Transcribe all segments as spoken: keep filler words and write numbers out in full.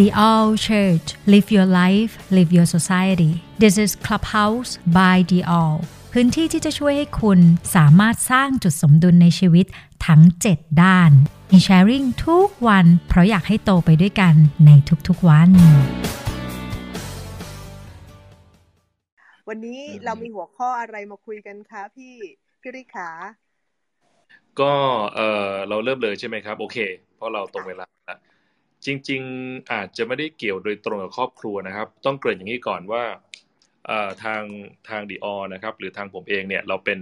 The All Church Live Your Life Live Your Society This is Clubhouse by The All พื้นที่ที่จะช่วยให้คุณสามารถสร้างจุดสมดุลในชีวิตทั้งเจ็ดด้านมีแชร์ริ่งทุกวันเพราะอยากให้โตไปด้วยกันในทุกๆวันวันนี้เรามีหัวข้ออะไรมาคุยกันคะพี่พี่ริขาก็เออเราเริ่มเลยใช่ไหมครับโอเคเพราะเราตรงเวลาแล้วจริงๆอาจจะไม่ได้เกี่ยวโดยตรงกับครอบครัวนะครับต้องเกริ่นอย่างนี้ก่อนว่าเอ่อทางทางดิออนะครับหรือทางผมเองเนี่ยเราเป็น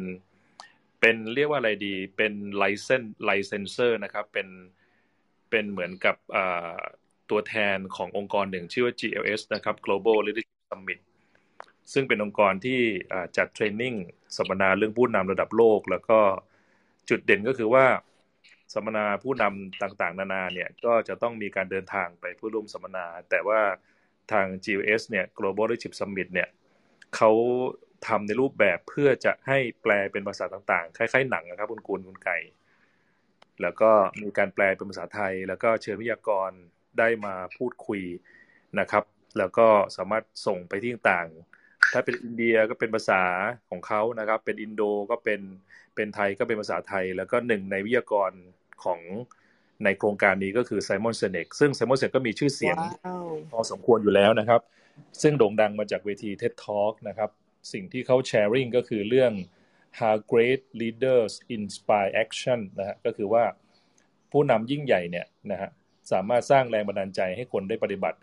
เป็นเรียกว่าอะไรดีเป็นไลเซนส์ไลเซนเซอร์นะครับเป็นเป็นเหมือนกับเอ่อตัวแทนขององค์กรหนึ่งชื่อว่า จี แอล เอส นะครับ Global Leadership Summit ซึ่งเป็นองค์กรที่จัดเทรนนิ่งสัมมนาเรื่องผู้นำระดับโลกแล้วก็จุดเด่นก็คือว่าสัมมนาผู้นำต่างๆนานาเนี่ยก็จะต้องมีการเดินทางไปเพื่อร่วมสัมมนาแต่ว่าทาง จี แอล เอส เนี่ย Global Leadership Summit เนี่ยเขาทำในรูปแบบเพื่อจะให้แปลเป็นภาษาต่างๆคล้ายๆหนังนะครับคุณกูลคุณไก่แล้วก็มีการแปลเป็นภาษาไทยแล้วก็เชิญวิทยากรได้มาพูดคุยนะครับแล้วก็สามารถส่งไปที่ต่างๆถ้าเป็นอินเดียก็เป็นภาษาของเขานะครับเป็นอินโดก็เป็นเป็นไทยก็เป็นภาษาไทยแล้วก็หนึ่งในวิทยากรของในโครงการนี้ก็คือ Simon Sinek ซึ่ง Simon Sinek ก็มีชื่อเสียง wow. พอสมควรอยู่แล้วนะครับซึ่งโด่งดังมาจากเวที ที อี ดี Talk นะครับสิ่งที่เขาแชร์ริ่งก็คือเรื่อง How Great Leaders Inspire Action นะฮะก็คือว่าผู้นำยิ่งใหญ่เนี่ยนะฮะสามารถสร้างแรงบันดาลใจให้คนได้ปฏิบัติ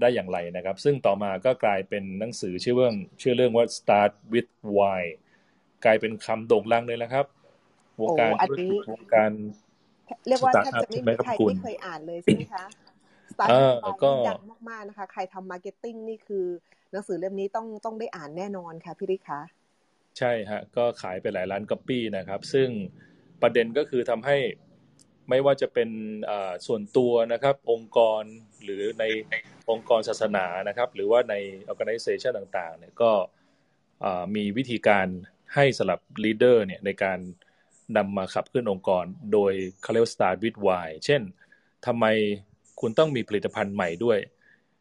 ได้อย่างไรนะครับซึ่งต่อมาก็กลายเป็นหนังสือชื่อเรื่องชื่อเรื่องว่า Start with Why กลายเป็นคำโด่งดังเลยนะครับวงการธุรกิจวงการเรียกว่าถ้าจะไม่มีใครไม่เคยอ่านเลยใช่ไหมคะสตาร์ทอัพดังมากๆนะคะใครทำมาร์เก็ตติ้งนี่คือหนังสือเล่มนี้ต้องต้องได้อ่านแน่นอนค่ะพี่ริคะใช่ฮะก็ขายไปหลายล้านก๊อปปี้นะครับซึ่งประเด็นก็คือทำให้ไม่ว่าจะเป็นส่วนตัวนะครับองค์กรหรือในองค์กรศาสนานะครับหรือว่าใน organization ต่างๆเนี่ยก็มีวิธีการให้สำหรับ leader เนี่ยในการนำมาขับเคลื่อนองค์กรโดยเขาเรียกว่า Start with Why เช่นทำไมคุณต้องมีผลิตภัณฑ์ใหม่ด้วย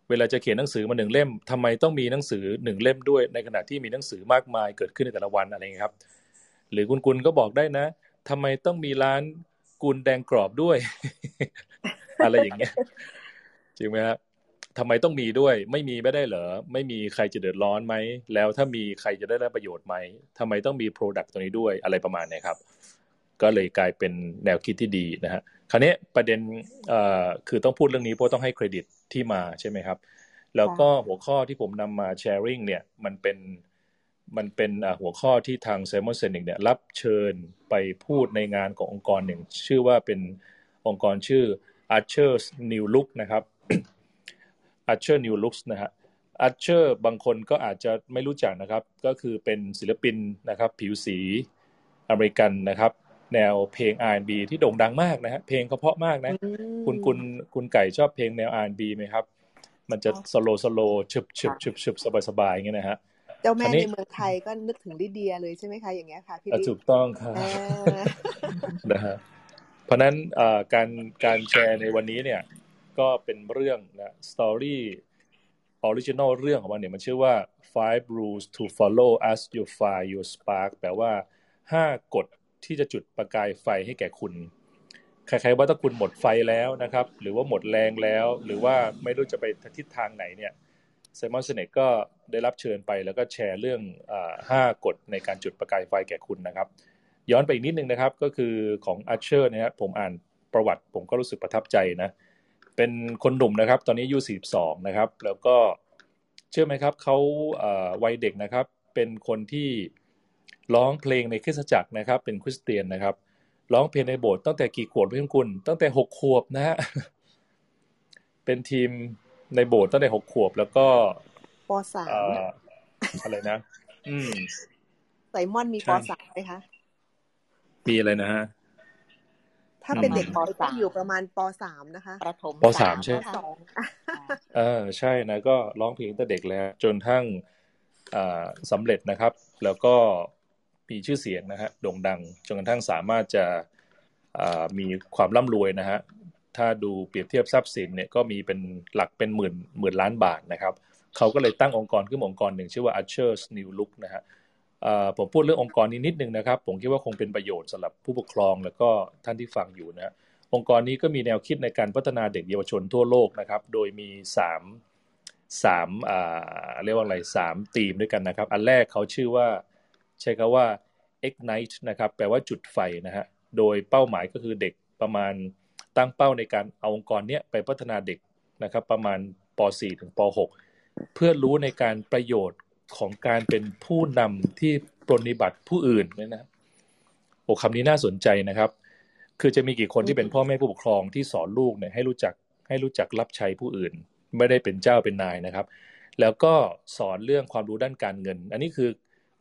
เวลาจะเขียนหนังสือมาหนึ่งเล่มทำไมต้องมีหนังสือหนึ่งเล่มด้วยในขณะที่มีหนังสือมากมายเกิดขึ้นในแต่ละวันอะไรเงี้ยครับหรือคุณกุลก็บอกได้นะทำไมต้องมีร้านกุลแดงกรอบด้วย อะไรอย่างเงี้ยจริงไหมครับทำไมต้องมีด้วยไม่มีไม่ได้เหรอไม่มีใครจะเดือดร้อนไหมแล้วถ้ามีใครจะได้รับประโยชน์ไหมทำไมต้องมีโปรดักต์ตัวนี้ด้วยอะไรประมาณนี้ครับก็เลยกลายเป็นแนวคิดที่ดีนะฮะคราวนี้ประเด็นเอ่อคือต้องพูดเรื่องนี้เพราะต้องให้เครดิตที่มาใช่ไหมครับแล้วก็หัวข้อที่ผมนำมาแชร์ริ่งเนี่ยมันเป็นมันเป็นหัวข้อที่ทาง Simon Sinek เนี่ยรับเชิญไปพูดในงานขององค์กรหนึ่งชื่อว่าเป็นองค์กรชื่อ Usher's New Look นะครับ Usher's New Look นะฮะ Usher บางคนก็อาจจะไม่รู้จักนะครับก็คือเป็นศิลปินนะครับผิวสีอเมริกันนะครับแนวเพลง อาร์ แอนด์ บี ที่โด่งดังมากนะฮะเพลงเขาเพราะมากนะคุณคุณคุณไก่ชอบเพลงแนว อาร์ แอนด์ บี ไหมครับมันจะสโลสโลชึบชึบชึบชึบสบายๆอย่างเงี้ยนะฮะเจ้าแม่ในเมืองไทยก็นึกถึงลิเดียเลยใช่ไหมคะอย่างเงี้ยค่ะพี่ลิถูกต้องค่ะนะฮะเพราะนั้นการการแชร์ในวันนี้เนี่ยก็เป็นเรื่องนะสตอรี่ออริจินอลเรื่องของมันเนี่ยมันชื่อว่า five rules to follow as you fire your spark แปลว่าห้ากฎที่จะจุดประกายไฟให้แก่คุณใครๆว่าถ้าคุณหมดไฟแล้วนะครับหรือว่าหมดแรงแล้วหรือว่าไม่รู้จะไปทิศทางไหนเนี่ย Simon Sinek ก็ได้รับเชิญไปแล้วก็แชร์เรื่องอ่าห้ากฎในการจุดประกายไฟแก่คุณนะครับย้อนไปอีกนิดนึงนะครับก็คือของ Usher นะฮะผมอ่านประวัติผมก็รู้สึกประทับใจนะเป็นคนหนุ่มนะครับตอนนี้อายุสี่สิบสองนะครับแล้วก็เชื่อไหมครับเขาอ่าวัยเด็กนะครับเป็นคนที่ร้องเพลงในคริสตจักรนะครับเป็นคริสเตียนนะครับร้องเพลงในโบสถ์ตั้งแต่กี่ขวบพี่คุณกุลตั้งแต่หกขวบนะฮะเป็นทีมในโบสถ์ตั้งแต่หกขวบแล้วก็ป.สาม อ่าอะไรนะอืมไซมอนมีป.สาม ไหมคะมีอะไรนะฮะถ้าเป็นเด็กป.สาม ก็อยู่ประมาณป.สาม นะคะประถมป.สาม ใช่เออใช่นะก็ร้องเพลงตั้งแต่เด็กแล้วจนทั้งอ่าสำเร็จนะครับแล้วก็มีชื่อเสียงนะฮะโด่งดังจนกระทั่งสามารถจะมีความร่ำรวยนะฮะ ถ้าดูเปรียบเทียบทรัพย์สินเนี่ยก็มีเป็นหลักเป็นหมื่นหมื่นล้านบาทนะครับเขาก็เลยตั้งองค์กรขึ้นองค์กรหนึ่งชื่อว่า Usher's New Look นะฮะผมพูดเรื่ององค์กรนี้นิดนึงนะครับผมคิดว่าคงเป็นประโยชน์สำหรับผู้ปกครองแล้วก็ท่านที่ฟังอยู่นะองค์กรนี้ก็มีแนวคิดในการพัฒนาเด็กเยาวชนทั่วโลกนะครับโดยมีสาม สามอ่าเรียกว่าอะไรสามธีมด้วยกันนะครับอันแรกเขาชื่อว่าใช้คำว่า Ignite นะครับแปลว่าจุดไฟนะฮะโดยเป้าหมายก็คือเด็กประมาณตั้งเป้าในการเอาองค์กรเนี้ยไปพัฒนาเด็กนะครับประมาณปอสี่ถึงปอหกเพื่อรู้ในการประโยชน์ของการเป็นผู้นำที่ปฏิบัติผู้อื่นเนี่ยนะโอ้คำนี้น่าสนใจนะครับคือจะมีกี่คนที่เป็นพ่อแม่ผู้ปกครองที่สอนลูกเนี่ยให้รู้จักให้รู้จักรับใช้ผู้อื่นไม่ได้เป็นเจ้าเป็นนายนะครับแล้วก็สอนเรื่องความรู้ด้านการเงินอันนี้คือ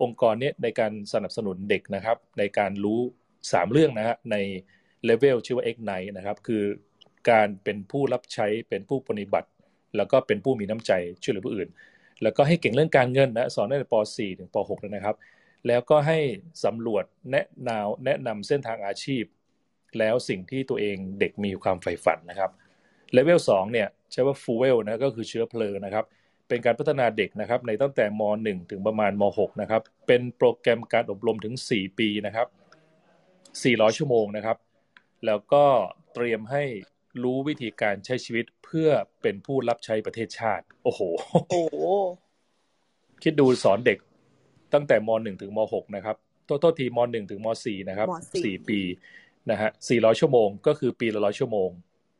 องค์กรเนี้ยในการสนับสนุนเด็กนะครับในการรู้สามเรื่องนะฮะในเลเวลชื่อว่า Ignite นะครับคือการเป็นผู้รับใช้เป็นผู้ปฏิบัติแล้วก็เป็นผู้มีน้ำใจช่วยเหลือผู้อื่นแล้วก็ให้เก่งเรื่องการเงินนะสอนตั้งแต่ปอสี่ถึงปอหกแล้วนะครับแล้วก็ให้สำรวจแนะแนวแนะนำเส้นทางอาชีพแล้วสิ่งที่ตัวเองเด็กมีความใฝ่ฝันนะครับเลเวลสองเนี่ยใช้ว่า Fuel นะก็คือเชื้อเพลิงนะครับเป็นการพัฒนาเด็กนะครับในตั้งแต่มอหนึ่งถึงประมาณมอหกนะครับเป็นโปรแกรมการอบรมถึงสี่ปีนะครับสี่ร้อยชั่วโมงนะครับแล้วก็เตรียมให้รู้วิธีการใช้ชีวิตเพื่อเป็นผู้รับใช้ประเทศชาติโอ้โหโอ้คิดดูสอนเด็กตั้งแต่มอหนึ่งถึงมอหกนะครับโทษโทษทีมอหนึ่งถึงมอสี่นะครับสี่ปีนะฮะสี่ร้อยชั่วโมงก็คือปีละร้อยชั่วโมง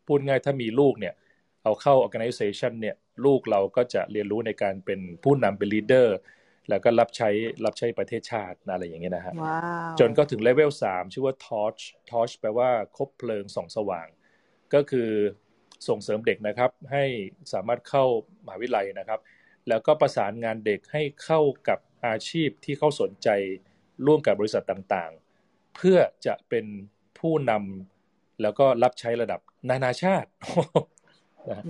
พูดง่ายถ้ามีลูกเนี่ยเอาเข้า organization เนี่ยลูกเราก็จะเรียนรู้ในการเป็นผู้นำเป็น leader แล้วก็รับใช้รับใช้ประเทศชาติอะไรอย่างเงี้ยนะฮะ wow. จนก็ถึง level สามชื่อว่า torch torch แปลว่าคบเพลิงส่องสว่างก็คือส่งเสริมเด็กนะครับให้สามารถเข้ามหาวิทยาลัยนะครับแล้วก็ประสานงานเด็กให้เข้ากับอาชีพที่เขาสนใจร่วมกับบริษัทต่างๆเพื่อจะเป็นผู้นำแล้วก็รับใช้ระดับนานาชาติ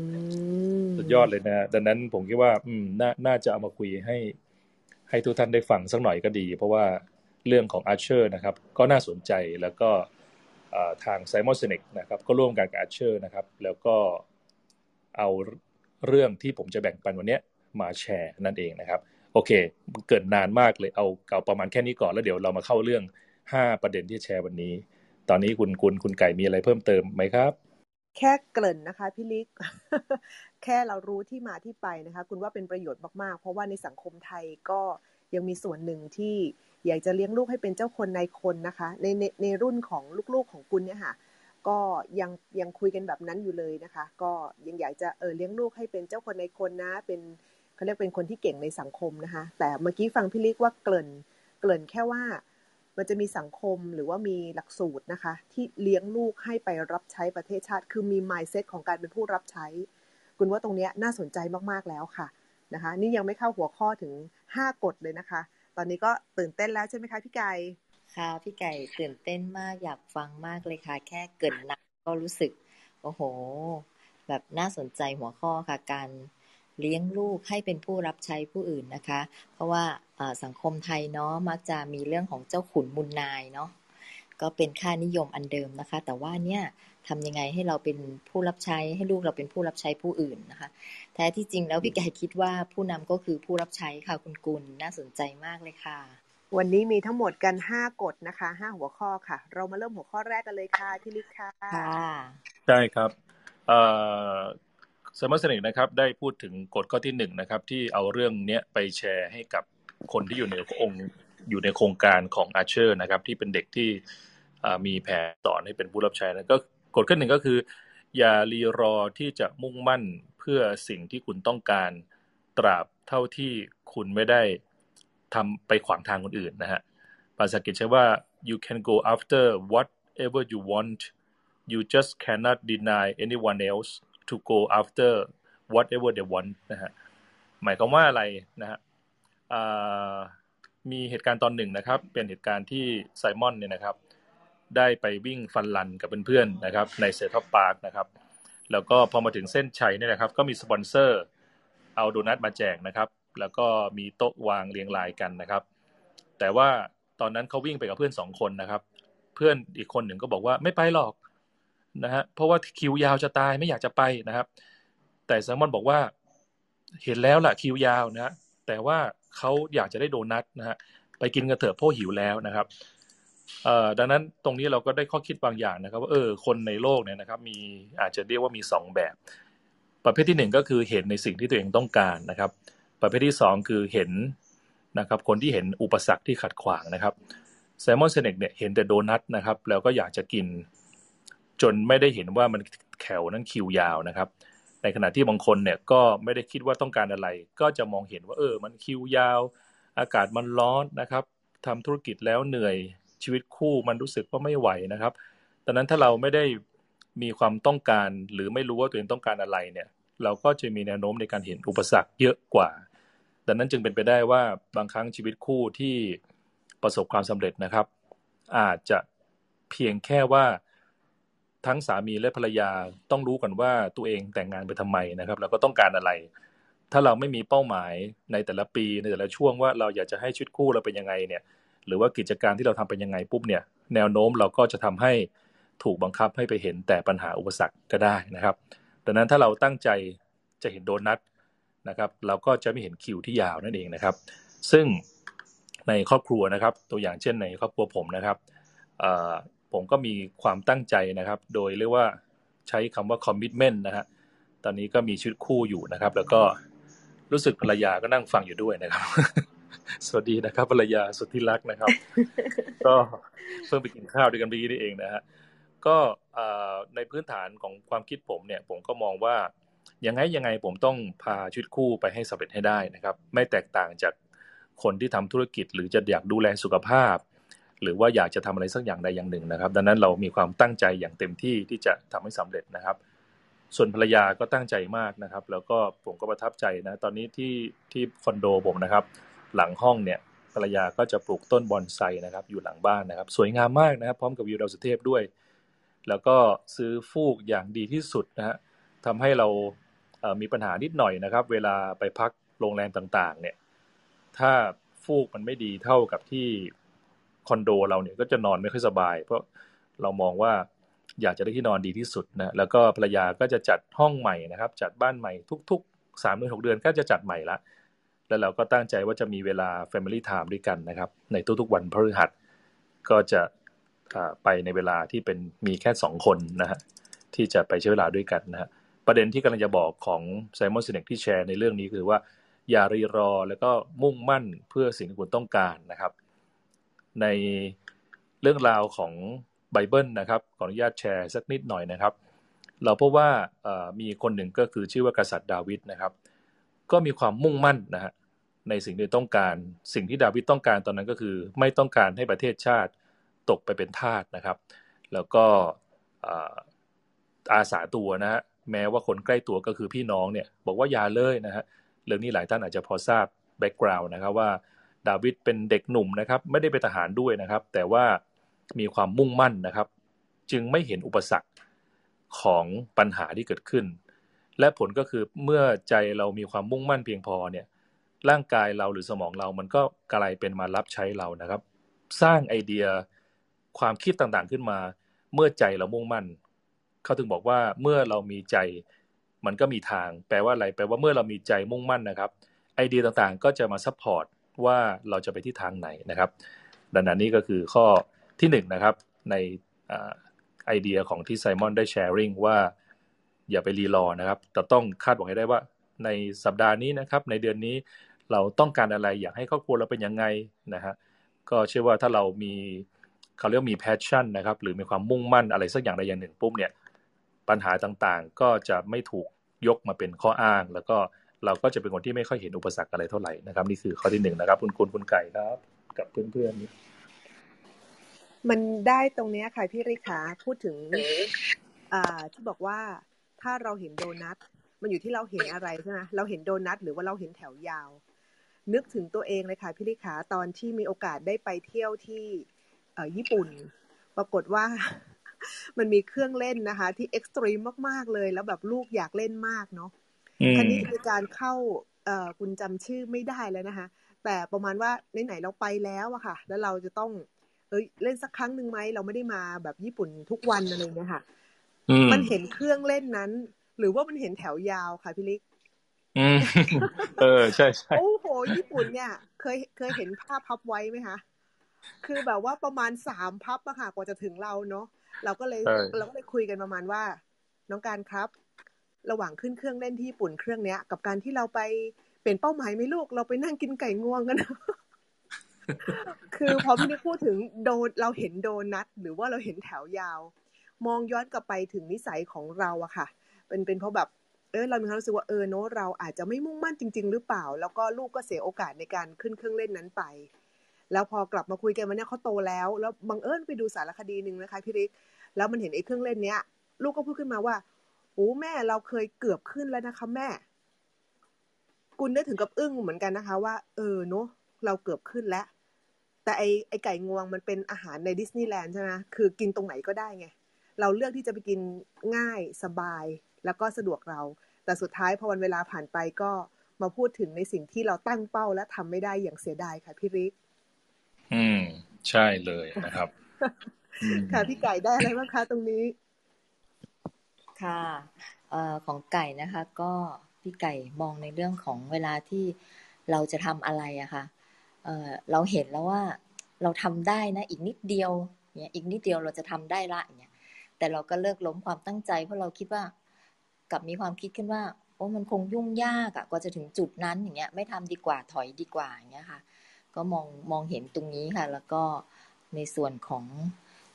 mm. สุดยอดเลยนะดังนั้นผมคิดว่า น, น่าจะเอามาคุยให้ให้ทุกท่านได้ฟังสักหน่อยก็ดีเพราะว่าเรื่องของ Usher นะครับก็น่าสนใจแล้วก็ทาง Simon Sinek นะครับก็ร่วมกันกับ Usher นะครับแล้วก็เอาเรื่องที่ผมจะแบ่งปันวันนี้มาแชร์นั่นเองนะครับโอเคเกิดนานมากเลยเอาเอาประมาณแค่นี้ก่อนแล้วเดี๋ยวเรามาเข้าเรื่องห้าประเด็นที่แชร์วันนี้ตอนนี้คุณคุณคุณไก่มีอะไรเพิ่มเติมไหมครับแค่เกริ่นนะคะพี่ลิก แค่เรารู้ที่มาที่ไปนะคะคุณว่าเป็นประโยชน์มากๆเพราะว่าในสังคมไทยก็ยังมีส่วนหนึ่งที่อยากจะเลี้ยงลูกให้เป็นเจ้าคนนายคนนะคะในในในรุ่นของลูกๆของคุณเนี่ยค่ะก็ยังยังคุยกันแบบนั้นอยู่เลยนะคะก็ยังอยากจะเออเลี้ยงลูกให้เป็นเจ้าคนนายคนนะเป็นเขาเรียกเป็นคนที่เก่งในสังคมนะคะแต่เมื่อกี้ฟังพี่ลิกว่าเกริ่นเกริ่นแค่ว่ามันจะมีสังคมหรือว่ามีหลักสูตรนะคะที่เลี้ยงลูกให้ไปรับใช้ประเทศชาติคือมี mindset ของการเป็นผู้รับใช้คุณว่าตรงนี้น่าสนใจมากๆแล้วค่ะนะคะนี่ยังไม่เข้าหัวข้อถึงห้ากฎเลยนะคะตอนนี้ก็ตื่นเต้นแล้วใช่ไหมคะพี่ไก่ค่ะพี่ไก่ตื่นเต้นมากอยากฟังมากเลยค่ะแค่เกริ่นนักก็รู้สึกโอ้โหแบบน่าสนใจหัวข้อค่ะการเลี้ยงลูกให้เป็นผู้รับใช้ผู้อื่นนะคะเพราะว่าสังคมไทยเนาะมักจะมีเรื่องของเจ้าขุนมูลนายเนาะก็เป็นค่านิยมอันเดิมนะคะแต่ว่าเนี่ยทำยังไงให้เราเป็นผู้รับใช้ให้ลูกเราเป็นผู้รับใช้ผู้อื่นนะคะแท้ที่จริงแล้วพี่แกคิดว่าผู้นำก็คือผู้รับใช้ค่ะคุณกุลน่าสนใจมากเลยค่ะวันนี้มีทั้งหมดกันห้ากฎนะคะห้าหัวข้อค่ะเรามาเริ่มหัวข้อแรกกันเลยค่ะพี่ลิศค่ะใช่ครับเอ่อสมัยสนิทนะครับได้พูดถึงกฎข้อที่หนึ่งนะครับที่เอาเรื่องนี้ไปแชร์ให้กับคนที่อยู่ในองค์อยู่ในโครงการของ Usher นะครับที่เป็นเด็กที่มีแผนสอนให้เป็นผู้รับใช้นะก็กฎข้อหนึ่งก็คืออย่ารีรอที่จะมุ่งมั่นเพื่อสิ่งที่คุณต้องการตราบเท่าที่คุณไม่ได้ทำไปขวางทางคนอื่นนะฮะภาษาอังกฤษใช้ว่า you can go after whatever you want you just cannot deny anyone else to go after whatever they want นะฮะหมายความว่าอะไรนะฮะมีเหตุการณ์ตอนหนึ่งนะครับเป็นเหตุการณ์ที่ไซมอนเนี่ยนะครับได้ไปวิ่งฟันรันกับเพื่อนๆนะครับในเซนทรัลพาร์คนะครับแล้วก็พอมาถึงเส้นชัยเนี่ยนะครับก็มีสปอนเซอร์เอาโดนัทมาแจกนะครับแล้วก็มีโต๊ะวางเรียงรายกันนะครับแต่ว่าตอนนั้นเขาวิ่งไปกับเพื่อนสองคนนะครับเพื่อนอีกคนหนึ่งก็บอกว่าไม่ไปหรอก นะฮะเพราะว่าคิวยาวจะตายไม่อยากจะไปนะครับแต่แซมมอนบอกว่าเห็นแล้วล่ะคิวยาวนะฮะแต่ว่าเขาอยากจะได้โดนัทนะฮะไปกินกันเถอะเพราะหิวแล้วนะครับเอ่อดังนั้นตรงนี้เราก็ได้ข้อคิดบางอย่างนะครับว่าเออคนในโลกเนี่ยนะครับมีอาจจะเรียกว่ามีสองแบบประเภทที่หนึ่งก็คือเห็นในสิ่งที่ตัวเองต้องการนะครับประเภทที่สองคือเห็นนะครับคนที่เห็นอุปสรรคที่ขัดขวางนะครับไซมอน ซิเนกเนี่ยเห็นแต่โดนัทนะครับแล้วก็อยากจะกินจนไม่ได้เห็นว่ามันแถวนั้นคิวยาวนะครับในขณะที่บางคนเนี่ยก็ไม่ได้คิดว่าต้องการอะไรก็จะมองเห็นว่าเออมันคิวยาวอากาศมันร้อนนะครับทำธุรกิจแล้วเหนื่อยชีวิตคู่มันรู้สึกว่าไม่ไหวนะครับดังนั้นถ้าเราไม่ได้มีความต้องการหรือไม่รู้ว่าตัวเองต้องการอะไรเนี่ยเราก็จะมีแนวโน้มในการเห็นอุปสรรคเยอะกว่าดังนั้นจึงเป็นไปได้ว่าบางครั้งชีวิตคู่ที่ประสบความสำเร็จนะครับอาจจะเพียงแค่ว่าทั้งสามีและภรรยาต้องรู้กันว่าตัวเองแต่งงานไปทำไมนะครับแล้วก็ต้องการอะไรถ้าเราไม่มีเป้าหมายในแต่ละปีในแต่ละช่วงว่าเราอยากจะให้ชีวิตคู่เราเป็นยังไงเนี่ยหรือว่ากิจการที่เราทำเป็นยังไงปุ๊บเนี่ยแนวโน้มเราก็จะทำให้ถูกบังคับให้ไปเห็นแต่ปัญหาอุปสรรคก็ได้นะครับดังนั้นถ้าเราตั้งใจจะเห็นโดนัทนะครับเราก็จะไม่เห็นคิวที่ยาวนั่นเองนะครับซึ่งในครอบครัวนะครับตัวอย่างเช่นในครอบครัวผมนะครับผมก็มีความตั้งใจนะครับโดยเรียกว่าใช้คำว่า commitment นะฮะตอนนี้ก็มีชีวิตคู่อยู่นะครับแล้วก็รู้สึกภรรยาก็นั่งฟังอยู่ด้วยนะครับสวัสดีนะครับภรรยาสุดที่รักนะครับก็เพิ่งไปกินข้าวด้วยกันไปนี่เองนะฮะก็ในพื้นฐานของความคิดผมเนี่ยผมก็มองว่ายังไงยังไงผมต้องพาชีวิตคู่ไปให้สำเร็จให้ได้นะครับไม่แตกต่างจากคนที่ทำธุรกิจหรือจะอยากดูแลสุขภาพหรือว่าอยากจะทำอะไรสักอย่างใดอย่างหนึ่งนะครับดังนั้นเรามีความตั้งใจอย่างเต็มที่ที่จะทำให้สำเร็จนะครับส่วนภรรยาก็ตั้งใจมากนะครับแล้วก็ผมก็ประทับใจนะตอนนี้ที่ที่คอนโดผมนะครับหลังห้องเนี่ยภรรยาก็จะปลูกต้นบอนไซนะครับอยู่หลังบ้านนะครับสวยงามมากนะครับพร้อมกับวิวดาวสุเทพด้วยแล้วก็ซื้อฟูกอย่างดีที่สุดนะฮะทำให้เรามีปัญหานิดหน่อยนะครับเวลาไปพักโรงแรมต่างๆเนี่ยถ้าฟูกมันไม่ดีเท่ากับที่คอนโดเราเนี่ยก็จะนอนไม่ค่อยสบายเพราะเรามองว่าอยากจะได้ที่นอนดีที่สุดนะแล้วก็ภรรยาก็จะจัดห้องใหม่นะครับจัดบ้านใหม่ทุกๆสามเดือนหกเดือนก็จะจัดใหม่ละแล้วเราก็ตั้งใจว่าจะมีเวลา Family Time ด้วยกันนะครับในทุกๆวันพฤหัสก็จะไปในเวลาที่เป็นมีแค่สองคนนะฮะที่จะไปใช้เวลาด้วยกันนะฮะประเด็นที่กำลังจะบอกของ Simon Sinek ที่แชร์ในเรื่องนี้คือว่าอย่ารีรอแล้วก็มุ่งมั่นเพื่อสิ่งที่คุณต้องการนะครับในเรื่องราวของไบเบิลนะครับขออนุญาตแชร์สักนิดหน่อยนะครับเราพบว่ามีคนหนึ่งก็คือชื่อว่ากษัตริย์ดาวิดนะครับก็มีความมุ่งมั่นนะฮะในสิ่งที่ต้องการสิ่งที่ดาวิดต้องการตอนนั้นก็คือไม่ต้องการให้ประเทศชาติตกไปเป็นทาสนะครับแล้วก็อาสาตัวนะฮะแม้ว่าคนใกล้ตัวก็คือพี่น้องเนี่ยบอกว่าอย่าเลยนะฮะเรื่องนี้หลายท่านอาจจะพอทราบแบ็คกราวด์นะครับว่าดาวิดเป็นเด็กหนุ่มนะครับไม่ได้เป็นทหารด้วยนะครับแต่ว่ามีความมุ่งมั่นนะครับจึงไม่เห็นอุปสรรคของปัญหาที่เกิดขึ้นและผลก็คือเมื่อใจเรามีความมุ่งมั่นเพียงพอเนี่ยร่างกายเราหรือสมองเรามันก็กลายเป็นมารับใช้เรานะครับสร้างไอเดียความคิดต่างๆขึ้นมาเมื่อใจเรามุ่งมั่นเขาถึงบอกว่าเมื่อเรามีใจมันก็มีทางแปลว่าอะไรแปลว่าเมื่อเรามีใจมุ่งมั่นนะครับไอเดียต่างๆก็จะมาซัพพอร์ตว่าเราจะไปที่ทางไหนนะครับดังนั้นนี่ก็คือข้อที่หนึ่งนะครับในไอเดียของที่ไซมอนได้แชร์ริ่งว่าอย่าไปรีรอนะครับแต่ต้องคาดหวังให้ได้ว่าในสัปดาห์นี้นะครับในเดือนนี้เราต้องการอะไรอยากให้ครอบครัวเราเป็นยังไงนะฮะก็เชื่อว่าถ้าเรามีเขาเรียกมีแพชชั่นนะครับหรือมีความมุ่งมั่นอะไรสักอย่างใดอย่างหนึ่งปุ๊บเนี่ยปัญหาต่างๆก็จะไม่ถูกยกมาเป็นข้ออ้างแล้วก็เราก็จะเป็นคนที่ไม่ค่อยเห็นอุปสรรคอะไรเท่าไหร่นะครับนี่คือข้อที่หนึ่งนะครับคุณคุณคุณไก่ครับกับเพื่อนๆมันได้ตรงนี้ค่ะพี่ริขาพูดถึงที่บอกว่าถ้าเราเห็นโดนัทมันอยู่ที่เราเห็นอะไรใช่ไหมเราเห็นโดนัทหรือว่าเราเห็นแถวยาวนึกถึงตัวเองเลยค่ะพี่ริขาตอนที่มีโอกาสได้ไปเที่ยวที่ญี่ปุ่นปรากฏว่ามันมีเครื่องเล่นนะคะที่เอ็กซ์ตรีมมากๆเลยแล้วแบบลูกอยากเล่นมากเนาะคราวนี้คือการเข้าเอ่อคุณจำชื่อไม่ได้แล้วนะคะแต่ประมาณว่าไหนๆเราไปแล้วอะค่ะแล้วเราจะต้องเอ้ยเล่นสักครั้งนึงไหมเราไม่ได้มาแบบญี่ปุ่นทุกวันอะไรอย่างเงี้ยค่ะ มันเห็นเครื่องเล่นนั้นหรือว่ามันเห็นแถวยาวค่ะพี่ลิกอืมเออใช่ๆโอ้โหญี่ปุ่นเนี่ยเคยเคยเห็นภาพพับไว้ไหมคะคือแบบว่าประมาณสามพับอะค่ะกว่าจะถึงเราเนาะเราก็เลยเราก็เลยคุยกันประมาณว่าน้องการครับระหว่างขึ้นเครื่องเล่นที่ญี่ปุ่นเครื่องเนี้ยกับการที่เราไปเปลี่ยนเป้าหมายไหมลูกเราไปนั่งกินไก่งวงกันคือพอพี่นิกพูดถึงโดนเราเห็นโดนัทหรือว่าเราเห็นแถวยาวมองย้อนกลับไปถึงนิสัยของเราอะค่ะเป็นเป็นเพราะแบบเออเรามีความรู้สึกว่าเออเนาะเราอาจจะไม่มุ่งมั่นจริงๆหรือเปล่าแล้วก็ลูกก็เสียโอกาสในการขึ้นเครื่องเล่นนั้นไปแล้วพอกลับมาคุยกันวันนี้เขาโตแล้วแล้วบังเอิญไปดูสารคดีนึงนะคะพี่ริกแล้วมันเห็นไอ้เครื่องเล่นเนี้ยลูกก็พูดขึ้นมาว่าโอ้แม่เราเคยเกือบขึ้นแล้วนะคะแม่คุณได้ถึงกับอึ้งเหมือนกันนะคะว่าเออเนาะเราเกือบขึ้นแล้วแต่ไอไอไก่งวงมันเป็นอาหารในดิสนีย์แลนด์ใช่ไหมคือกินตรงไหนก็ได้ไงเราเลือกที่จะไปกินง่ายสบายแล้วก็สะดวกเราแต่สุดท้ายพอวันเวลาผ่านไปก็มาพูดถึงในสิ่งที่เราตั้งเป้าและทำไม่ได้อย่างเสียดายค่ะพี่ริกอืมใช่เลยนะครับ ค่ะพี่ไก่ได้อะไรบ้างคะตรงนี้ค่ะเอ่อของไก่นะคะก็พี่ไก่มองในเรื่องของเวลาที่เราจะทำอะไรอะค่ะเอ่อเราเห็นแล้วว่าเราทำได้นะอีกนิดเดียวเนี่ยอีกนิดเดียวเราจะทำได้ละเนี่ยแต่เราก็เลิกล้มความตั้งใจเพราะเราคิดว่ากลับมีความคิดขึ้นว่าโอ้มันคงยุ่งยากอะกว่าจะถึงจุดนั้นอย่างเงี้ยไม่ทำดีกว่าถอยดีกว่าอย่างเงี้ยค่ะก็มองมองเห็นตรงนี้ค่ะแล้วก็ในส่วนของ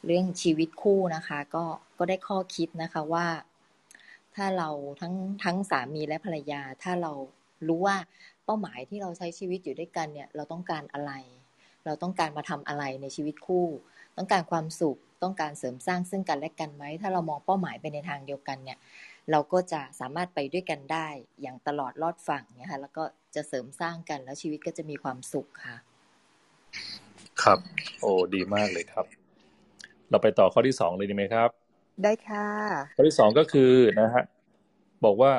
เรื่องชีวิตคู่นะคะก็ก็ได้ข้อคิดนะคะว่าถ้าเราทั้งทั้งสามีและภรรยาถ้าเรารู้ว่าเป้าหมายที่เราใช้ชีวิตอยู่ด้วยกันเนี่ยเราต้องการอะไรเราต้องการมาทำอะไรในชีวิตคู่ต้องการความสุขต้องการเสริมสร้างซึ่งกันและกันไหมถ้าเรามองเป้าหมายไปในทางเดียวกันเนี่ยเราก็จะสามารถไปด้วยกันได้อย่างตลอดรอดฝั่งเนี่ยค่ะแล้วก็จะเสริมสร้างกันแล้วชีวิตก็จะมีความสุขค่ะครับโอ้ดีมากเลยครับเราไปต่อข้อที่สองเลยดีไหมครับได้ค่ะข้อที่สองก็คือนะฮะบอกว่า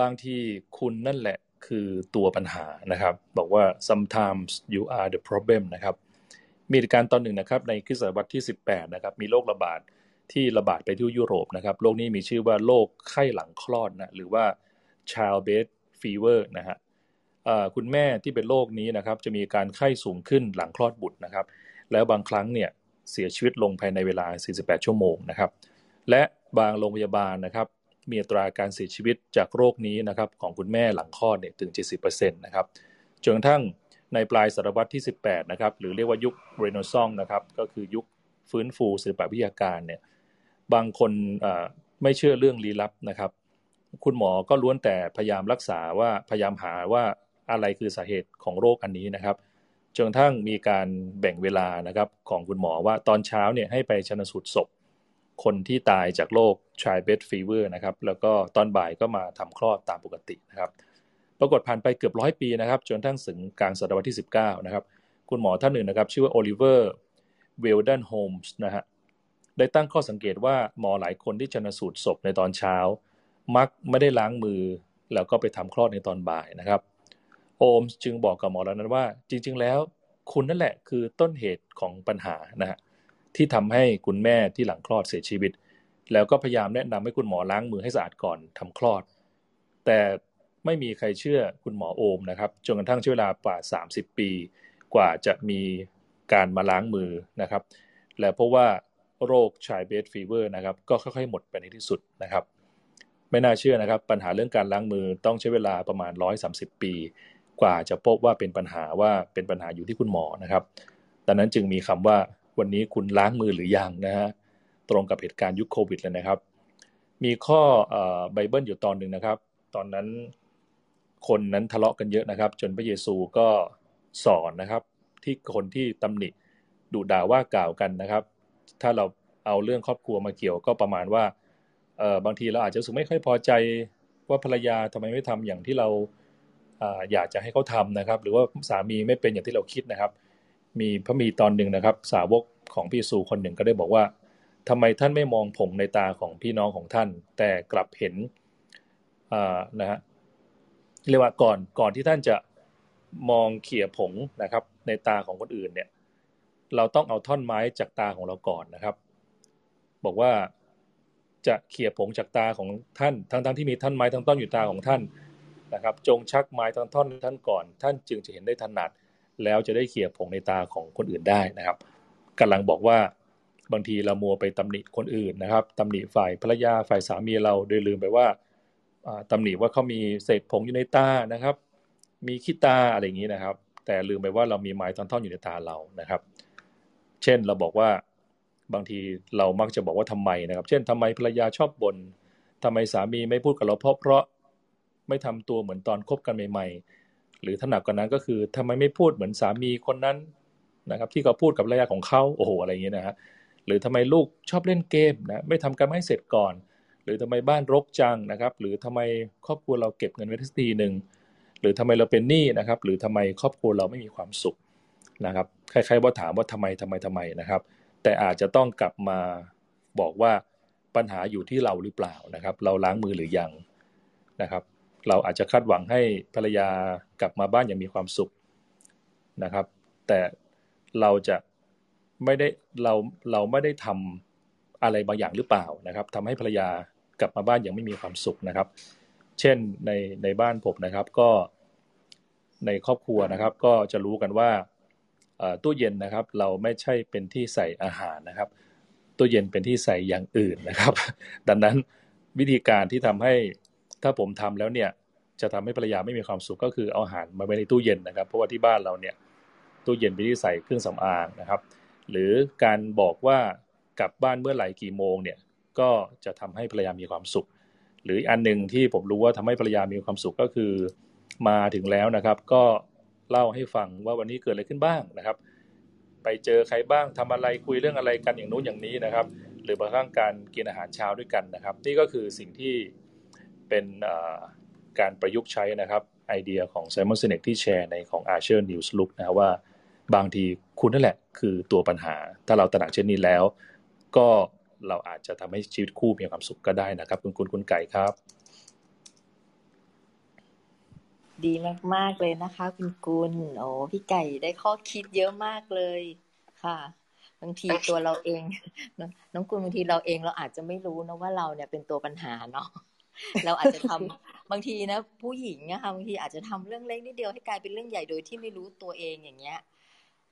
บางทีคุณนั่นแหละคือตัวปัญหานะครับบอกว่า sometimes you are the problem นะครับมีเหตุการณ์ตอนหนึ่งนะครับในคริสตศตวรรษที่สิบแปดนะครับมีโรคระบาดที่ระบาดไปที่ยุโรปนะครับโรคนี้มีชื่อว่าโรคไข้หลังคลอดนะหรือว่า Childbed Fever นะฮะคุณแม่ที่เป็นโรคนี้นะครับจะมีการไข้สูงขึ้นหลังคลอดบุตรนะครับแล้วบางครั้งเนี่ยเสียชีวิตลงภายในเวลาสี่สิบแปดชั่วโมงนะครับและบางโรงพยาบาลนะครับมีอัตราการเสียชีวิตจากโรคนี้นะครับของคุณแม่หลังคลอดเนี่ยถึง เจ็ดสิบเปอร์เซ็นต์ นะครับจนกระทั่งในปลายศตวรรษที่สิบแปดนะครับหรือเรียกว่ายุคเรเนซองส์นะครับก็คือยุคฟื้นฟูศิลปวิทยาการเนี่ยบางคนไม่เชื่อเรื่องลี้ลับนะครับคุณหมอก็ล้วนแต่พยายามรักษาว่าพยายามหาว่าอะไรคือสาเหตุของโรคอันนี้นะครับจนกระทั่งมีการแบ่งเวลานะครับของคุณหมอว่าตอนเช้าเนี่ยให้ไปชันสูตรศพคนที่ตายจากโรค Childbed Fever นะครับแล้วก็ตอนบ่ายก็มาทำคลอดตามปกตินะครับปรากฏผ่านไปเกือบร้อยปีนะครับจนทั้งถึงกลางศตวรรษที่สิบเก้านะครับคุณหมอท่านหนึ่งนะครับชื่อว่าโอลิเวอร์เวลดันโฮมส์นะฮะได้ตั้งข้อสังเกตว่าหมอหลายคนที่ชันสูตรศพในตอนเช้ามักไม่ได้ล้างมือแล้วก็ไปทำคลอดในตอนบ่ายนะครับโอมจึงบอกกับหมอแล้วนั้นว่าจริงๆแล้วคุณนั่นแหละคือต้นเหตุของปัญหานะฮะที่ทำให้คุณแม่ที่หลังคลอดเสียชีวิตแล้วก็พยายามแนะนำให้คุณหมอล้างมือให้สะอาดก่อนทำคลอดแต่ไม่มีใครเชื่อคุณหมอโอมนะครับจนกระทั่งใช้เวลากว่าสามสิบปีกว่าจะมีการมาล้างมือนะครับและเพราะว่าโรค Childbed Fever นะครับก็ค่อยๆหมดไปในที่สุดนะครับไม่น่าเชื่อนะครับปัญหาเรื่องการล้างมือต้องใช้เวลาประมาณหนึ่งร้อยสามสิบปีกว่าจะพบว่าเป็นปัญหาว่าเป็นปัญหาอยู่ที่คุณหมอนะครับดังนั้นจึงมีคำว่าวันนี้คุณล้างมือหรือยังนะฮะตรงกับเหตุการณ์ยุคโควิดเลยนะครับมีข้อเอ่อไบเบิลอยู่ตอนนึงนะครับตอนนั้นคนนั้นทะเลาะกันเยอะนะครับจนพระเยซูก็สอนนะครับที่คนที่ตำหนิดุด่าว่ากล่าวกันนะครับถ้าเราเอาเรื่องครอบครัวมาเกี่ยวก็ประมาณว่าเอ่อบางทีเราอาจจะรู้สึกไม่ค่อยพอใจว่าภรรยาทำไมไม่ทำอย่างที่เราอยากจะให้เขาทำนะครับหรือว่าสามีไม่เป็นอย่างที่เราคิดนะครับมีพระมีตอนหนึ่งนะครับสาวกของพระเยซูคนหนึ่งก็ได้บอกว่าทำไมท่านไม่มองผงในตาของพี่น้องของท่านแต่กลับเห็นนะฮะเรียกว่าก่อนก่อนที่ท่านจะมองเขี่ยผงนะครับในตาของคนอื่นเนี่ยเราต้องเอาท่อนไม้จากตาของเราก่อนนะครับบอกว่า จะเขี่ยผงจากตาของท่านทั้งๆที่มีท่านไม้ทั้งต้นอยู่ตาของท่านนะครับจงชักไม้ทั้งท่อนท่านก่อนท่านจึงจะเห็นได้ถนัดแล้วจะได้เขี่ยผงในตาของคนอื่นได้นะครับกำลังบอกว่าบางทีเรามัวไปตำหนิคนอื่นนะครับตำหนิฝ่ายภรรยาฝ่ายสามีเราโดยลืมไปว่าตำหนิว่าเขามีเศษผงอยู่ในตานะครับมีขี้ตาอะไรอย่างนี้นะครับแต่ลืมไปว่าเรามีไม้ทั้งท่อนอยู่ในตาเรานะครับเช่นเราบอกว่าบางทีเรามักจะบอกว่าทำไมนะครับเช่นทำไมภรรยาชอบบ่นทำไมสามีไม่พูดกับเราเพราะเพราะไม่ทำตัวเหมือนตอนคบกันใหม่ๆหรือถ้าหนักกว่านั้นก็คือทำไมไม่พูดเหมือนสามีคนนั้นนะครับที่เขาพูดกับภรรยาของเขาโอ้โหอะไรอย่างเงี้ยนะฮะหรือทำไมลูกชอบเล่นเกมนะไม่ทำการให้เสร็จก่อนหรือทำไมบ้านรกจังนะครับหรือทำไมครอบครัวเราเก็บเงินไว้ทีนึงหรือทำไมเราเป็นหนี้นะครับหรือทำไมครอบครัวเราไม่มีความสุขนะครับใครๆว่าถามว่าทำไมทำไมทำไมนะครับแต่อาจจะต้องกลับมาบอกว่าปัญหาอยู่ที่เราหรือเปล่านะครับเราล้างมือหรือยังนะครับเราอาจจะคาดหวังให้ภรรยากลับมาบ้านอย่างมีความสุขนะครับแต่เราจะไม่ได้เราเราไม่ได้ทำอะไรบางอย่างหรือเปล่านะครับทำให้ภรรยากลับมาบ้านอย่างไม่มีความสุขนะครับเช่นในในบ้านผมนะครับก็ในครอบครัวนะครับก็จะรู้กันว่าตู้เย็นนะครับเราไม่ใช่เป็นที่ใส่อาหารนะครับตู้เย็นเป็นที่ใส่อย่างอื่นนะครับดังนั้นวิธีการที่ทำให้ถ้าผมทำแล้วเนี่ยจะทำให้ภรรยาไม่มีความสุขก็คือเอาอาหารมาไว้ในตู้เย็นนะครับเพราะว่าที่บ้านเราเนี่ยตู้เย็นเป็นที่ใส่เครื่องสำอางนะครับหรือการบอกว่ากลับบ้านเมื่อไหร่กี่โมงเนี่ยก็จะทำให้ภรรยามีความสุขหรืออันนึงที่ผมรู้ว่าทำให้ภรรยามีความสุขก็คือมาถึงแล้วนะครับก็เล่าให้ฟังว่าวันนี้เกิดอะไรขึ้นบ้างนะครับไปเจอใครบ้างทำอะไรคุยเรื่องอะไรกันอย่างนู้นอย่างนี้นะครับหรือบางครั้งการกินอาหารเช้าด้วยกันนะครับนี่ก็คือสิ่งที่เป็นการประยุกต์ใช้นะครับไอเดียของ Simon Sinek ที่แชร์ในของ Usher's New Look นะว่าบางทีคุณนั่นแหละคือตัวปัญหาถ้าเราตระหนักเช่นนี้แล้วก็เราอาจจะทำให้ชีวิตคู่มีความสุขก็ได้นะครับคุณคุณคุณไก่ครับดีมากๆเลยนะคะคุณกุลโอ้พี่ไก่ได้ข้อคิดเยอะมากเลยค่ะบางทีตัวเราเองน้องกุลบางทีเราเองเราอาจจะไม่รู้นะว่าเราเนี่ยเป็นตัวปัญหาเนาะเราอาจจะทำบางทีนะผู้หญิงนะคะบางทีอาจจะทำเรื่องเล็กนิดเดียวให้กลายเป็นเรื่องใหญ่โดยที่ไม่รู้ตัวเองอย่างเงี้ย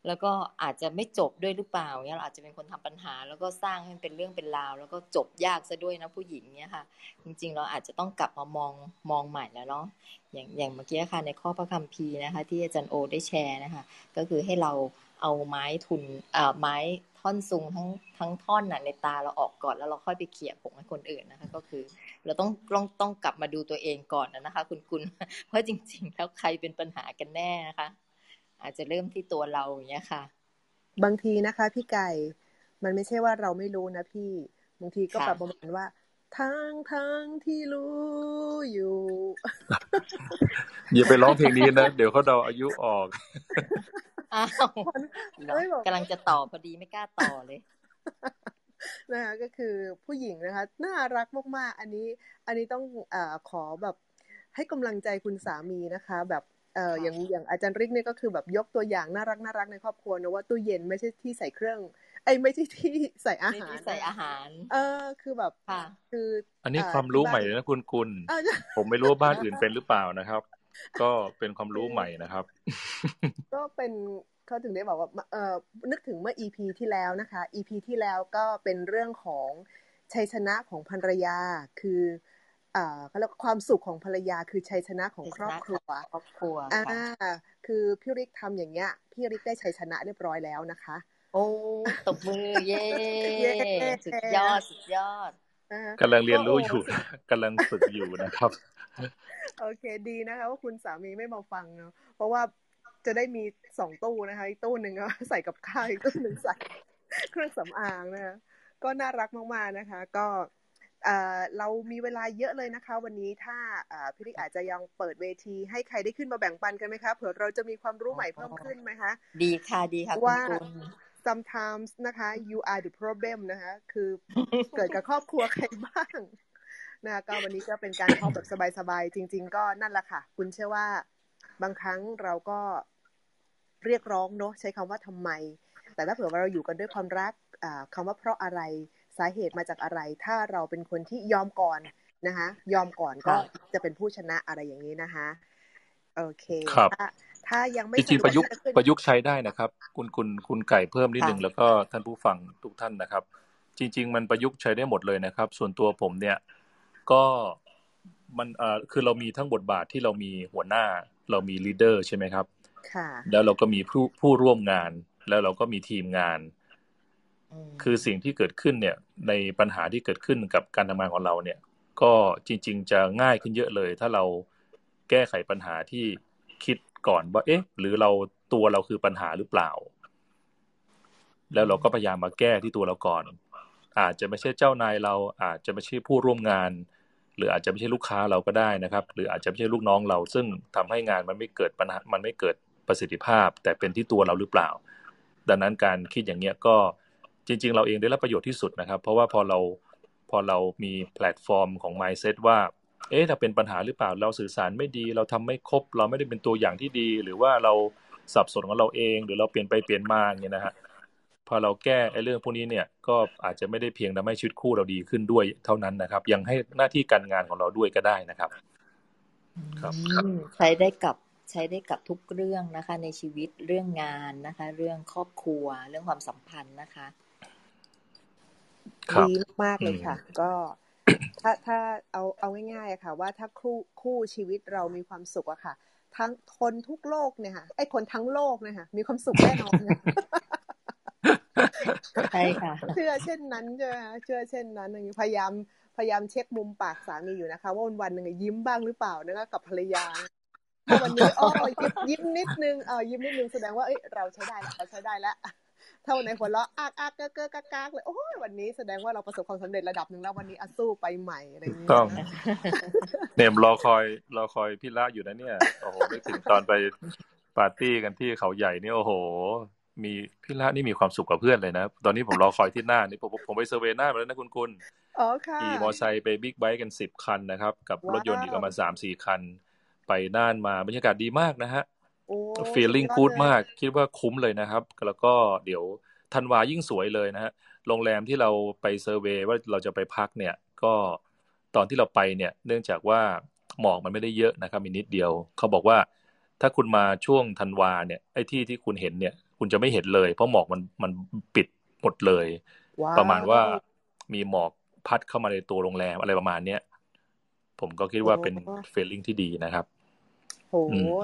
แล้วก็อาจจะไม่จบด้วยหรือเปล่าเนี่ยเราอาจจะเป็นคนทำปัญหาแล้วก็สร้างให้มันเป็นเรื่องเป็นราวแล้วก็จบยากซะด้วยนะผู้หญิงเนี่ยค่ะจริงๆเราอาจจะต้องกลับมามองมองใหม่แล้วเนาะอย่างอย่างเมื่อกี้ค่ะในข้อพระคัมภีร์นะคะที่อาจารย์โอได้แชร์นะคะก็คือให้เราเอาไม้ทุนเอ่อไม้ท่อนซุงทั้งทั้งท่อนน่ะในตาเราออกก่อนแล้วเราค่อยไปเขี่ยผงให้คนอื่นนะคะก็คือเราต้องต้องต้องกลับมาดูตัวเองก่อนนะคะคุณคุณเพราะจริงๆแล้วใครเป็นปัญหากันแน่นะคะอาจจะเริ่มที่ตัวเราอย่างเงี้ยค่ะบางทีนะคะพี่ไก่มันไม่ใช่ว่าเราไม่รู้นะพี่บางทีก็แบบประมาณว่าทั้งทั้งที่รู้อยู่ อย่าไปร้องเพลงนี้นะ เดี๋ยวเขาเดาอายุออก อ้าวกำลังจะต่อพอดีไม่กล้าต่อเลย นะคะก็คือผู้หญิงนะคะน่ารักมากๆอันนี้อันนี้ต้องเอ่อขอแบบให้กำลังใจคุณสามีนะคะแบบเอ่ออย่างอย่างอาจารย์ริกเนี่ยก็คือแบบยกตัวอย่างน่ารักน่ารักในครอบครัวนะว่าตู้เย็นไม่ใช่ที่ใส่เครื่องไอ้ไม่ใช่ที่ใส่อาหารใส่อาหารเออคือแบบคืออันนี้ความรู้ใหม่เลยนะคุณกุลผมไม่รู้ว่าบ้านอื่นเป็นหรือเปล่านะครับก็เป็นความรู้ใหม่นะครับก็เป็นเขาถึงได้บอกว่าเออนึกถึงเมื่อ อี พี ที่แล้วนะคะ อี พี ที่แล้วก็เป็นเรื่องของชัยชนะของภรรยาคืออ่าแล้วความสุขของภรรยาคือชัยชนะของครอบครัวครอบครัวอ่าคือพี่ริกทำอย่างเงี้ยพี่ริกได้ชัยชนะเรียบร้อยแล้วนะคะโอ้ตบมือเย้สุดยอดสุดยอดกำลังเรียนรู้อยู่กำลังฝึกอยู่นะครับโอเคดีนะคะว่าคุณสามีไม่มาฟังเนาะเพราะว่าจะได้มีสองตู้นะคะอีกตู้หนึ่งใส่กับข้าวอีกตู้หนึ่งใส่เครื่องสำอางนะคะก็น่ารักมากๆนะคะก็เอ่อเรามีเวลาเยอะเลยนะคะวันนี้ถ้าเอ่อพี่ริกอาจจะยังเปิดเวทีให้ใครได้ขึ้นมาแบ่งปันกันมั้ยคะเผื่อเราจะมีความรู้ใหม่เพิ่มขึ้นมั้ยคะดีค่ะดีค่ะว่า sometimes นะคะ you are the problem นะคะคือ เกิดกับครอบครัวใครบ้างนะก็วันนี้ก็เป็นการทอล์คแบบสบายๆจริงๆก็นั่นแหละค่ะคุณเชื่อว่าบางครั้งเราก็เรียกร้องเนาะใช้คำว่าทำไมแต่ถ้าเผื่อว่าเราอยู่กันด้วยความรักอ่าคำว่าเพราะอะไร สาเหตุมาจากอะไรถ้าเราเป็นคนที่ยอมก่อนนะคะยอมก่อนก็จะเป็นผู้ชนะอะไรอย่างนี้นะคะโอเคถ้าถ้ายังไม่จริงประยุกต์ประยุกต์ใช้ได้นะครับคุณคุณคุณไก่เพิ่มนิดนึงแล้วก็ท่านผู้ฟังทุกท่านนะครับจริงๆมันประยุกต์ใช้ได้หมดเลยนะครับส่วนตัวผมเนี่ยก็มันเอ่อคือเรามีทั้งบทบาทที่เรามีหัวหน้าเรามีลีดเดอร์ใช่ไหมครับค่ะแล้วเราก็มีผู้ผู้ร่วมงานแล้วเราก็มีทีมงานคือสิ่งที่เกิดขึ้นเนี่ยในปัญหาที่เกิดขึ้นกับการทำงานของเราเนี่ยก็จริงๆจะง่ายขึ้นเยอะเลยถ้าเราแก้ไขปัญหาที่คิดก่อนว่าเอ๊ะหรือเราตัวเราคือปัญหาหรือเปล่าแล้วเราก็พยายามมาแก้ที่ตัวเราก่อนอาจจะไม่ใช่เจ้านายเราอาจจะไม่ใช่ผู้ร่วมงานหรืออาจจะไม่ใช่ลูกค้าเราก็ได้นะครับหรืออาจจะไม่ใช่ลูกน้องเราซึ่งทำให้งานมันไม่เกิดปัญหามันไม่เกิดประสิทธิภาพแต่เป็นที่ตัวเราหรือเปล่าดังนั้นการคิดอย่างเงี้ยก็จริงๆเราเองได้รับประโยชน์ที่สุดนะครับเพราะว่าพอเราพอเรามีแพลตฟอร์มของ Mindset ว่าเอ๊ะเราเป็นปัญหาหรือเปล่าเราสื่อสารไม่ดีเราทำไม่ครบเราไม่ได้เป็นตัวอย่างที่ดีหรือว่าเราสับสนของเราเองหรือเราเปลี่ยนไปเปลี่ยนมาอย่างเงี้ยนะฮะพอเราแก้ไอ้เรื่องพวกนี้เนี่ยก็อาจจะไม่ได้เพียงทำให้ชีวิตคู่เราดีขึ้นด้วยเท่านั้นนะครับยังให้หน้าที่การงานของเราด้วยก็ได้นะครับครับใช้ได้กับใช้ได้กับทุกเรื่องนะคะในชีวิตเรื่องงานนะคะเรื่องครอบครัวเรื่องความสัมพันธ์นะคะดีมากเลยค่ะก็ถ้าถ้าเอาเอาง่ายๆค่ะว่าถ้าคู่คู่ชีวิตเรามีความสุขอะค่ะทั้งคนทุกโลกเนี่ยค่ะไอ้คนทั้งโลกเนี่ยค่ะมีความสุขแน่นอนใช่ค่ะเชื่อเช่นนั้นใช่ไหมเชื่อเช่นนั้นอย่างนี้พยายามพยายามเช็คมุมปากสามีอยู่นะคะว่าวันวันหนึ่งยิ้มบ้างหรือเปล่านะคะกับภรรยาถ้าวันนี้อ๋อยิ้มนิดนึงเออยิ้มนิดนึงแสดงว่าเอ้ยเราใช้ได้แล้วเราใช้ได้แล้วเท่าในหัวเราะอักอักเกอเกอกากเลยโอ้ยวันนี้แสดงว่าเราประสบความสำเร็จระดับหนึ่งแล้ววันนี้อาสู้ไปใหม่อะไรอย่างเงี้ยต้องเนี่ยรอคอยรอคอยพี่ละอยู่นะเนี่ยโอ้โหนึกถึงตอนไปปาร์ตี้กันที่เขาใหญ่นี่โอ้โหมีพี่ละนี่มีความสุขกับเพื่อนเลยนะตอนนี้ผมรอคอยที่หน้านี่ผมผมไปเซอร์เวย์หน้ามาแล้วนะคุณคุณอ๋อค่ะขี่มอไซค์ไปบิ๊กไบค์กันสิบคันนะครับกับรถยนต์อีกประมาณสามสี่คันไปน่านมาบรรยากาศดีมากนะฮะfeeling good มากคิดว่าคุ้มเลยนะครับแล้วก็เดี๋ยวธันวายิ่งสวยเลยนะฮะโรงแรมที่เราไปเซอร์เวย์ว่าเราจะไปพักเนี่ยก็ตอนที่เราไปเนี่ยเนื่องจากว่าหมอกมันไม่ได้เยอะนะครับมีนิดเดียวเขาบอกว่าถ้าคุณมาช่วงธันวาเนี่ยไอ้ที่ที่คุณเห็นเนี่ยคุณจะไม่เห็นเลยเพราะหมอกมันมันปิดหมดเลย wow. ประมาณว่ามีหมอกพัดเข้ามาในตัวโรงแรมอะไรประมาณเนี้ยผมก็คิดว่า oh. เป็น feeling ที่ดีนะครับโ oh. อ้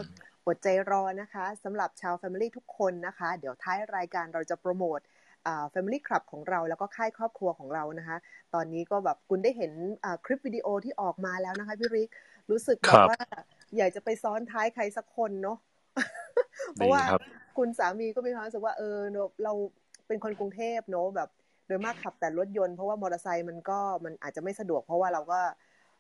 อดใจรอนะคะสำหรับชาว Family ทุกคนนะคะเดี๋ยวท้ายรายการเราจะโปรโมทอ่า Family Club ของเราแล้วก็ค่ายครอบครัวของเรานะคะตอนนี้ก็แบบคุณได้เห็นอ่าคลิปวิดีโอที่ออกมาแล้วนะคะพี่ริกรู้สึกแบบว่าอยากจะไปซ้อนท้ายใครสักคนเนาะ เพราะว่าคุณสามีก็มีความรู้สึกว่าเออเราเป็นคนกรุงเทพเนาะแบบโดยมากขับแต่รถยนต์เพราะว่ามอเตอร์ไซค์มันก็มันอาจจะไม่สะดวกเพราะว่าเราก็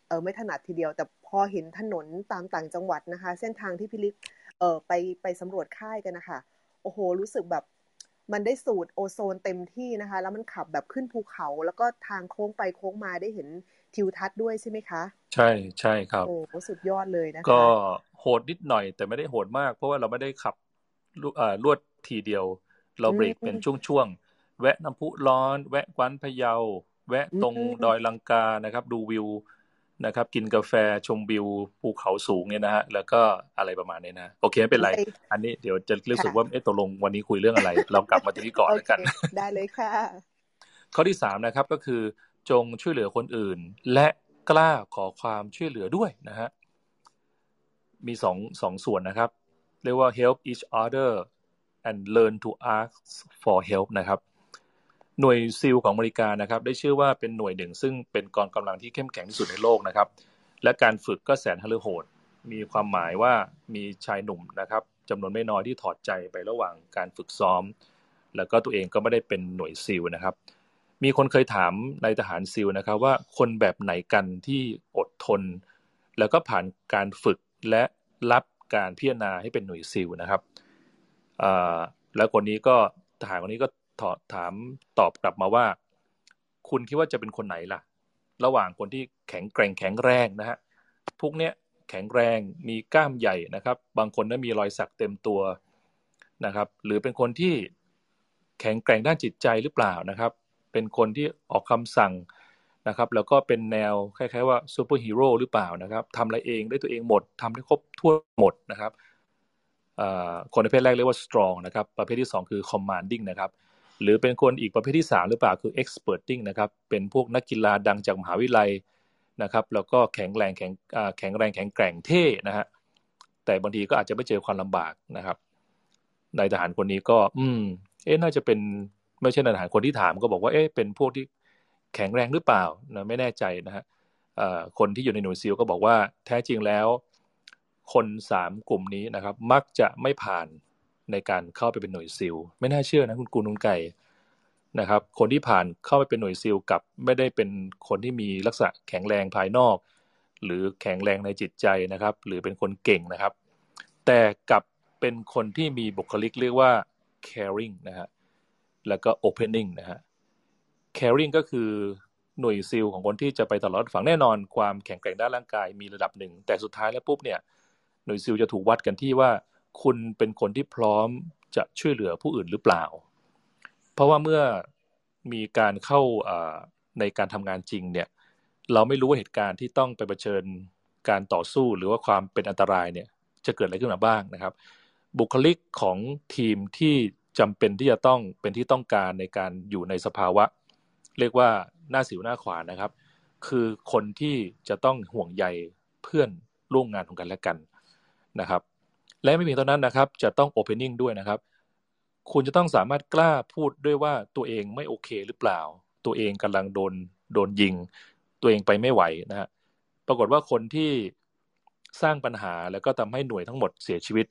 เออไม่ถนัดทีเดียวแต่พอเห็นถนนตามต่างจังหวัดนะคะเส้นทางที่พี่ริกเออไปไปสำรวจค่ายกันนะคะโอ้โหรู้สึกแบบมันได้สูดโอโซนเต็มที่นะคะแล้วมันขับแบบขึ้นภูเขาแล้วก็ทางโค้งไปโค้งมาได้เห็นทิวทัศน์ด้วยใช่ไหมคะใช่ใช่ครับโอ้โหสุดยอดเลยนะคะก็โหดนิดหน่อยแต่ไม่ได้โหดมากเพราะว่าเราไม่ได้ขับลวดทีเดียวเราเบรกเป็นช่วงๆแวะน้ำพุร้อนแวะกวานพะเยาแวะตรงดอยลังกานะครับดูวิวนะครับกินกาแฟชมวิวภูเขาสูงเนี่ยนะฮะแล้วก็อะไรประมาณนี้นะโอเคไม่เป็นไรอันนี้เดี๋ยวจะรู้สึกว่าเอ๊ะตกลงวันนี้คุยเรื่องอะไรเรากลับมาตรงนี้ก่อนแล้วกันได้เลยค่ะข้อที่สามนะครับก็คือจงช่วยเหลือคนอื่นและกล้าขอความช่วยเหลือด้วยนะฮะมีสอง สองส่วนนะครับเรียกว่า help each other and learn to ask for help นะครับหน่วยซีลของอเมริกานะครับได้ชื่อว่าเป็นหน่วยหนึ่งซึ่งเป็นกองกำลังที่เข้มแข็งที่สุดในโลกนะครับและการฝึกก็แสนหฤโหดมีความหมายว่ามีชายหนุ่มนะครับจำนวนไม่น้อยที่ถอดใจไประหว่างการฝึกซ้อมแล้วก็ตัวเองก็ไม่ได้เป็นหน่วยซีลนะครับมีคนเคยถามนายทหารซีลนะครับว่าคนแบบไหนกันที่อดทนแล้วก็ผ่านการฝึกและรับการพิจารณาให้เป็นหน่วยซีลนะครับแล้วคนนี้ก็ทหารคนนี้ก็ถามตอบกลับมาว่าคุณคิดว่าจะเป็นคนไหนล่ะระหว่างคนที่แข็งแกร่งแข็งแรงนะฮะพวกเนี้ยแข็งแรงมีกล้ามใหญ่นะครับบางคนนั้นมีรอยสักเต็มตัวนะครับหรือเป็นคนที่แข็งแกร่งด้านจิตใจหรือเปล่านะครับ เป็นคนที่ออกคำสั่งนะครับแล้วก็เป็นแนวคล้ายๆว่าซูเปอร์ฮีโร่หรือเปล่านะครับทำอะไรเองได้ตัวเองหมดทำได้ครบทั่วหมดนะครับคนประเภทแรกเรียกว่า strong นะครับประเภทที่สองคือ commanding นะครับหรือเป็นคนอีกประเภทที่สามหรือเปล่าคือ experting นะครับเป็นพวกนักกีฬาดังจากมหาวิทยาลัยนะครับแล้วก็แข็งแรงแข็งแข็งแรงแข็งแกร่งเท่นะฮะแต่บางทีก็อาจจะไม่เจอความลำบากนะครับนายทหารคนนี้ก็อืมเอ๊ะน่าจะเป็นไม่ใช่นายทหารคนที่ถามก็บอกว่าเอ๊ะเป็นพวกที่แข็งแรงหรือเปล่านะไม่แน่ใจนะฮะคนที่อยู่ในหน่วยซีลก็บอกว่าแท้จริงแล้วคนสามกลุ่มนี้นะครับมักจะไม่ผ่านในการเข้าไปเป็นหน่วยซีลไม่น่าเชื่อนะคุณกูนุนไก่นะครับคนที่ผ่านเข้าไปเป็นหน่วยซีลกับไม่ได้เป็นคนที่มีลักษณะแข็งแรงภายนอกหรือแข็งแรงในจิตใจนะครับหรือเป็นคนเก่งนะครับแต่กับเป็นคนที่มีบุคลิกเรียกว่า caring นะฮะแล้วก็ opening นะฮะ caring ก็คือหน่วยซีลของคนที่จะไปตลอดฝั่งแน่นอนความแข็งแกร่งด้านร่างกายมีระดับหนึ่งแต่สุดท้ายแล้วปุ๊บเนี่ยหน่วยซีลจะถูกวัดกันที่ว่าคุณเป็นคนที่พร้อมจะช่วยเหลือผู้อื่นหรือเปล่าเพราะว่าเมื่อมีการเข้าในการทำงานจริงเนี่ยเราไม่รู้ว่าเหตุการณ์ที่ต้องไปเผชิญการต่อสู้หรือว่าความเป็นอันตรายเนี่ยจะเกิดอะไรขึ้นมาบ้างนะครับบุคลิกของทีมที่จำเป็นที่จะต้องเป็นที่ต้องการในการอยู่ในสภาวะเรียกว่าหน้าสิวหน้าขวานนะครับคือคนที่จะต้องห่วงใยเพื่อนร่วมงานของกันและกันนะครับและไม่เพียงเท่านั้นนะครับจะต้อง opening ด้วยนะครับคุณจะต้องสามารถกล้าพูดด้วยว่าตัวเองไม่โอเคหรือเปล่าตัวเองกำลังโดนโดนยิงตัวเองไปไม่ไหวนะฮะปรากฏว่าคนที่สร้างปัญหาแล้วก็ทำให้หน่วยทั้งหมดเสียชีวิต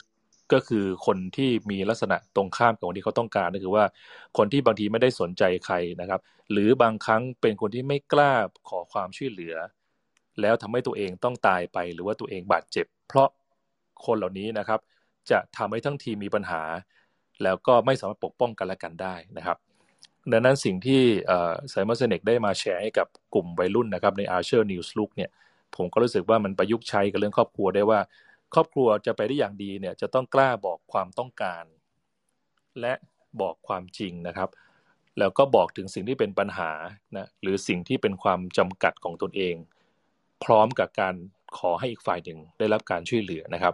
ก็คือคนที่มีลักษณะตรงข้ามกับคนที่เขาต้องการก็คือว่าคนที่บางทีไม่ได้สนใจใครนะครับหรือบางครั้งเป็นคนที่ไม่กล้าขอความช่วยเหลือแล้วทำให้ตัวเองต้องตายไปหรือว่าตัวเองบาดเจ็บเพราะคนเหล่านี้นะครับจะทำให้ทั้งทีมมีปัญหาแล้วก็ไม่สามารถปกป้องกันและกันได้นะครับดังนั้นสิ่งที่Simon Sinekได้มาแชร์ให้กับกลุ่มวัยรุ่นนะครับใน Usher's New Look เนี่ยผมก็รู้สึกว่ามันประยุกต์ใช้กับเรื่องครอบครัวได้ว่าครอบครัวจะไปได้อย่างดีเนี่ยจะต้องกล้าบอกความต้องการและบอกความจริงนะครับแล้วก็บอกถึงสิ่งที่เป็นปัญหานะหรือสิ่งที่เป็นความจำกัดของตนเองพร้อมกับการขอให้อีกฝ่ายหนึ่งได้รับการช่วยเหลือนะครับ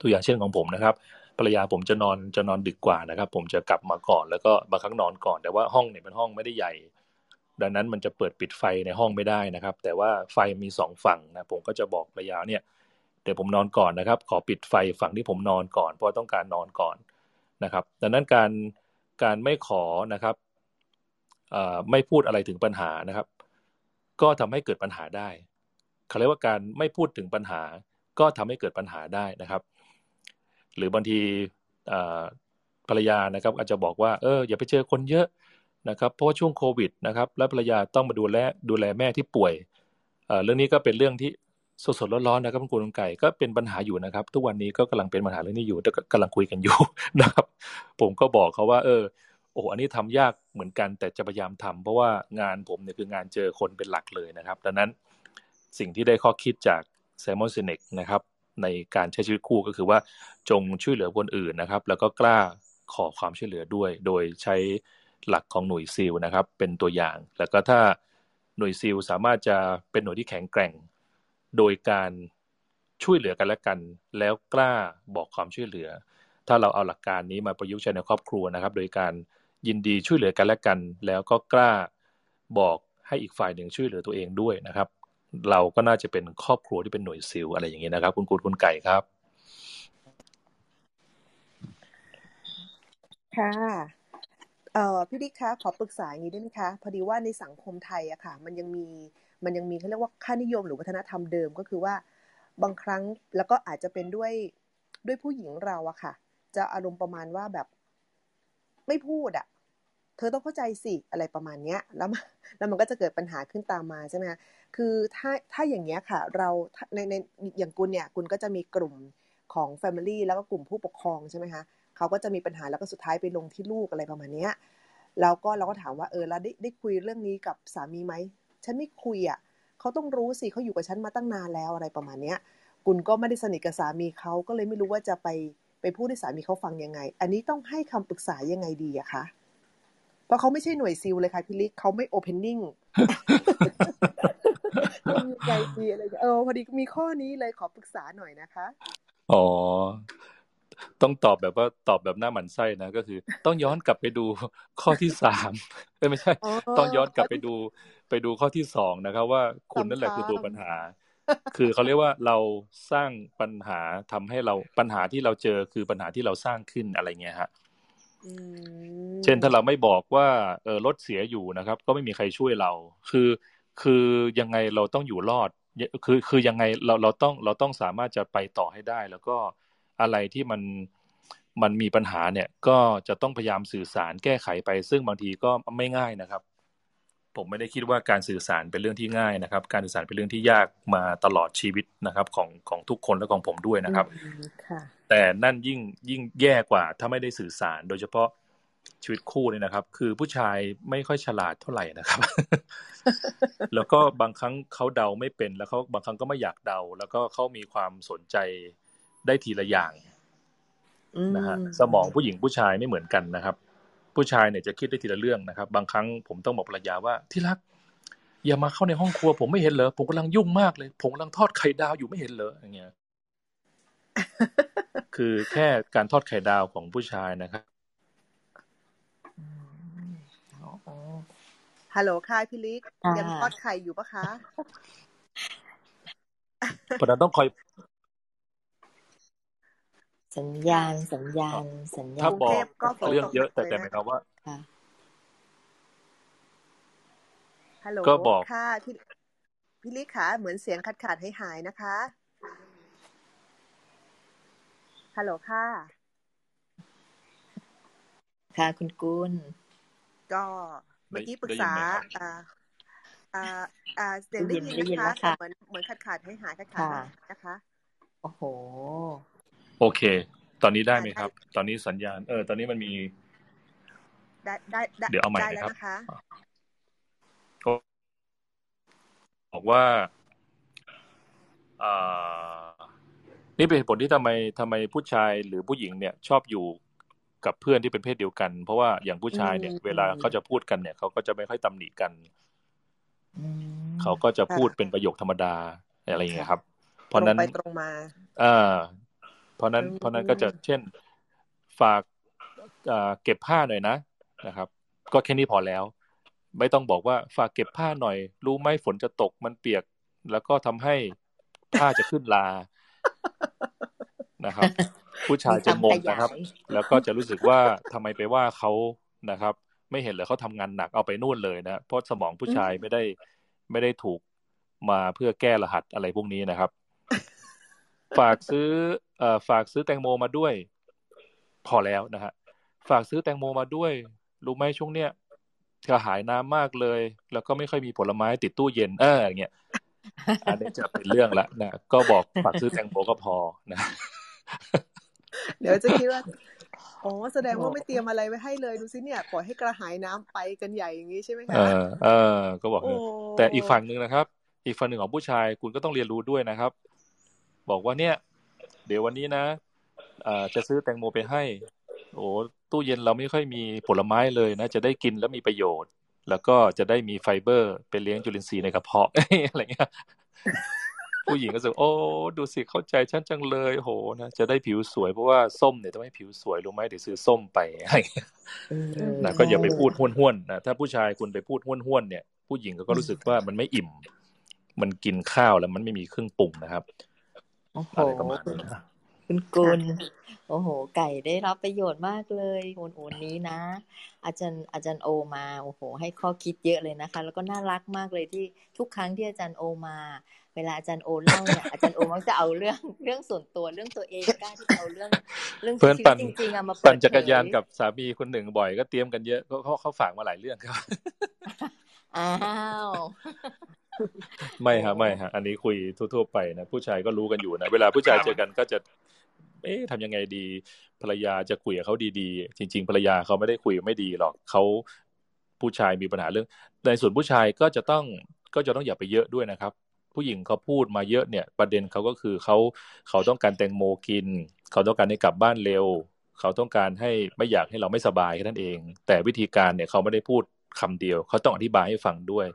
ตัวอย่างเช่นของผมนะครับภรรยาผมจะนอนจะนอนดึกกว่านะครับผมจะกลับมาก่อนแล้วก็บางครั้งนอนก่อนแต่ว่าห้องเนี่ยเป็นห้องไม่ได้ใหญ่ดังนั้นมันจะเปิดปิดไฟในห้องไม่ได้นะครับแต่ว่าไฟมีสองฝั่งนะผมก็จะบอกภรรยาเนี่ยเดี๋ยวผมนอนก่อนนะครับขอปิดไฟฝั่งที่ผมนอนก่อนเพราะต้องการนอนก่อนนะครับดังนั้นการการไม่ขอนะครับเอ่อไม่พูดอะไรถึงปัญหานะครับก็ทำให้เกิดปัญหาได้เขาเรียกว่าการไม่พูดถึงปัญหาก็ทำให้เกิดปัญหาได้นะครับหรือบางทีภรรยานะครับอาจจะบอกว่าเอออย่าไปเจอคนเยอะนะครับเพราะว่าช่วงโควิดนะครับและภรรยาต้องมาดูแลดูแลแม่ที่ป่วยเอ่อเรื่องนี้ก็เป็นเรื่องที่สดๆร้อนๆนะครับคุณลุงไก่ก็เป็นปัญหาอยู่นะครับทุกวันนี้ก็กำลังเป็นปัญหาเรื่องนี้อยู่แต่กำลังคุยกันอยู่นะครับผมก็บอกเขาว่าเออโอ้อันนี้ทำยากเหมือนกันแต่จะพยายามทำเพราะว่างานผมเนี่ยคืองานเจอคนเป็นหลักเลยนะครับดังนั้นสิ่งที่ได้ข้อคิดจาก Simon Sinek นะครับในการใช้ชีวิตคู่ก็คือว่าจงช่วยเหลือคนอื่นนะครับแล้วก็กล้าขอความช่วยเหลือด้วยโดยใช้หลักของหน่วยซีลนะครับเป็นตัวอย่างแล้วก็ถ้าหน่วยซีลสามารถจะเป็นหน่วยที่แข็งแกร่งโดยการช่วยเหลือกันและกันแล้วกล้าบอกความช่วยเหลือถ้าเราเอาหลักการนี้มาประยุกต์ใช้ในครอบครัวนะครับโดยการยินดีช่วยเหลือกันและกันแล้วก็กล้าบอกให้อีกฝ่ายหนึ่งช่วยเหลือตัวเองด้วยนะครับเราก็น่าจะเป็นครอบครัวที่เป็นหน่วยซีลอะไรอย่างนี้นะครับคุณกูดคุณไก่ครับค่ะเอ่อพี่ดิ๊กคะขอปรึกษาอย่างนี้ได้ไหมคะพอดีว่าในสังคมไทยอะค่ะมันยังมีมันยังมีเขาเรียกว่าค่านิยมหรือวัฒนธรรมเดิมก็คือว่าบางครั้งแล้วก็อาจจะเป็นด้วยด้วยผู้หญิงเราอะค่ะจะอารมณ์ประมาณว่าแบบไม่พูดอะเธอต้องเข้าใจสิอะไรประมาณเนี้ยแล้วแล้วมันก็จะเกิดปัญหาขึ้นตามมาใช่ไหมคะคือถ้าถ้าอย่างเงี้ยค่ะเราในในอย่างคุณเนี่ยคุณก็จะมีกลุ่มของ Family แล้วก็กลุ่มผู้ปกครองใช่ไหมคะเขาก็จะมีปัญหาแล้วก็สุดท้ายไปลงที่ลูกอะไรประมาณเนี้ยแล้วก็เราก็ถามว่าเออแล้วได้ได้คุยเรื่องนี้กับสามีไหมฉันไม่คุยอ่ะเขาต้องรู้สิเขาอยู่กับฉันมาตั้งนานแล้วอะไรประมาณเนี้ยคุณก็ไม่ได้สนิทกับสามีเขาก็เลยไม่รู้ว่าจะไปไปพูดให้สามีเขาฟังยังไงอันนี้ต้องให้คำปรึกษายังไงดีอะคะ เพราะเขาไม่ใช่หน่วยซีลเลยค่ะพี่ลิกเขาไม่โอเพนนิ่งมีใจดีอะไรเออพอดีมีข้อนี้เลยขอปรึกษาหน่อยนะคะอ๋อต้องตอบแบบว่าตอบแบบหน้าหมันไส้นะก็คือต้องย้อนกลับไปดูข้อที่สามเอ้ยไม่ใช่ต้องย้อนกลับไปดูไปดูข้อที่สองนะครับว่าคุณนั่นแหละคือตัวปัญหาคือเขาเรียกว่าเราสร้างปัญหาทำให้เราปัญหาที่เราเจอคือปัญหาที่เราสร้างขึ้นอะไรเงี้ยฮะเช่นถ้าเราไม่บอกว่าเออรถเสียอยู่นะครับก็ไม่มีใครช่วยเราคือคือยังไงเราต้องอยู่รอดคือคือยังไงเราเราต้องเราต้องสามารถจะไปต่อให้ได้แล้วก็อะไรที่มันมันมีปัญหาเนี่ยก็จะต้องพยายามสื่อสารแก้ไขไปซึ่งบางทีก็ไม่ง่ายนะครับผมไม่ได้คิดว่าการสื่อสารเป็นเรื่องที่ง่ายนะครับการสื่อสารเป็นเรื่องที่ยากมาตลอดชีวิตนะครับของของทุกคนและของผมด้วยนะครับแต่นั่นยิ่งยิ่งแย่กว่าถ้าไม่ได้สื่อสารโดยเฉพาะชีวิตคู่เนี่ยนะครับคือผู้ชายไม่ค่อยฉลาดเท่าไหร่นะครับ แล้วก็บางครั้งเขาเดาไม่เป็นแล้วเขาบางครั้งก็ไม่อยากเดาแล้วก็เขามีความสนใจได้ทีละอย่างนะฮะสมองผู้หญิงผู้ชายไม่เหมือนกันนะครับผู้ชายเนี่ยจะคิดได้ทีละเรื่องนะครับบางครั้งผมต้องบอกภรรยาว่าที่รักอย่ามาเข้าในห้องครัวผมไม่เห็นเหรอผมกำลังยุ่งมากเลยผมกำลังทอดไข่ดาวอยู่ไม่เห็นเหรออย่างเงี้ย คือแค่การทอดไข่ดาวของผู้ชายนะครับฮัลโหลค่ะพี่ลิกยังทอดไข่อยู่ปะคะเพราะนั้นต้องคอยสัญญาณสัญญาณสัญญาณถ้าบอกเรื่องเยอะแต่แต่หมายความว่าฮัลโหลค่ะพี่พี่ลิกค่ะเหมือนเสียงขาดขาดหายหายนะคะฮัลโหลค่ะค่ะคุณกุลก็เมื่อกี้ปรึกษาอ่าอ่าอ่าเสียงได้ยินนะคะเหมือนเหมือนขาดขาดหายหายขาดขาดนะคะโอ้โหโอเคตอนนี้ได้ไหมครับตอนนี้สัญญาณเออตอนนี้มันมีได้ได้เดี๋ยวเอาใหม่นะครับบอกว่าอ่านี่เป็นเหตุผลที่ทำไมทำไมผู้ชายหรือผู้หญิงเนี่ยชอบอยู่กับเพื่อนที่เป็นเพศเดียวกันเพราะว่าอย่างผู้ชายเนี่ยเวลาเขาจะพูดกันเนี่ยเขาก็จะไม่ค่อยตำหนิกันเขาก็จะพูดเป็นประโยคธรรมดาอะไรอย่างเงี้ยครับเพราะนั้นตรงมาอ่าเพราะนั้นเพราะนั้นก็จะเช่นฝากเก็บผ้าหน่อยนะนะครับก็แค่นี้พอแล้วไม่ต้องบอกว่าฝากเก็บผ้าหน่อยรู้ไหมฝนจะตกมันเปียกแล้วก็ทำให้ผ้าจะขึ้นลานะครับผู้ชายจะงงนะครับแล้วก็จะรู้สึกว่าทำไมไปว่าเขานะครับไม่เห็นเลยเขาทำงานหนักเอาไปนู่นเลยนะเพราะสมองผู้ชายไม่ได้ไม่ได้ถูกมาเพื่อแก้รหัสอะไรพวกนี้นะครับฝากซื้อเอ่อฝากซื้อแตงโมมาด้วยพอแล้วนะฮะฝากซื้อแตงโมมาด้วยรู้ไหมช่วงเนี้ยกระหายน้ำมากเลยแล้วก็ไม่ค่อยมีผลไม้ติดตู้เย็นเอออย่างเงี้ยอันนี้จะเป็นเรื่องละนะก็บอกฝากซื้อแตงโมก็พอนะเดี๋ยวจะคิดว่าอ๋อแสดงว่าไม่เตรียมอะไรไว้ให้เลยดูสิเนี่ยปล่อยให้กระหายน้ำไปกันใหญ่อย่างนี้ใช่ไหมคะเออเออก็บอกแต่อีกฝั่งนึงนะครับอีกฝั่งหนึ่งของผู้ชายคุณก็ต้องเรียนรู้ด้วยนะครับบอกว่าเนี่ยเดี๋ยววันนี้นะจะซื้อแตงโมไปให้โอ้ตู้เย็นเราไม่ค่อยมีผลไม้เลยนะจะได้กินแล้วมีประโยชน์แล้วก็จะได้มีไฟเบอร์เป็นเลี้ยงจุลินทรีย์ในกระเพาะ อะไรเงี้ย ผู้หญิงก็จะโอ้ดูสิเข้าใจฉันจังเลยโหนะจะได้ผิวสวยเพราะว่าส้มเนี่ยต้องให้ผิวสวยรู้ไหมเดี๋ยวซื้อส้มไปอะไร นะก็อย่าไปพูดห้วนๆนะถ้าผู้ชายคุณไปพูดห้วนๆเนี่ยผู้หญิงก็รู้สึกว่ามันไม่อิ่มมันกินข้าวแล้วมันไม่มีเครื่องปรุงนะครับโอ้โหคุณกุลโอ้โหไก่ได้รับประโยชน์มากเลยโอนโอนนี้นะอาจารย์อาจารย์โอมาโอ้โหให้ข้อคิดเยอะเลยนะคะแล้วก็น่ารักมากเลยที่ทุกครั้งที่อาจารย์โอมาเวลาอาจารย์โอเล่าเนี่ยอาจารย์โอมักจะเอาเรื่องเรื่องส่วนตัวเรื่องตัวเองกล้าที่เอาเรื่องเรื่องชีวิตจริงๆมาปั่นจักรยานกับสามีคนหนึ่งบ่อยก็เตรียมกันเยอะเขาเขาฝากมาหลายเรื่องครับอ้าวไม่ฮะไม่ฮะอันนี้คุยทั่วๆไปนะผู้ชายก็รู้กันอยู่นะเวลาผู้ชายเจอกันก็จะเอ๊ะทำยังไงดีภรรยาจะคุยกับเขาดีๆจริงๆภรรยาเขาไม่ได้คุยไม่ดีหรอกเขาผู้ชายมีปัญหาเรื่องในส่วนผู้ชายก็จะต้องก็จะต้องอย่าไปเยอะด้วยนะครับผู้หญิงเขาพูดมาเยอะเนี่ยประเด็นเขาก็คือเขาเขาต้องการแตงโมกินเขาต้องการให้กลับบ้านเร็ว เขาต้องการให้ไม่อยากให้เราไม่สบายแค่นั้นเองแต่วิธีการเนี่ยเขาไม่ได้พูดคำเดียวเขาต้องอธิบายให้ฟังด้วย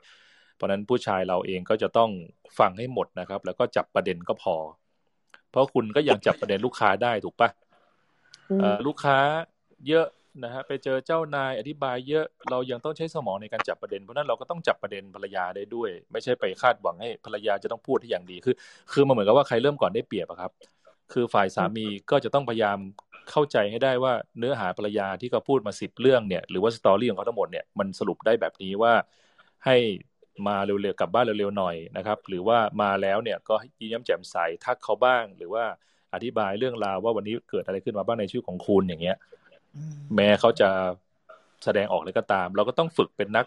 เพราะนั้นผู้ชายเราเองก็จะต้องฟังให้หมดนะครับแล้วก็จับประเด็นก็พอเพราะคุณก็ยังจับประเด็นลูกค้าได้ถูกปะลูกค้าเยอะนะฮะไปเจอเจ้านายอธิบายเยอะเรายังต้องใช้สมองในการจับประเด็นเพราะนั้นเราก็ต้องจับประเด็นภรรยาได้ด้วยไม่ใช่ไปคาดหวังให้ภรรยาจะต้องพูดให้อย่างดีคือคือมันเหมือนกับว่าใครเริ่มก่อนได้เปรียบอะครับคือฝ่ายสามีก็จะต้องพยายามเข้าใจให้ได้ว่าเนื้อหาภรรยาที่เขาพูดมาสิบเรื่องเนี่ยหรือว่าสตอรี่ของเขาทั้งหมดเนี่ยมันสรุปได้แบบนี้ว่าให้มาเร็วๆกลับบ้านเร็วๆหน่อยนะครับหรือว่ามาแล้วเนี่ยก็ยิ้มแย้มแจ่มใสทักเขาบ้างหรือว่าอธิบายเรื่องราวว่าวันนี้เกิดอะไรขึ้นมาบ้างในชีวิตของคุณอย่างเงี้ยแม้เขาจะแสดงออกเลยก็ตามเราก็ต้องฝึกเป็นนัก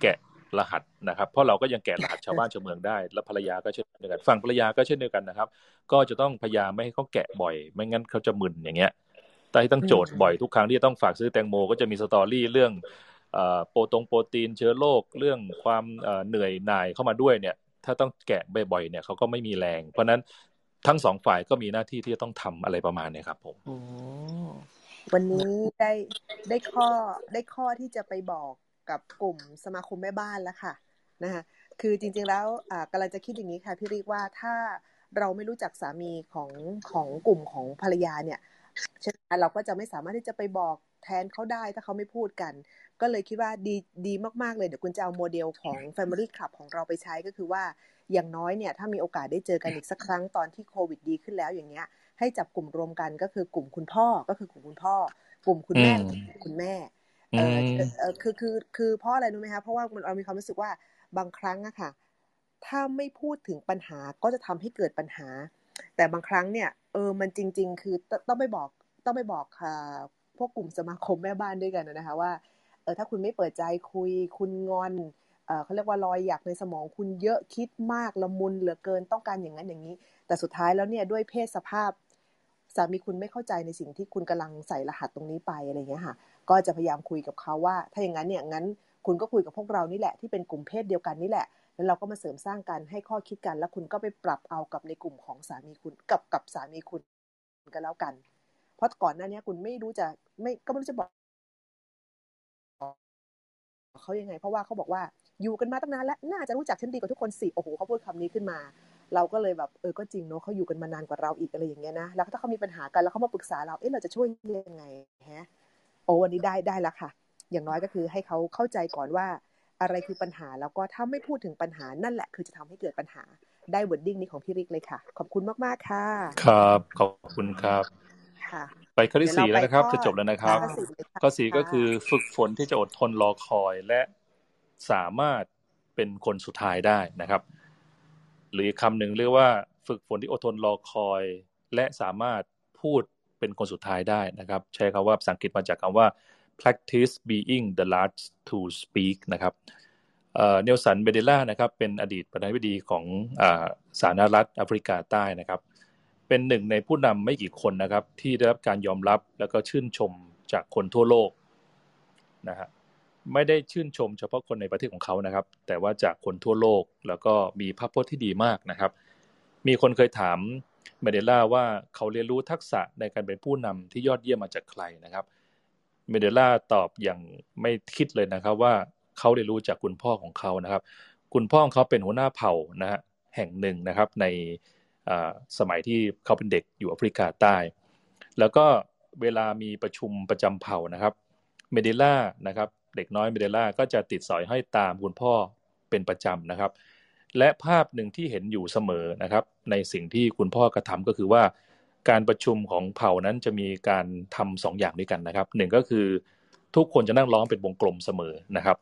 แกะรหัสนะครับเพราะเราก็ยังแกะรหัสชาวบ้านชาวเมืองได้และภรรยาก็เช่นเดียวกันฝั่งภรรยาก็เช่นเดียวกันนะครับก็จะต้องพยายามไม่ให้เขาแกะบ่อยไม่งั้นเขาจะมึนอย่างเงี้ยแต่ที่ต้องโจทย์บ่อยทุกครั้งที่จะต้องฝากซื้อแตงโมก็จะมีสตอรี่เรื่องเอ่อโปรตงโปรตีนเชื้อโรคเรื่องความเอ่อเหนื่อยหน่ายเข้ามาด้วยเนี่ยถ้าต้องแกะบ่อยๆเนี่ยเขาก็ไม่มีแรงเพราะนั้นทั้งสองฝ่ายก็มีหน้าที่ที่จะต้องทำอะไรประมาณนี้ครับผมวันนี้ได้ได้ข้อได้ข้อที่จะไปบอกกับกลุ่มสมาคมแม่บ้านแล้วค่ะนะคะคือจริงๆแล้วอ่ากำลังจะคิดอย่างนี้ค่ะพี่ริกว่าถ้าเราไม่รู้จักสามีของของกลุ่มของภรรยาเนี่ยใช่ไหมเราก็จะไม่สามารถที่จะไปบอกแทนเขาได้ถ้าเขาไม่พูดกันก็เลยคิดว่าดีดีมากๆเลยเดี๋ยวคุณจะเอาโมเดลของ Family Club ของเราไปใช้ก็คือว่าอย่างน้อยเนี่ยถ้ามีโอกาสได้เจอกันอีกสักครั้งตอนที่โควิดดีขึ้นแล้วอย่างเงี้ยให้จับกลุ่มรวมกันก็คือกลุ่มคุณพ่อก็คือกลุ่มคุณพ่อกลุ่มคุณแม่คุณแม่เออเออคือคือคือเพราะอะไรรู้ไหมคะเพราะว่าเรามีความรู้สึกว่าบางครั้งอะค่ะถ้าไม่พูดถึงปัญหาก็จะทำให้เกิดปัญหาแต่บางครั้งเนี่ยเออมันจริงๆคือต้องไปบอกต้องไปบอกค่ะพวกกลุ่มสมาคมแม่บ้านด้วยกันนะคะว่าเออถ้าคุณไม่เปิดใจคุยคุณงอนเออเขาเรียกว่ารอยหยักในสมองคุณเยอะคิดมากละมุนเหลือเกินต้องการอย่างนั้นอย่างนี้แต่สุดท้ายแล้วเนี่ยด้วยเพศสภาพสามีคุณไม่เข้าใจในสิ่งที่คุณกำลังใส่รหัสตรงนี้ไปอะไรอย่างเงี้ยค่ะก็จะพยายามคุยกับเขาว่าถ้าอย่างนั้นเนี่ยงั้นคุณก็คุยกับพวกเรานี่แหละที่เป็นกลุ่มเพศเดียวกันนี่แหละแล้วเราก็มาเสริมสร้างกันให้ข้อคิดกันแล้วคุณก็ไปปรับเอากับในกลุ่มของสามีคุณกับกับสามีคุณกันแล้วกันเพราะก่อนหน้านี้คุณไม่รู้จะไม่ก็ไม่รู้จะบอกเขายังไงเพราะว่าเขาบอกว่าอยู่กันมาตั้งนานแล้วน่าจะรู้จักฉันดีกว่าทุกคนสิโอ้โหเขาพูดคำนี้ขึ้นมาเราก็เลยแบบเออก็จริงเนาะเขาอยู่กันมานานกว่าเราอีกอะไรอย่างเงี้ยนะแล้วถ้าเขามีปัญหากันแล้วเขามาปรึกษาเราเอ๊ะเราจะช่วยยังไงฮะโอ้วันนี้ได้ได้แล้วค่ะอย่างน้อยก็คือให้เขาเข้าใจก่อนว่าอะไรคือปัญหาแล้วก็ถ้าไม่พูดถึงปัญหานั่นแหละคือจะทำให้เกิดปัญหาได้เวิร์ดดิ้งนี้ของพี่ริกเลยค่ะขอบคุณมากมากค่ะครับขอบคุณครับไปข้อที่สี่แล้วนะครับจะจบแล้วนะครับข้อสี่ก็คือฝึกฝนที่จะอดทนรอคอยและสามารถเป็นคนสุดท้ายได้นะครับหรือคำหนึ่งเรียกว่าฝึกฝนที่อดทนรอคอยและสามารถพูดเป็นคนสุดท้ายได้นะครับใช้คำว่าภาษาอังกฤษมาจากคำว่า practice being the last to speak นะครับเนลสัน แมนเดลานะครับเป็นอดีตประธานาธิบดีของสาธารณรัฐแอฟริกาใต้นะครับเป็นหนึ่งในผู้นำไม่กี่คนนะครับที่ได้รับการยอมรับแล้วก็ชื่นชมจากคนทั่วโลกนะฮะไม่ได้ชื่นชมเฉพาะคนในประเทศของเขานะครับแต่ว่าจากคนทั่วโลกแล้วก็มีภาพพจน์ที่ดีมากนะครับมีคนเคยถามแมนเดลาว่าเขาเรียนรู้ทักษะในการเป็นผู้นำที่ยอดเยี่ยมมาจากใครนะครับแมนเดลาตอบอย่างไม่คิดเลยนะครับว่าเขาเรียนรู้จากคุณพ่อของเขานะครับคุณพ่อของเขาเป็นหัวหน้าเผ่านะฮะแห่งหนึ่งนะครับในสมัยที่เขาเป็นเด็กอยู่แอฟริกาใต้แล้วก็เวลามีประชุมประจำเผ่านะครับเมเดล่านะครับเด็กน้อยเมเดล่าก็จะติดสอยห้อยตามคุณพ่อเป็นประจำนะครับและภาพหนึ่งที่เห็นอยู่เสมอนะครับในสิ่งที่คุณพ่อกระทำก็คือว่าการประชุมของเผ่านั้นจะมีการทำสองอย่างด้วยกันนะครับหนึ่งก็คือทุกคนจะนั่งล้อมเป็นวงกลมเสมอนะครับ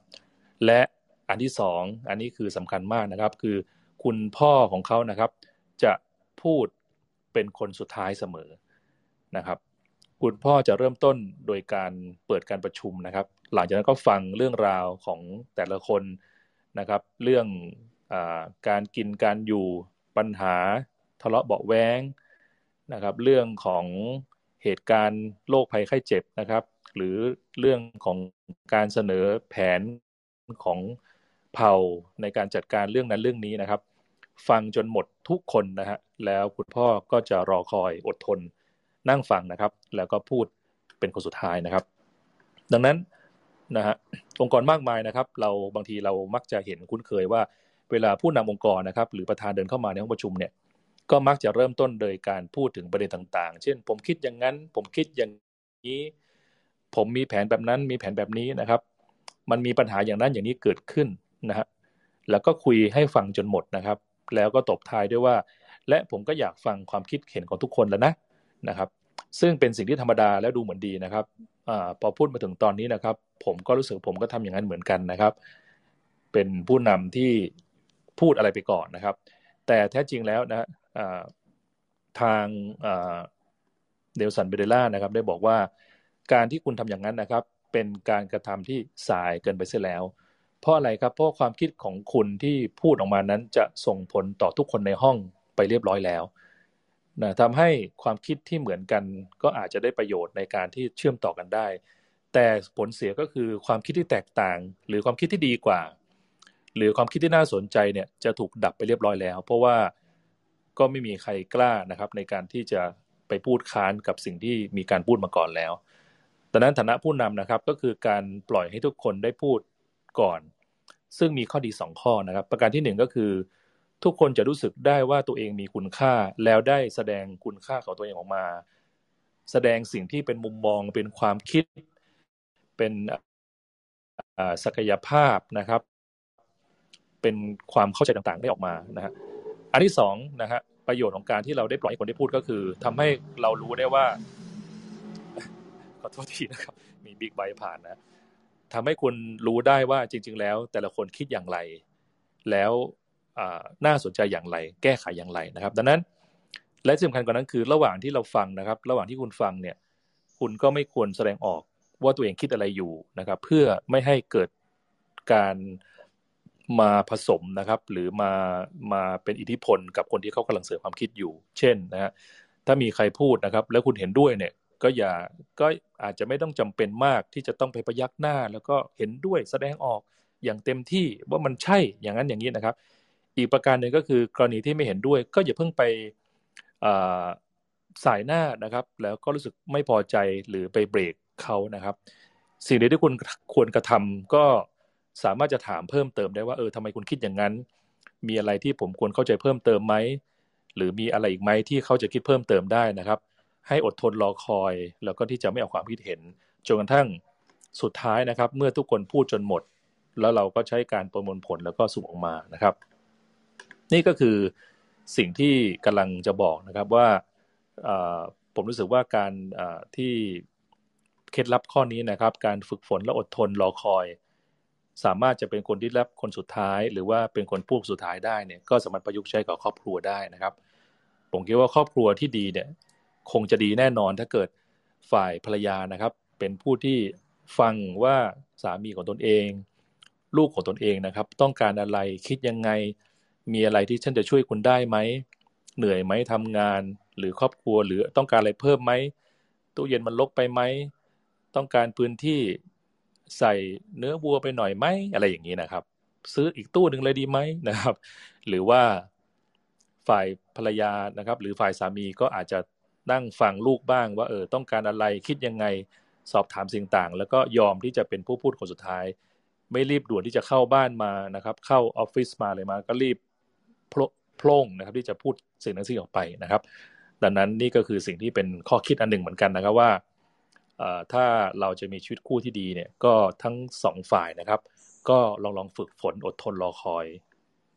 และอันที่สองอันนี้คือสำคัญมากนะครับคือคุณพ่อของเขานะครับจะพูดเป็นคนสุดท้ายเสมอนะครับคุณพ่อจะเริ่มต้นโดยการเปิดการประชุมนะครับหลังจากนั้นก็ฟังเรื่องราวของแต่ละคนนะครับเรื่องอ่าการกินการอยู่ปัญหาทะเลาะเบาะแว้งนะครับเรื่องของเหตุการณ์โรคภัยไข้เจ็บนะครับหรือเรื่องของการเสนอแผนของเผ่าในการจัดการเรื่องนั้นเรื่องนี้นะครับฟังจนหมดทุกคนนะฮะแล้วคุณพ่อก็จะรอคอยอดทนนั่งฟังนะครับแล้วก็พูด เป็นคนสุดท้ายนะครับดังนั้นนะฮะองค์กรมากมายนะครับเราบางทีเรามักจะเห็นคุ้นเคยว่าเวลาผู้นำองค์กรนะครับหรือประธานเดินเข้ามาในห้องประชุมเนี่ยก็มักจะเริ่มต้นโดยการพูดถึงประเด็นต่างๆเช่นผมคิดอย่างนั้นผมคิดอย่างนี้ผมมีแผนแบบนั้นมีแผนแบบนี้นะครับมันมีปัญหาอย่างนั้นอย่างนี้เกิดขึ้นนะฮะแล้วก็คุยให้ฟังจนหมดนะครับแล้วก็ตบท้ายด้วยว่าและผมก็อยากฟังความคิดเห็นของทุกคนแล้วนะนะครับซึ่งเป็นสิ่งที่ธรรมดาและดูเหมือนดีนะครับอ่าพอพูดมาถึงตอนนี้นะครับผมก็รู้สึกผมก็ทำอย่างนั้นเหมือนกันนะครับเป็นผู้นำที่พูดอะไรไปก่อนนะครับแต่แท้จริงแล้วนะอ่าทางอ่าเดลสันเบเดล่านะครับได้บอกว่าการที่คุณทำอย่างนั้นนะครับเป็นการกระทำที่สายเกินไปเสียแล้วเพราะอะไรครับเพราะความคิดของคุณที่พูดออกมานั้นจะส่งผลต่อทุกคนในห้องไปเรียบร้อยแล้วนะทำให้ความคิดที่เหมือนกันก็อาจจะได้ประโยชน์ในการที่เชื่อมต่อกันได้แต่ผลเสียก็คือความคิดที่แตกต่างหรือความคิดที่ดีกว่าหรือความคิดที่น่าสนใจเนี่ยจะถูกดับไปเรียบร้อยแล้วเพราะว่าก็ไม่มีใครกล้านะครับในการที่จะไปพูดค้านกับสิ่งที่มีการพูดมาก่อนแล้วดังนั้นฐานะผู้นำนะครับก็คือการปล่อยให้ทุกคนได้พูดก่อนซึ่งมีข้อดีสองข้อนะครับประการที่หนึ่งก็คือทุกคนจะรู้สึกได้ว่าตัวเองมีคุณค่าแล้วได้แสดงคุณค่าของตัวเองออกมาแสดงสิ่งที่เป็นมุมมองเป็นความคิดเป็นศักยภาพนะครับเป็นความเข้าใจต่างๆได้ออกมานะฮะอันที่สองนะฮะประโยชน์ของการที่เราได้ปล่อยให้คนได้พูดก็คือทำให้เรารู้ได้ว่าขอโทษทีนะครับมีบิ๊กไบค์ผ่านนะทำให้คุณรู้ได้ว่าจริงๆแล้วแต่ละคนคิดอย่างไรแล้วน่าสนใจอย่างไรแก้ไขอย่างไรนะครับดังนั้นและสำคัญกว่านั้นคือระหว่างที่เราฟังนะครับระหว่างที่คุณฟังเนี่ยคุณก็ไม่ควรแสดงออกว่าตัวเองคิดอะไรอยู่นะครับเพื่อไม่ให้เกิดการมาผสมนะครับหรือมามาเป็นอิทธิพลกับคนที่เขากำลังเสนอความคิดอยู่เช่นนะฮะถ้ามีใครพูดนะครับแล้วคุณเห็นด้วยเนี่ยก็อย่าก็อาจจะไม่ต้องจำเป็นมากที่จะต้องไปพยักหน้าแล้วก็เห็นด้วยแสดงออกอย่างเต็มที่ว่ามันใช่อย่างนั้นอย่างนี้นะครับอีกประการหนึ่งก็คือกรณีที่ไม่เห็นด้วยก็อย่าเพิ่งไปสายหน้านะครับแล้วก็รู้สึกไม่พอใจหรือไปเบรกเขานะครับสิ่งที่คุณควรกระทำก็สามารถจะถามเพิ่มเติมได้ว่าเออทำไมคุณคิดอย่างนั้นมีอะไรที่ผมควรเข้าใจเพิ่มเติมไหมหรือมีอะไรอีกไหมที่เขาจะคิดเพิ่มเติมได้นะครับให้อดทนรอคอยแล้วก็ที่จะไม่เอาความคิดเห็นจนกระทั่งสุดท้ายนะครับเมื่อทุกคนพูดจนหมดแล้วเราก็ใช้การประมวลผลแล้วก็สุ่มออกมานะครับนี่ก็คือสิ่งที่กำลังจะบอกนะครับว่าผมรู้สึกว่าการที่เคล็ดลับข้อนี้นะครับการฝึกฝนและอดทนรอคอยสามารถจะเป็นคนที่รับคนสุดท้ายหรือว่าเป็นคนพูดสุดท้ายได้เนี่ยก็สามารถประยุกต์ใช้กับครอบครัวได้นะครับผมคิดว่าครอบครัวที่ดีเนี่ยคงจะดีแน่นอนถ้าเกิดฝ่ายภรรยานะครับเป็นผู้ที่ฟังว่าสามีของตนเองลูกของตนเองนะครับต้องการอะไรคิดยังไงมีอะไรที่ฉันจะช่วยคุณได้ไหมเหนื่อยไหมทำงานหรือครอบครัวหรือต้องการอะไรเพิ่มไหมตู้เย็นมันรกไปไหมต้องการพื้นที่ใส่เนื้อวัวไปหน่อยไหมอะไรอย่างนี้นะครับซื้ออีกตู้นึงเลยดีไหมนะครับหรือว่าฝ่ายภรรยานะครับหรือฝ่ายสามีก็อาจจะนั่งฟังลูกบ้างว่าเออต้องการอะไรคิดยังไงสอบถามสิ่งต่างแล้วก็ยอมที่จะเป็นผู้พูดคนสุดท้ายไม่รีบด่วนที่จะเข้าบ้านมานะครับเข้าออฟฟิศมาเลยมาก็รีบโพล่งนะครับที่จะพูดสิ่งนั้นสิ่งออกไปนะครับดังนั้นนี่ก็คือสิ่งที่เป็นข้อคิดอันหนึ่งเหมือนกันนะครับว่าถ้าเราจะมีชีวิตคู่ที่ดีเนี่ยก็ทั้งสองฝ่ายนะครับก็ลองลองฝึกฝนอดทนรอคอย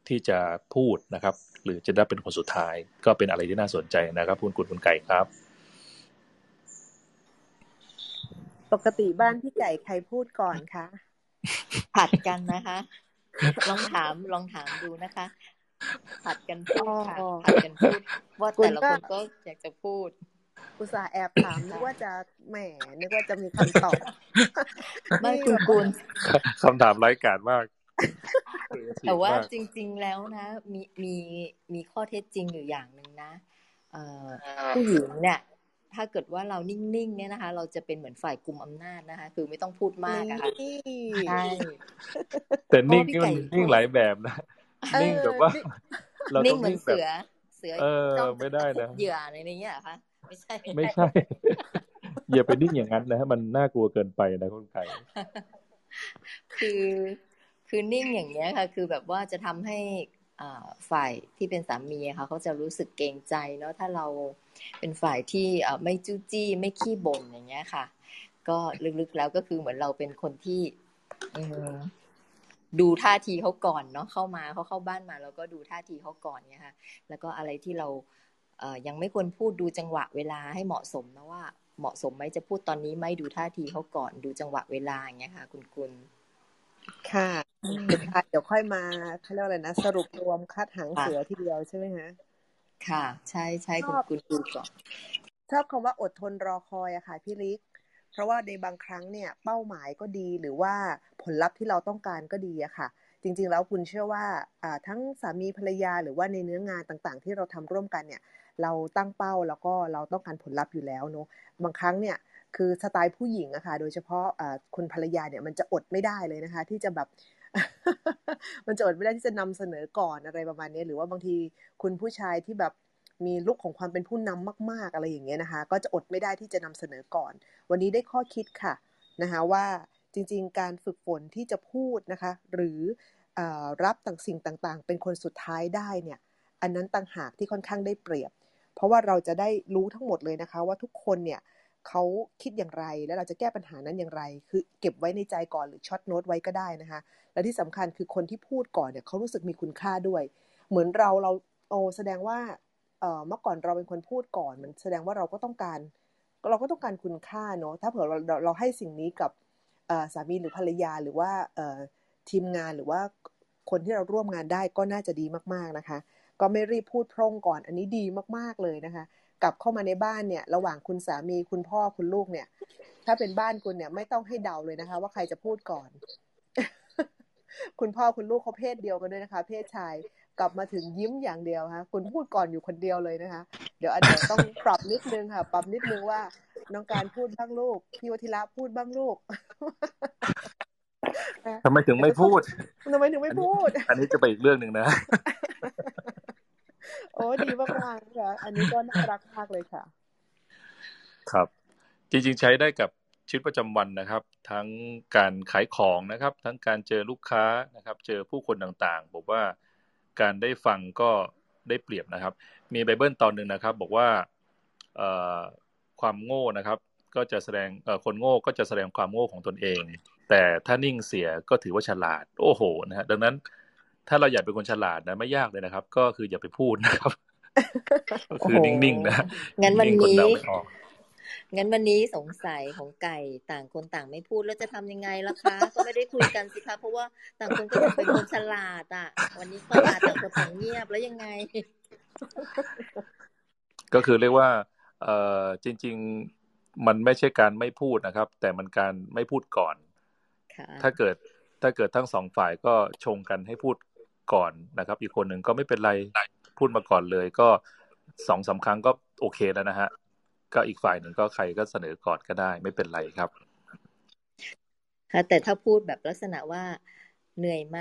ที่จะพูดนะครับหรือจะได้เป็นคนสุดท้ายก็เป็นอะไรที่น่าสนใจนะครับคุณกุลคุณไก่ครับปกติบ้านพี่ไก่ใครพูดก่อนคะผัดกันนะคะลองถามลองถามดูนะคะผัดกันพูดค่ะผัดกันพูดว่าแต่ละคนก็อยากจะพูดอุตส่าห์แอบถามนึกว่าจะแหมนึกว่าจะมีคำตอบไม่คุณกุลคำถามไร้กาศมากแต่ว่าจริงๆแล้วนะมีมีมีข้อเท็จจริงอยู่อย่างนึงนะผู้หญิงเนี่ยถ้าเกิดว่าเรานิ่งๆเนี่ยนะคะเราจะเป็นเหมือนฝ่ายกุมอำนาจนะคะคือไม่ต้องพูดมากอะค่ะใช่แต่นิ่งนี่มันนิ่งหลายแบบนะนิ่งแบบว่าเราต้องนิ่งแบบเสือเสือเออไม่ได้นะเหยื่ออะไรอย่างเงี้ยค่ะไม่ใช่ไม่ใช่ อย่าไปดิ้นอย่างนั้นนะฮะมันน่ากลัวเกินไปนะคนไข้คือคือนิ่งอย่างเงี้ยค่ะคือแบบว่าจะทำให้ฝ่ายที่เป็นสามีค่ะเขาจะรู้สึกเกรงใจเนาะถ้าเราเป็นฝ่ายที่ไม่จู้จี้ไม่ขี้บ่นอย่างเงี้ยค่ะก็ลึกๆแล้วก็คือเหมือนเราเป็นคนที่ดูท่าทีเขาก่อนเนาะเข้ามาเขาเข้าบ้านมาแล้วก็ดูท่าทีเขาก่อนเนี่ยค่ะแล้วก็อะไรที่เรายังไม่ควรพูดดูจังหวะเวลาให้เหมาะสมนะว่าเหมาะสมไหมจะพูดตอนนี้ไหมดูท่าทีเขาก่อนดูจังหวะเวลาอย่างเงี้ยค่ะคุณคุณค่ะเดี๋ยวค่อยมาเขาเรียกอะไรนะสรุปรวมคัดหางเสือทีเดียวใช่ไหมคะค่ะใช่ใช่คุณคุณดูก่อนชอบคำว่าอดทนรอคอยอะค่ะพี่ลิกเพราะว่าในบางครั้งเนี่ยเป้าหมายก็ดีหรือว่าผลลัพธ์ที่เราต้องการก็ดีอะค่ะจริงๆแล้วคุณเชื่อว่าทั้งสามีภรรยาหรือว่าในเนื้องานต่างๆที่เราทำร่วมกันเนี่ยเราตั้งเป้าแล้วก็เราต้องการผลลัพธ์อยู่แล้วเนาะบางครั้งเนี่ยคือสไตล์ผู้หญิงอะค่ะโดยเฉพาะคุณภรรยาเนี่ยมันจะอดไม่ได้เลยนะคะที่จะแบบ มันจะอดไม่ได้ที่จะนำเสนอก่อนอะไรประมาณนี้หรือว่าบางทีคุณผู้ชายที่แบบมีลุคของความเป็นผู้นำมากๆอะไรอย่างเงี้ยนะคะก็จะอดไม่ได้ที่จะนำเสนอก่อนวันนี้ได้ข้อคิดค่ะนะคะว่าจริงๆการฝึกฝนที่จะพูดนะคะหรือรับต่างสิ่งต่างๆเป็นคนสุดท้ายได้เนี่ยอันนั้นต่างหากที่ค่อนข้างได้เปรียบเพราะว่าเราจะได้รู้ทั้งหมดเลยนะคะว่าทุกคนเนี่ยเขาคิดอย่างไรแล้วเราจะแก้ปัญหานั้นอย่างไรคือเก็บไว้ในใจก่อนหรือช็อตโน้ตไว้ก็ได้นะคะและที่สำคัญคือคนที่พูดก่อนเนี่ยเขารู้สึกมีคุณค่าด้วยเหมือนเราเราโอแสดงว่าเอ่อเมื่อก่อนเราเป็นคนพูดก่อนมันแสดงว่าเราก็ต้องการเราก็ต้องการคุณค่าเนาะถ้าเผื่อเราเรา, เราให้สิ่งนี้กับเอ่อสามีหรือภรรยาหรือว่าเอ่อทีมงานหรือว่าคนที่เราร่วมงานได้ก็น่าจะดีมากๆนะคะก็ไม่รีบพูดพร่งก่อนอันนี้ดีมากๆเลยนะคะกลับเข้ามาในบ้านเนี่ยระหว่างคุณสามีคุณพ่อคุณลูกเนี่ยถ้าเป็นบ้านคุณเนี่ยไม่ต้องให้เดาเลยนะคะว่าใครจะพูดก่อน คุณพ่อคุณลูกเขาเพศเดียวกันด้วยนะคะเพศชายกลับมาถึงยิ้มอย่างเดียวค่ะคุณพูดก่อนอยู่คนเดียวเลยนะคะเดี๋ยวอาจจะต้องปรับนิดนึงค่ะปรับนิดนึงว่าน้องการพูดบ้างลูกพี่วัฒนาพูดบ้างลูกทำไมถึงไม่พูดทำไมถึงไม่พูดอันนี้จะไปอีกเรื่องนึงนะโอ้ดีมากๆค่ะอันนี้ก็น่ารักมากเลยค่ะครับจริงๆใช้ได้กับชีวิตประจำวันนะครับทั้งการขายของนะครับทั้งการเจอลูกค้านะครับเจอผู้คนต่างๆบอกว่าการได้ฟังก็ได้เปรียบนะครับมีไบเบิลตอนนึงนะครับบอกว่าเอ่อความโง่นะครับก็จะแสดงเอ่อคนโง่ก็จะแสดงความโง่ของตนเองแต่ถ้านิ่งเสียก็ถือว่าฉลาดโอ้โหนะฮะดังนั้นถ้าเราอยากเป็นคนฉลาดนะไม่ยากเลยนะครับก็คืออย่าไปพูดนะครับก็คือนิ่งๆนะงั้นวันนี้งั้นวันนี้สงสัยของไก่ต่างคนต่างไม่พูดแล้วจะทำยังไงล่ะคะก็ไม่ได้คุยกันสิคะเพราะว่าต่างคนก็อยากเป็นคนฉลาดอ่ะวันนี้ก็มาต่างคนต่างเงียบแล้วยังไงก็คือเรียกว่าเอ่อจริงๆมันไม่ใช่การไม่พูดนะครับแต่มันการไม่พูดก่อนถ้าเกิดถ้าเกิดทั้งสองฝ่ายก็ชงกันให้พูดก่อนนะครับอีกคนหนึ่งก็ไม่เป็นไรพูดมาก่อนเลยก็สองสามครั้งก็โอเคแล้วนะฮะก็อีกฝ่ายหนึ่งก็ใครก็เสนอก่อนก็ได้ไม่เป็นไรครับค่ะแต่ถ้าพูดแบบลักษณะว่าเหนื่อยไหม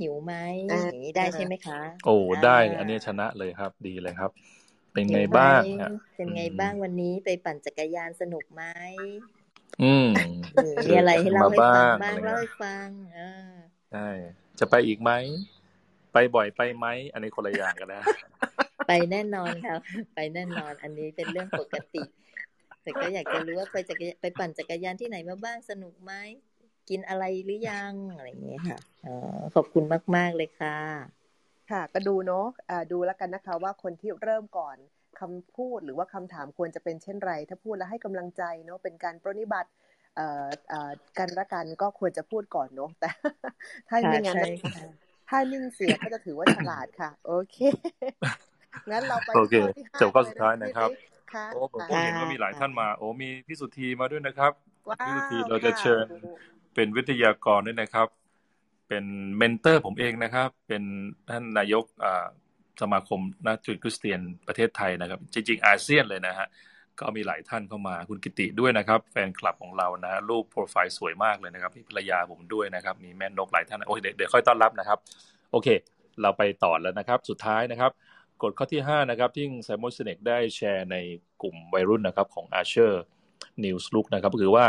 หิวไหมอย่างนี้ได้ใช่ไหมคะโอ้ได้อันนี้ชนะเลยครับดีเลยครับเป็นไงบ้างเป็นไงบ้างวันนี้ไปปั่นจักรยานสนุกไหมอืมมีอะไรให้เล่าให้ฟังบ้างเล่าให้ฟังอ่าใช่จะไปอีกไหมไปบ่อยไปไหมอันนี้คนละอย่างกันนะไปแน่นอนค่ะไปแน่นอนอันนี้เป็นเรื่องปกติแต่ก็อยากจะรู้ว่าไปจักรไปปั่นจักรยานที่ไหนมาบ้างสนุกไหมกินอะไรหรือยังอะไรอย่างเงี้ยค่ะเออขอบคุณมากๆเลยค่ะค่ะก็ดูเนาะอ่าดูแล้วกันนะคะว่าคนที่เริ่มก่อนคำพูดหรือว่าคำถามควรจะเป็นเช่นไรถ้าพูดแล้วให้กำลังใจเนาะเป็นการปฏิบัติเอ่อเอ่อกันละกันก็ควรจะพูดก่อนเนาะแต่ถ้าไม่งั้นถ้านิ่งเสียก็จะถือว่าฉลาดค่ะโอเคงั้นเราไปข้อที่ห้าจบข้อสุดท้ายนะครับโอ้ผมเห็นว่ามีหลายท่านมาโอ้มีพี่สุธีมาด้วยนะครับพี่สุธีเราจะเชิญเป็นวิทยากรด้วยนะครับเป็นเมนเตอร์ผมเองนะครับเป็นท่านนายกอ่าสมาคมนักธุรกิจคริสเตียนประเทศไทยนะครับจริงๆอาเซียนเลยนะฮะก็มีหลายท่านเข้ามาคุณกิติด้วยนะครับแฟนคลับของเรานะฮะรูปโปรไฟล์สวยมากเลยนะครับมีภรรยาผมด้วยนะครับมีแม่นกหลายท่านโอ้ยเดี๋ยวค่อยต้อนรับนะครับโอเคเราไปต่อแล้วนะครับสุดท้ายนะครับกฎข้อที่ห้านะครับที่Simon Sinekได้แชร์ในกลุ่มวัยรุ่นนะครับของ Usher News Look นะครับก็คือว่า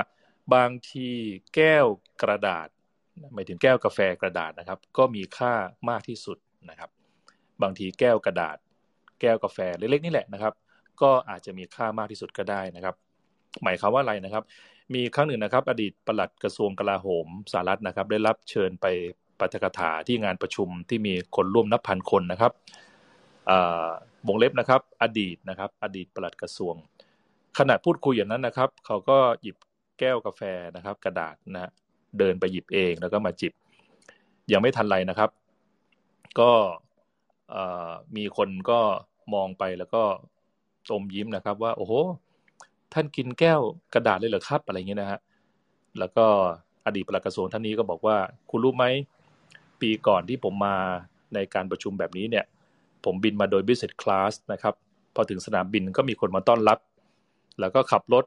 บางทีแก้วกระดาษหมายถึงแก้วกาแฟกระดาษนะครับก็มีค่ามากที่สุดนะครับบางทีแก้วกระดาษแก้วกาแฟเล็กๆนี่แหละนะครับก็อาจจะมีค่ามากที่สุดก็ได้นะครับหมายความว่าอะไรนะครับมีครั้งหนึ่งนะครับอดีตปลัดกระทรวงกลาโหมสหรัฐนะครับได้รับเชิญไปปาฐกถาที่งานประชุมที่มีคนร่วมนับพันคนนะครับวงเล็บนะครับอดีตนะครับอดีตปลัดกระทรวงขณะพูดคุยอย่างนั้นนะครับเขาก็หยิบแก้วกาแฟนะครับกระดาษนะเดินไปหยิบเองแล้วก็มาจิบยังไม่ทันไรนะครับก็มีคนก็มองไปแล้วก็อมยิ้มนะครับว่าโอ้โหท่านกินแก้วกระดาษเลยเหรอครับอะไรอย่างเงี้ยนะฮะแล้วก็อดีตปลัดกระทรวงท่านนี้ก็บอกว่าคุณรู้ไหมปีก่อนที่ผมมาในการประชุมแบบนี้เนี่ยผมบินมาโดย Business Class นะครับพอถึงสนามบินก็มีคนมาต้อนรับแล้วก็ขับรถ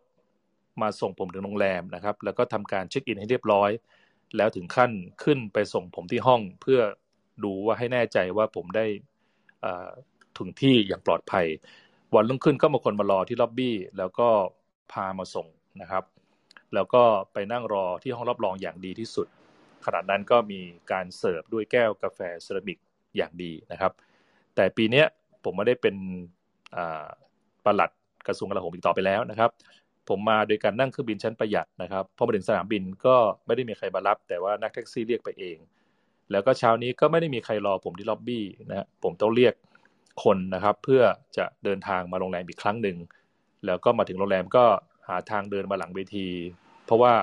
มาส่งผมถึงโรงแรมนะครับแล้วก็ทำการเช็คอินให้เรียบร้อยแล้วถึงขั้นขึ้นไปส่งผมที่ห้องเพื่อดูว่าให้แน่ใจว่าผมได้ถึงที่อย่างปลอดภัยวันรุ่งขึ้นก็มีคนมารอที่ล็อบบี้แล้วก็พามาส่งนะครับแล้วก็ไปนั่งรอที่ห้องรับรองอย่างดีที่สุดขณะนั้นก็มีการเสิร์ฟด้วยแก้วกาแฟเซรามิกอย่างดีนะครับแต่ปีนี้ผมไม่ได้เป็นปลัดกระทรวงกลาโหมอีกต่อไปแล้วนะครับผมมาโดยการนั่งเครื่องบินชั้นประหยัดนะครับพอมาถึงสนามบินก็ไม่ได้มีใครมารับแต่ว่านักแท็กซี่เรียกไปเองแล้วก็เช้านี้ก็ไม่ได้มีใครรอผมที่ล็อบบี้นะผมต้องเรียกคนนะครับเพื่อจะเดินทางมาโรงแรมอีกครั้งหนึ่งแล้วก็มาถึงโรงแรมก็หาทางเดินมาหลังเวทีเพราะว่า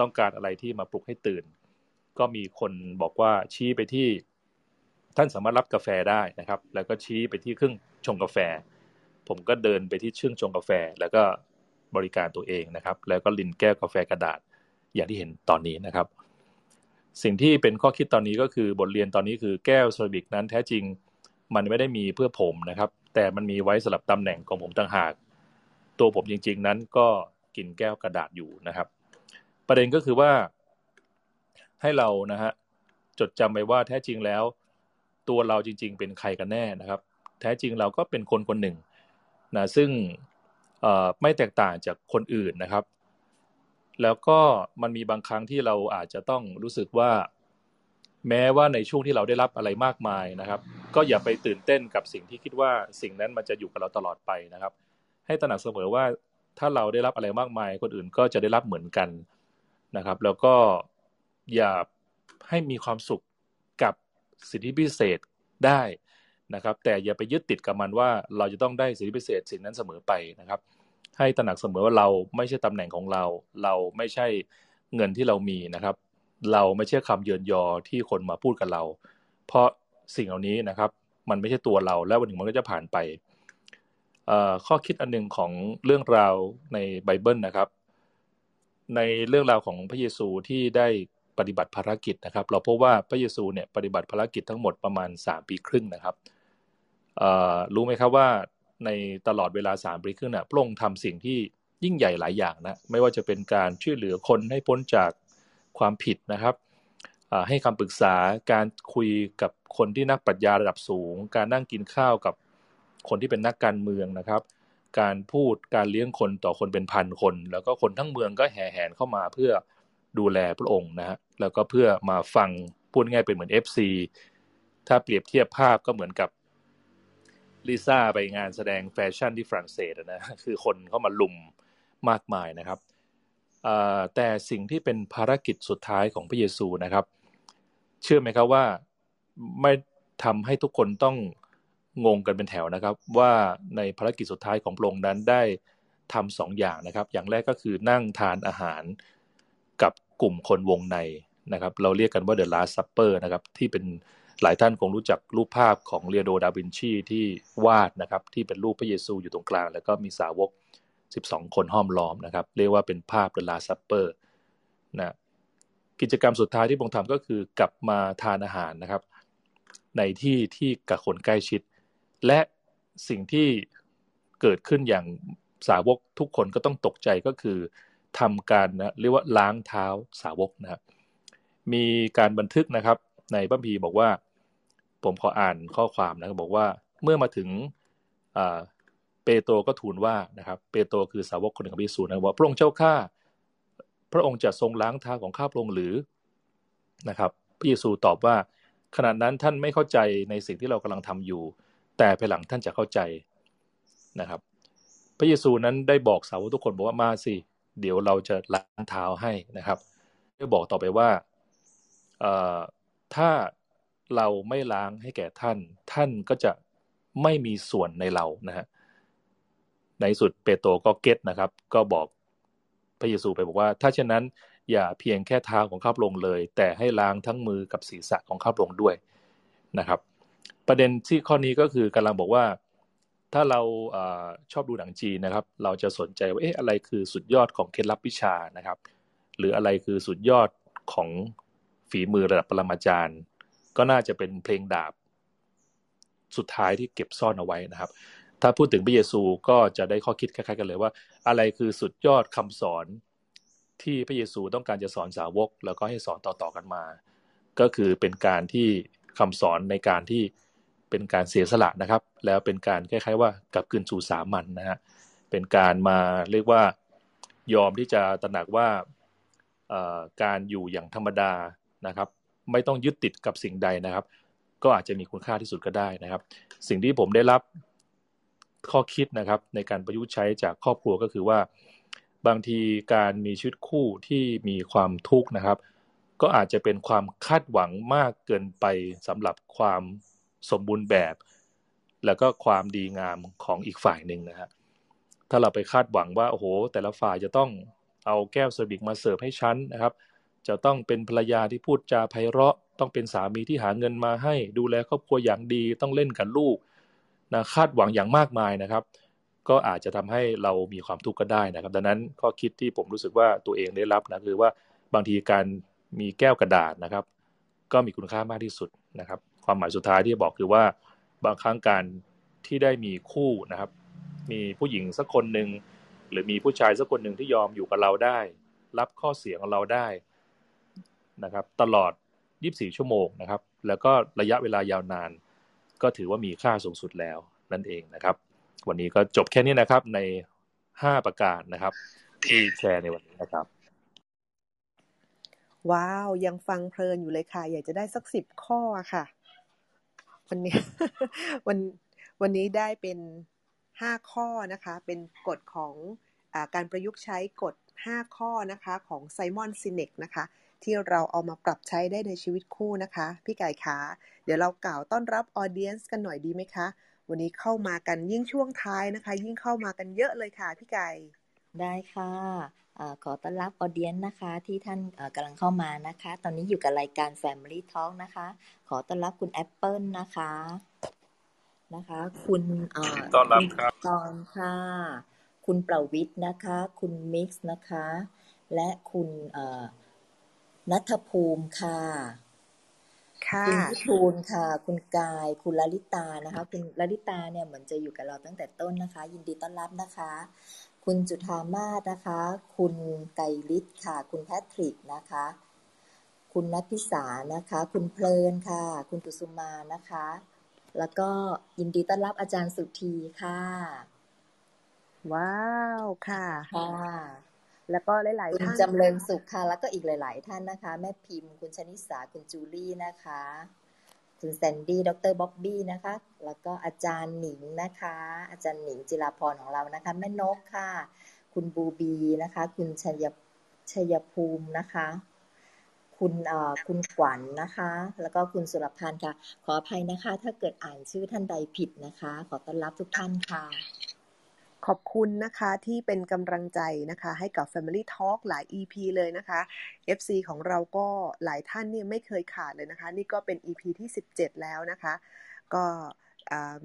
ต้องการอะไรที่มาปลุกให้ตื่นก็มีคนบอกว่าชี้ไปที่ท่านสามารถรับกาแฟได้นะครับแล้วก็ชี้ไปที่เครื่องชงกาแฟผมก็เดินไปที่เครื่องชงกาแฟแล้วก็บริการตัวเองนะครับแล้วก็ลิ้นแก้วกาแฟกระดาษอย่างที่เห็นตอนนี้นะครับสิ่งที่เป็นข้อคิดตอนนี้ก็คือบทเรียนตอนนี้คือแก้วเซรามิกนั้นแท้จริงมันไม่ได้มีเพื่อผมนะครับแต่มันมีไว้สำหรับตำแหน่งของผมต่างหากตัวผมจริงๆนั้นก็กินแก้วกระดาษอยู่นะครับประเด็นก็คือว่าให้เรานะฮะจดจำไว้ว่าแท้จริงแล้วตัวเราจริงๆเป็นใครกันแน่นะครับแท้จริงเราก็เป็นคนคนหนึ่งนะซึ่งไม่แตกต่างจากคนอื่นนะครับแล้วก็มันมีบางครั้งที่เราอาจจะต้องรู้สึกว่าแม้ว่าในช่วงที่เราได้รับอะไรมากมายนะครับก็อย่าไปตื่นเต้นกับสิ่งที่คิดว่าสิ่งนั้นมันจะอยู่กับเราตลอดไปนะครับให้ตระหนักเสมอว่าถ้าเราได้รับอะไรมากมายคนอื่นก็จะได้รับเหมือนกันนะครับแล้วก็อย่าให้มีความสุขกับสิทธิพิเศษได้นะครับแต่อย่าไปยึดติดกับมันว่าเราจะต้องได้สิทธิพิเศษสิ่งนั้นเสมอไปนะครับให้ตระหนักเสมอว่าเราไม่ใช่ตำแหน่งของเราเราไม่ใช่เงินที่เรามีนะครับเราไม่ใช่คำเยินยอที่คนมาพูดกับเราเพราะสิ่งเหล่านี้นะครับมันไม่ใช่ตัวเราและวันหนึ่งมันก็จะผ่านไปข้อคิดอันหนึ่งของเรื่องราวในไบเบิลนะครับในเรื่องราวของพระเยซูที่ได้ปฏิบัติภารกิจนะครับเราพบว่าพระเยซูเนี่ยปฏิบัติภารกิจทั้งหมดประมาณสามปีครึ่งนะครับรู้ไหมครับว่าในตลอดเวลาสามปีครึ่งน่ะพระองค์ทำสิ่งที่ยิ่งใหญ่หลายอย่างนะไม่ว่าจะเป็นการช่วยเหลือคนให้พ้นจากความผิดนะครับให้คำปรึกษาการคุยกับคนที่นักปรัชญาระดับสูงการนั่งกินข้าวกับคนที่เป็นนักการเมืองนะครับการพูดการเลี้ยงคนต่อคนเป็นพันคนแล้วก็คนทั้งเมืองก็แห่แหนเข้ามาเพื่อดูแลพระองค์นะฮะแล้วก็เพื่อมาฟังพูดง่ายเป็นเหมือน เอฟ ซี ถ้าเปรียบเทียบภาพก็เหมือนกับลิซ่าไปงานแสดงแฟชั่นที่ฝรั่งเศสนะคือคนเข้ามาลุมมากมายนะครับแต่สิ่งที่เป็นภารกิจสุดท้ายของพระเยซูนะครับเชื่อไหมครับว่าไม่ทำให้ทุกคนต้องงงกันเป็นแถวนะครับว่าในภารกิจสุดท้ายของพระองค์นั้นได้ทำสองอย่างนะครับอย่างแรกก็คือนั่งทานอาหารกับกลุ่มคนวงในนะครับเราเรียกกันว่า The Last Supper นะครับที่เป็นหลายท่านคงรู้จักรูปภาพของเลโอดาวินชีที่วาดนะครับที่เป็นรูปพระเยซูอยู่ตรงกลางแล้วก็มีสาวกสิบสองคนห้อมล้อมนะครับเรียกว่าเป็นภาพ The Last Supper นะกิจกรรมสุดท้ายที่พระองค์ทำก็คือกลับมาทานอาหารนะครับในที่ที่กับคนใกล้ชิดและสิ่งที่เกิดขึ้นอย่างสาวกทุกคนก็ต้องตกใจก็คือทำการนะเรียกว่าล้างเท้าสาวกนะครับมีการบันทึกนะครับในพระคัมภีร์บอกว่าผมขออ่านข้อความนะครับบอกว่าเมื่อมาถึง เปโตรก็ทูลว่านะครับเปโตรคือสาวกคนหนึ่งของพระเยซูนะว่าพระองค์เจ้าข้าพระองค์จะทรงล้างเท้าของข้าพระองค์หรือนะครับพระเยซูตอบว่าขณะนั้นท่านไม่เข้าใจในสิ่งที่เรากำลังทำอยู่แต่ภายหลังท่านจะเข้าใจนะครับพระเยซูนั้นได้บอกสาวกทุกคนบอกว่ามาสิเดี๋ยวเราจะล้างเท้าให้นะครับได้บอกต่อไปว่าเอ่อถ้าเราไม่ล้างให้แก่ท่านท่านก็จะไม่มีส่วนในเรานะฮะในสุดเปโตรก็เก็ทนะครับก็บอกพระเยซูไปบอกว่าถ้าเช่นนั้นอย่าเพียงแค่เท้าของข้าพระองค์เลยแต่ให้ล้างทั้งมือกับศีรษะของข้าพระองค์ด้วยนะครับประเด็นที่ข้อนี้ก็คือกำลังบอกว่าถ้าเราเอ่อชอบดูหนังจีนนะครับเราจะสนใจว่าเอ๊ะอะไรคือสุดยอดของเคล็ดลับวิชานะครับหรืออะไรคือสุดยอดของฝีมือระดับปรมาจารย์ก็น่าจะเป็นเพลงดาบสุดท้ายที่เก็บซ่อนเอาไว้นะครับถ้าพูดถึงพระเยซูก็จะได้ข้อคิดคล้ายๆกันเลยว่าอะไรคือสุดยอดคำสอนที่พระเยซูต้องการจะสอนสาวกแล้วก็ให้สอนต่อๆกันมาก็คือเป็นการที่คำสอนในการที่เป็นการเสียสละนะครับแล้วเป็นการคล้ายๆว่ากลับคืนสู่สามัญ นะฮะเป็นการมาเรียกว่ายอมที่จะตระหนักว่าการอยู่อย่างธรรมดานะครับไม่ต้องยึดติดกับสิ่งใดนะครับก็อาจจะมีคุณค่าที่สุดก็ได้นะครับสิ่งที่ผมได้รับข้อคิดนะครับในการประยุกต์ใช้จากครอบครัวก็คือว่าบางทีการมีชีวิตคู่ที่มีความทุกข์นะครับก็อาจจะเป็นความคาดหวังมากเกินไปสำหรับความสมบูรณ์แบบแล้วก็ความดีงามของอีกฝ่ายหนึ่งนะฮะถ้าเราไปคาดหวังว่าโอ้โหแต่ละฝ่ายจะต้องเอาแก้วเซอร์วิสมาเสิร์ฟให้ฉันนะครับจะต้องเป็นภรรยาที่พูดจาไพเราะต้องเป็นสามีที่หาเงินมาให้ดูแลครอบครัวอย่างดีต้องเล่นกับลูกนะคาดหวังอย่างมากมายนะครับก็อาจจะทำให้เรามีความทุกข์ก็ได้นะครับดังนั้นข้อคิดที่ผมรู้สึกว่าตัวเองได้รับนะคือว่าบางทีการมีแก้วกระดาษนะครับก็มีคุณค่ามากที่สุดนะครับความหมายสุดท้ายที่บอกคือว่าบางครั้งการที่ได้มีคู่นะครับมีผู้หญิงสักคนนึงหรือมีผู้ชายสักคนนึงที่ยอมอยู่กับเราได้รับข้อเสียของเราได้นะครับตลอดยี่สิบสี่ชั่วโมงนะครับแล้วก็ระยะเวลายาวนานก็ถือว่ามีค่าสูงสุดแล้วนั่นเองนะครับวันนี้ก็จบแค่นี้นะครับในห้าประการนะครับที่แชร์ในวันนี้นะครับว้าวยังฟังเพลินอยู่เลยค่ะอยากจะได้สักสิบข้อค่ะวันนี้วันวันนี้ได้เป็นห้าข้อนะคะเป็นกฎของอ่าการประยุกต์ใช้กฎห้าข้อนะคะของ Simon Sinek นะคะที่เราเอามาปรับใช้ได้ในชีวิตคู่นะคะพี่ไก่ขาเดี๋ยวเรากล่าวต้อนรับออเดียนส์กันหน่อยดีไหมคะวันนี้เข้ามากันยิ่งช่วงท้ายนะคะยิ่งเข้ามากันเยอะเลยค่ะพี่ไก่ได้ค่ะขอต้อนรับออเดียนส์นะคะที่ท่านกำลังเข้ามานะคะตอนนี้อยู่กับรายการ Family Talk นะคะขอต้อนรับคุณแอปเปิ้ลนะคะนะคะคุณต้อนรับครับตอนค่ะคุณประวิทย์นะคะคุณมิกซ์นะคะและคุณณัฐภูมิค่ะค่ะคุณวิทูลค่ะคุณกายคุณลลิตานะคะคุณลลิตาเนี่ยเหมือนจะอยู่กับเราตั้งแต่ต้นนะคะยินดีต้อนรับนะคะคุณจุฑามาศนะคะคุณไกรฤทธิ์ค่ะคุณแพทริกนะคะคุณณัฐพิสานะคะคุณเพลินค่ะคุณกุสุมานะคะแล้วก็ยินดีต้อนรับอาจารย์สุธีค่ะว้าวค่ะค่ะแล้วก็หลายๆท่านคุณจำเริญสุขค่ะแล้วก็อีกหลายๆท่านนะคะแม่พิมพ์คุณชนิสาคุณจูลี่นะคะคุณแซนดี้ดร.บ๊อบบี้นะคะแล้วก็อาจารย์หนิงนะคะอาจารย์หนิงจิราพรของเรานะคะแม่นกค่ะคุณบูบีนะคะคุณชัยชัยภูมินะคะคุณเอ่อคุณขวัญ น, นะคะแล้วก็คุณสุรพันธ์ค่ะขออภัยนะคะถ้าเกิดอ่านชื่อท่านใดผิดนะคะขอต้อนรับทุกท่านค่ะขอบคุณนะคะที่เป็นกำลังใจนะคะให้กับ Family Talk หลาย อี พี เลยนะคะ เอฟ ซี ของเราก็หลายท่านเนี่ยไม่เคยขาดเลยนะคะนี่ก็เป็น อี พี ที่สิบเจ็ดแล้วนะคะก็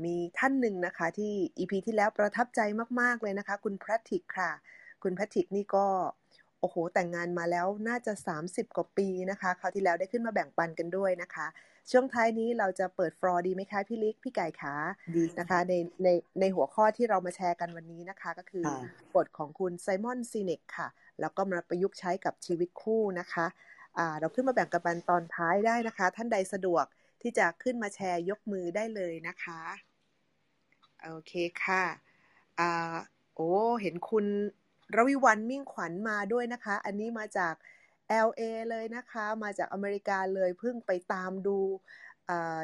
มีท่านหนึ่งนะคะที่ อี พี ที่แล้วประทับใจมากๆเลยนะคะคุณแพทริกค่ะคุณแพทริกนี่ก็โอ้โหแต่งงานมาแล้วน่าจะสามสิบกว่าปีนะคะคราวที่แล้วได้ขึ้นมาแบ่งปันกันด้วยนะคะช่วงท้ายนี้เราจะเปิดฟลอร์ดีไหมคะพี่ลิกพี่ไก่ขาดีนะคะในในในหัวข้อที่เรามาแชร์กันวันนี้นะคะก็คือกฎของคุณ Simon Sinek ค่ะแล้วก็มาประยุกต์ใช้กับชีวิตคู่นะคะอ่าเราขึ้นมาแบ่งกันตอนท้ายได้นะคะท่านใดสะดวกที่จะขึ้นมาแชร์ยกมือได้เลยนะคะโอเคค่ะ อ่าโอ้เห็นคุณรวิวรรณมิ่งขวัญมาด้วยนะคะอันนี้มาจาก แอล เอ เลยนะคะมาจากอเมริกาเลยเพิ่งไปตามดู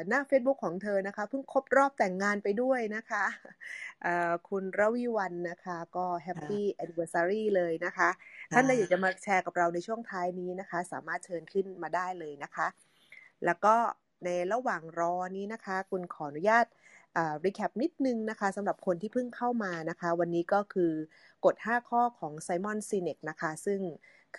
หน้า Facebook ของเธอนะคะเพิ่งครบรอบแต่งงานไปด้วยนะคะคุณรวิวรรณนะคะก็แฮปปี้แอนนิเวอร์ซารีเลยนะคะท่านใดอยากจะมาแชร์กับเราในช่วงท้ายนี้นะคะสามารถเชิญขึ้นมาได้เลยนะคะแล้วก็ในระหว่างรอนี้นะคะคุณขออนุญาตรีแคปนิดนึงนะคะสำหรับคนที่เพิ่งเข้ามานะคะวันนี้ก็คือกฎห้าข้อของ Simon Sinek นะคะซึ่ง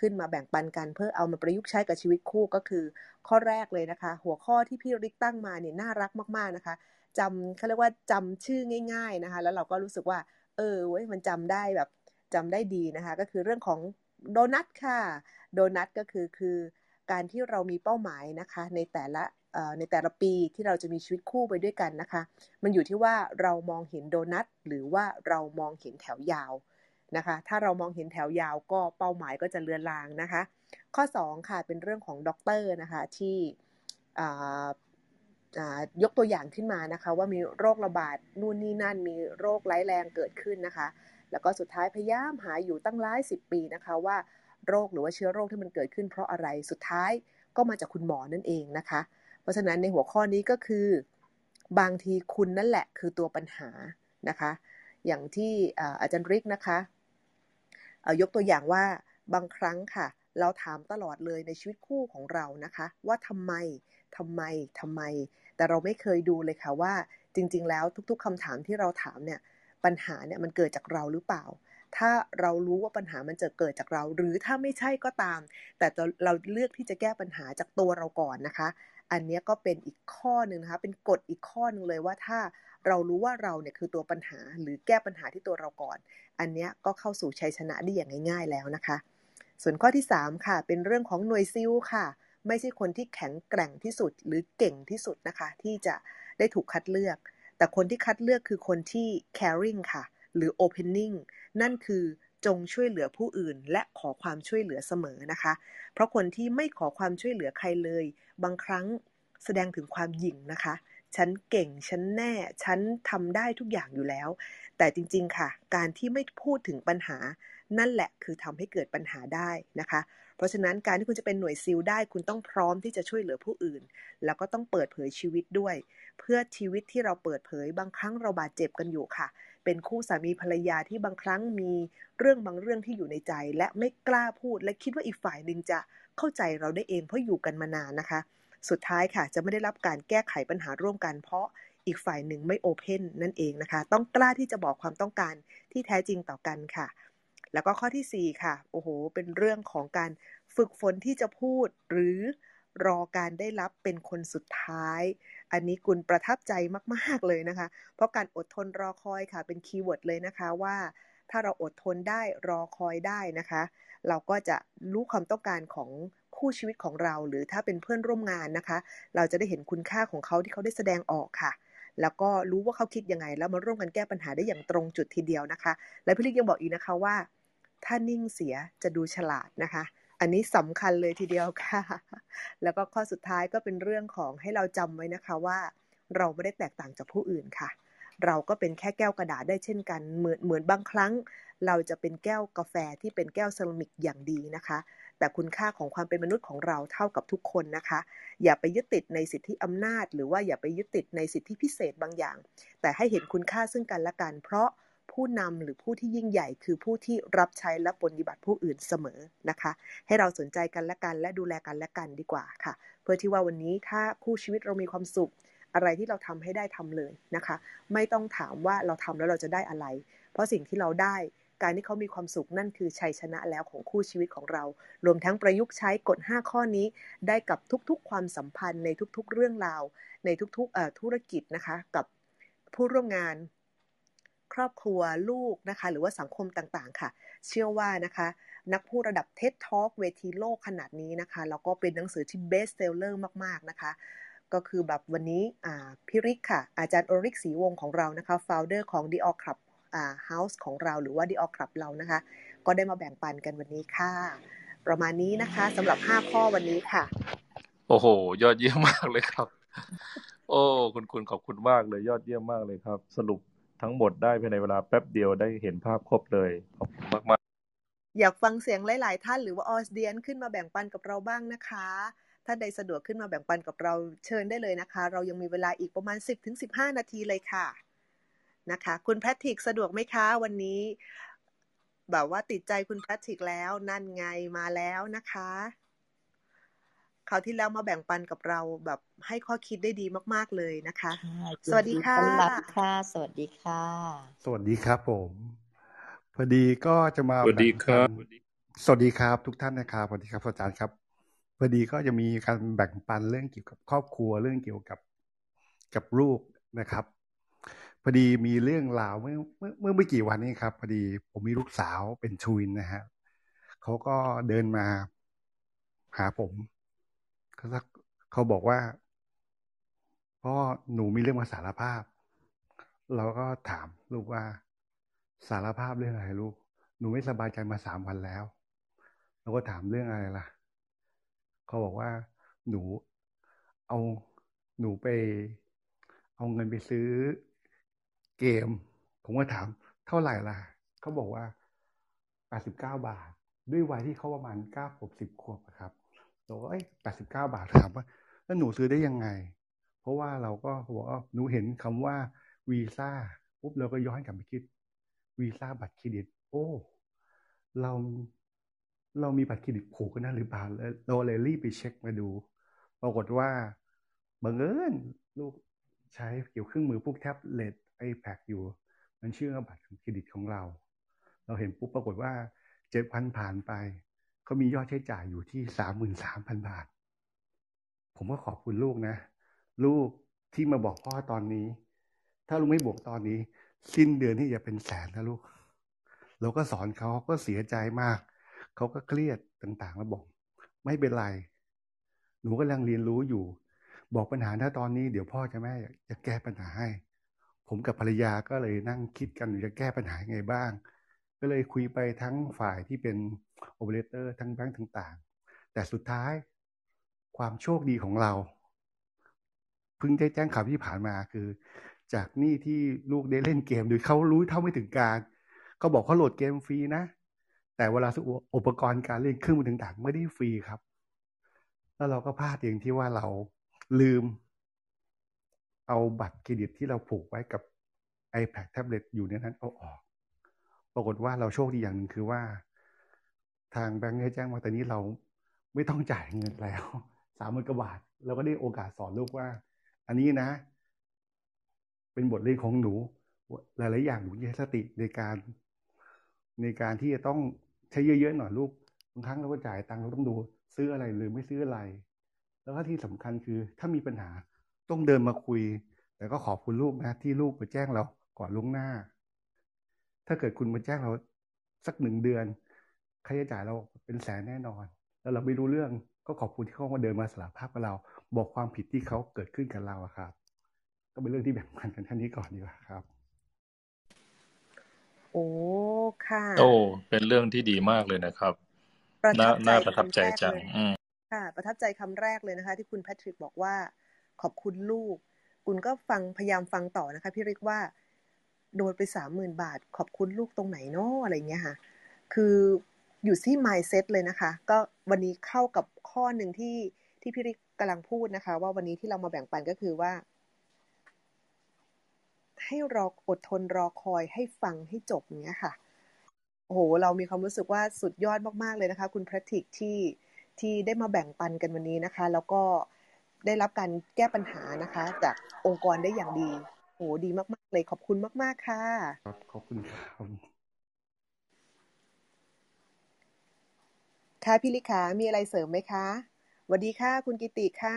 ขึ้นมาแบ่งปันกันเพื่อเอามาประยุกต์ใช้กับชีวิตคู่ก็คือข้อแรกเลยนะคะหัวข้อที่พี่ริกตั้งมาเนี่ยน่ารักมากๆนะคะจำเขาเรียกว่าจำชื่อง่ายๆนะคะแล้วเราก็รู้สึกว่าเออเว้ยมันจำได้แบบจำได้ดีนะคะก็คือเรื่องของโดนัทค่ะโดนัทก็คือคือการที่เรามีเป้าหมายนะคะในแต่ละในแต่ละปีที่เราจะมีชีวิตคู่ไปด้วยกันนะคะมันอยู่ที่ว่าเรามองเห็นโดนัทหรือว่าเรามองเห็นแถวยาวนะคะถ้าเรามองเห็นแถวยาวก็เป้าหมายก็จะเลือนลางนะคะข้อสองค่ะเป็นเรื่องของด็อกเตอร์นะคะที่ยกตัวอย่างขึ้นมานะคะว่ามีโรคระบาดนู่นนี่นั่นมีโรคร้ายแรงเกิดขึ้นนะคะแล้วก็สุดท้ายพยายามหาอยู่ตั้งหลายสิบปีนะคะว่าโรคหรือว่าเชื้อโรคที่มันเกิดขึ้นเพราะอะไรสุดท้ายก็มาจากคุณหมอนั่นเองนะคะเพราะฉะนั้นในหัวข้อนี้ก็คือบางทีคุณนั่นแหละคือตัวปัญหานะคะอย่างที่อาจารย์ริกนะคะยกตัวอย่างว่าบางครั้งค่ะเราถามตลอดเลยในชีวิตคู่ของเรานะคะว่าทำไมทำไมทำไมแต่เราไม่เคยดูเลยค่ะว่าจริงๆแล้วทุกๆคำถามที่เราถามเนี่ยปัญหาเนี่ยมันเกิดจากเราหรือเปล่าถ้าเรารู้ว่าปัญหามันจะเกิดจากเราหรือถ้าไม่ใช่ก็ตามแต่เราเลือกที่จะแก้ปัญหาจากตัวเราก่อนนะคะอันนี้ก็เป็นอีกข้อนึงนะคะเป็นกฎอีกข้อนึงเลยว่าถ้าเรารู้ว่าเราเนี่ยคือตัวปัญหาหรือแก้ปัญหาที่ตัวเราก่อนอันเนี้ยก็เข้าสู่ชัยชนะได้อย่างง่ายๆแล้วนะคะส่วนข้อที่สามค่ะเป็นเรื่องของหน่วยซิลค่ะไม่ใช่คนที่แข็งแกร่งที่สุดหรือเก่งที่สุดนะคะที่จะได้ถูกคัดเลือกแต่คนที่คัดเลือกคือคนที่ caring ค่ะหรือ opening นั่นคือจงช่วยเหลือผู้อื่นและขอความช่วยเหลือเสมอนะคะเพราะคนที่ไม่ขอความช่วยเหลือใครเลยบางครั้งแสดงถึงความหยิ่งนะคะฉันเก่งฉันแน่ฉันทำได้ทุกอย่างอยู่แล้วแต่จริงๆค่ะการที่ไม่พูดถึงปัญหานั่นแหละคือทำให้เกิดปัญหาได้นะคะเพราะฉะนั้นการที่คุณจะเป็นหน่วยซิลได้คุณต้องพร้อมที่จะช่วยเหลือผู้อื่นแล้วก็ต้องเปิดเผยชีวิตด้วยเพื่อชีวิตที่เราเปิดเผยบางครั้งเราบาดเจ็บกันอยู่ค่ะเป็นคู่สามีภรรยาที่บางครั้งมีเรื่องบางเรื่องที่อยู่ในใจและไม่กล้าพูดและคิดว่าอีกฝ่ายหนึ่งจะเข้าใจเราได้เองเพราะอยู่กันมานานนะคะสุดท้ายค่ะจะไม่ได้รับการแก้ไขปัญหาร่วมกันเพราะอีกฝ่ายหนึ่งไม่โอเพ่นนั่นเองนะคะต้องกล้าที่จะบอกความต้องการที่แท้จริงต่อกันค่ะแล้วก็ข้อที่สี่ค่ะโอ้โหเป็นเรื่องของการฝึกฝนที่จะพูดหรือรอการได้รับเป็นคนสุดท้ายอันนี้คุณประทับใจมากๆเลยนะคะเพราะการอดทนรอคอยค่ะเป็นคีย์เวิร์ดเลยนะคะว่าถ้าเราอดทนได้รอคอยได้นะคะเราก็จะรู้ความต้องการของคู่ชีวิตของเราหรือถ้าเป็นเพื่อนร่วมงานนะคะเราจะได้เห็นคุณค่าของเขาที่เขาได้แสดงออกค่ะแล้วก็รู้ว่าเขาคิดยังไงแล้วมาร่วมกันแก้ปัญหาได้อย่างตรงจุดทีเดียวนะคะและพี่ลิกยังบอกอีกนะคะว่าถ้านิ่งเสียจะดูฉลาดนะคะอันนี้สำคัญเลยทีเดียวค่ะแล้วก็ข้อสุดท้ายก็เป็นเรื่องของให้เราจำไว้นะคะว่าเราไม่ได้แตกต่างจากผู้อื่นค่ะเราก็เป็นแค่แก้วกระดาษได้เช่นกันเหมือนเหมือนบางครั้งเราจะเป็นแก้วกาแฟที่เป็นแก้วเซรามิกอย่างดีนะคะแต่คุณค่าของความเป็นมนุษย์ของเราเท่ากับทุกคนนะคะอย่าไปยึดติดในสิทธิอำนาจหรือว่าอย่าไปยึดติดในสิทธิพิเศษบางอย่างแต่ให้เห็นคุณค่าซึ่งกันและกันเพราะผู้นำหรือผู้ที่ยิ่งใหญ่คือผู้ที่รับใช้และปฏิบัติผู้อื่นเสมอนะคะให้เราสนใจกันและกันและดูแลกันและกันดีกว่าค่ะเพื่อที่ว่าวันนี้ถ้าคู่ชีวิตเรามีความสุขอะไรที่เราทำให้ได้ทำเลยนะคะไม่ต้องถามว่าเราทำแล้วเราจะได้อะไรเพราะสิ่งที่เราได้การที่เขามีความสุขนั่นคือชัยชนะแล้วของคู่ชีวิตของเรารวมทั้งประยุกต์ใช้กฎห้าข้อนี้ได้กับทุกๆความสัมพันธ์ในทุกๆเรื่องราวในทุกๆเอ่อธุรกิจนะคะกับผู้ร่วมงานครอบครัวลูกนะคะหรือว่าสังคมต่างๆค่ะเชื่อว่านะคะนักพูดระดับ ที อี ดี Talk เวทีโลกขนาดนี้นะคะแล้วก็เป็นหนังสือที่ Best Seller มากๆนะคะก็คือแบบวันนี้พี่ริกค่ะอาจารย์โอริกศรีวงศ์ของเรานะคะ founder ของ The All Club House ของเราหรือว่า The All Club เรานะคะก็ได้มาแบ่งปันกันวันนี้ค่ะประมาณนี้นะคะสำหรับห้าข้อวันนี้ค่ะโอ้โหยอดเยี่ยมมากเลยครับโอ้คุณคุณขอบคุณมากเลยยอดเยี่ยมมากเลยครับสรุป ทั้งหมดได้ภายในเวลาแป๊บเดียวได้เห็นภาพครบเลยขอบคุณมากๆอยากฟังเสียงหลายๆท่านหรือว่าออเดียนขึ้นมาแบ่งปันกับเราบ้างนะคะถ้าใดสะดวกขึ้นมาแบ่งปันกับเราเชิญได้เลยนะคะเรายังมีเวลาอีกประมาณ สิบถึงสิบห้า นาทีเลยค่ะนะคะคุณแพทริกสะดวกไหมคะวันนี้แบบว่าติดใจคุณแพทริกแล้วนั่นไงมาแล้วนะคะคราวที่แล้วมาแบ่งปันกับเราแบบให้ข้อคิดได้ดีมากๆเลยนะคะสวัสดีค่ะสวัสดีค่ะสวัสดีครับผมพอดีก็จะมาสวัสดีครับสวัสดีครับทุกท่านนะครับสวัสดีครับอาจารย์ครับพอดีก็จะมีการแบ่งปันเรื่องเกี่ยวกับครอบครัวเรื่องเกี่ยวกับกับลูกนะครับพอดีมีเรื่องราวเมื่อเมื่อเมื่อไม่กี่วันนี้ครับพอดีผมมีลูกสาวเป็นทวินนะฮะเขาก็เดินมาหาผมเขาสักเขาบอกว่าพ่อหนูมีเรื่องมาสารภาพเราก็ถามลูกว่าสารภาพเรื่องอะไรลูกหนูไม่สบายใจมาสามวันแล้วเราก็ถามเรื่องอะไรล่ะเขาบอกว่าหนูเอาหนูไปเอาเงินไปซื้อเกมผมก็ถามเท่าไหร่ล่ะเขาบอกว่าแปดสิบเก้าบาทด้วยวัยที่เขาประมาณเก้าขวบสิบขวบครับเราก็เอ้ยแปดสิบเก้าบาทถามว่าแล้วหนูซื้อได้ยังไงเพราะว่าเราก็บอกว่าหนูเห็นคำว่าวีซ่าปุ๊บเราก็ย้อนกลับไปคิดวีซ่าบัตรเครดิตโอ้เราเรามีบัตรเครดิตผูกกันนะหรือเปล่าเราเลยรีบไปเช็คมาดูปรากฏว่าบังเอิญลูกใช้เกี่ยวเครื่องมือพวกแท็บเล็ตไอแพดอยู่มันเชื่อมบัตรเครดิตของเราเราเห็นปุ๊บปรากฏว่า เจ็ดพัน ผ่านไปเขามียอดใช้จ่ายอยู่ที่ สามหมื่นสามพัน บาทผมก็ขอบคุณลูกนะลูกที่มาบอกพ่อตอนนี้ถ้าลูกไม่บอกตอนนี้สิ้นเดือนนี่จะเป็นแสนนะลูกเราก็สอนเขาก็เสียใจมากเขาก็เครียดต่างๆแล้วบอกไม่เป็นไรหนูกำลังเรียนรู้อยู่บอกปัญหาณตอนนี้เดี๋ยวพ่อจะแม่จะแก้ปัญหาให้ผมกับภรรยาก็เลยนั่งคิดกันว่าจะแก้ปัญหาไงบ้างก็เลยคุยไปทั้งฝ่ายที่เป็นโอเปอเรเตอร์ทั้งแบงค์ต่างๆแต่สุดท้ายความโชคดีของเราเพิ่งได้แจ้งข่าวที่ผ่านมาคือจากนี่ที่ลูกได้เล่นเกมโดยเขารู้เท่าไม่ถึงการเขาบอกเขาโหลดเกมฟรีนะแต่เวลาซื้ออุปกรณ์การเล่นเครื่องมือต่างๆไม่ได้ฟรีครับแล้วเราก็พลาดเองที่ว่าเราลืมเอาบัตรเครดิตที่เราผูกไว้กับ iPad แท็บเล็ตอยู่ในนั้นเอาออกปรากฏว่าเราโชคดีอย่างหนึ่งคือว่าทางแบงค์ได้แจ้งว่าตอนนี้เราไม่ต้องจ่ายเงินแล้ว สามหมื่น กว่าบาทเราก็ได้โอกาสสอนลูกว่าอันนี้นะเป็นบทเรียนของหนูหลายๆอย่างหนูมีสติในการในการที่จะต้องใช้เยอะๆหน่อยลูกบางครั้งเราก็จ่ายตังค์เราต้องดูซื้ออะไรหรือไม่ซื้ออะไรแล้วก็ที่สำคัญคือถ้ามีปัญหาต้องเดินมาคุยแต่ก็ขอบคุณลูกนะที่ลูกไปแจ้งเราก่อนล่วงหน้าถ้าเกิดคุณมาแจ้งเราสักหนึ่งเดือนค่าใช้จ่ายเราเป็นแสนแน่นอนแล้วเราไม่รู้เรื่องก็ขอบคุณที่เขามาเดินมาสารภาพกับเราบอกความผิดที่เขาเกิดขึ้นกับเราครับก็เป็นเรื่องที่แบ่งปันกันท่านนี้ก่อนดีกว่าครับโอ้ค่ะโอ้เป็นเรื่องที่ดีมากเลยนะครับน่าประทับใจจังค่ะประทับใจคำแรกเลยนะคะที่คุณแพทริกบอกว่าขอบคุณลูกคุณก็ฟังพยายามฟังต่อนะคะพี่ริกว่าโดนไป สามหมื่น บาทขอบคุณลูกตรงไหนเนาะอะไรเงี้ยค่ะคืออยู่ที่ mindset เลยนะคะก็วันนี้เข้ากับข้อหนึ่งที่ที่พี่ริกกำลังพูดนะคะว่าวันนี้ที่เรามาแบ่งปันก็คือว่าให้รออดทนรอคอยให้ฟังให้จบเงี้ยค่ะโอ้โหเรามีความรู้สึกว่าสุดยอดมากๆเลยนะคะคุณแพทริกที่ที่ได้มาแบ่งปันกันวันนี้นะคะแล้วก็ได้รับการแก้ปัญหานะคะจากองค์กรได้อย่างดีโหดีมากๆเลยขอบคุณมากๆค่ะขอบคุณครับค่ะพี่ลิขามีอะไรเสริมไหมคะสวัสดีค่ะคุณกิติค่ะ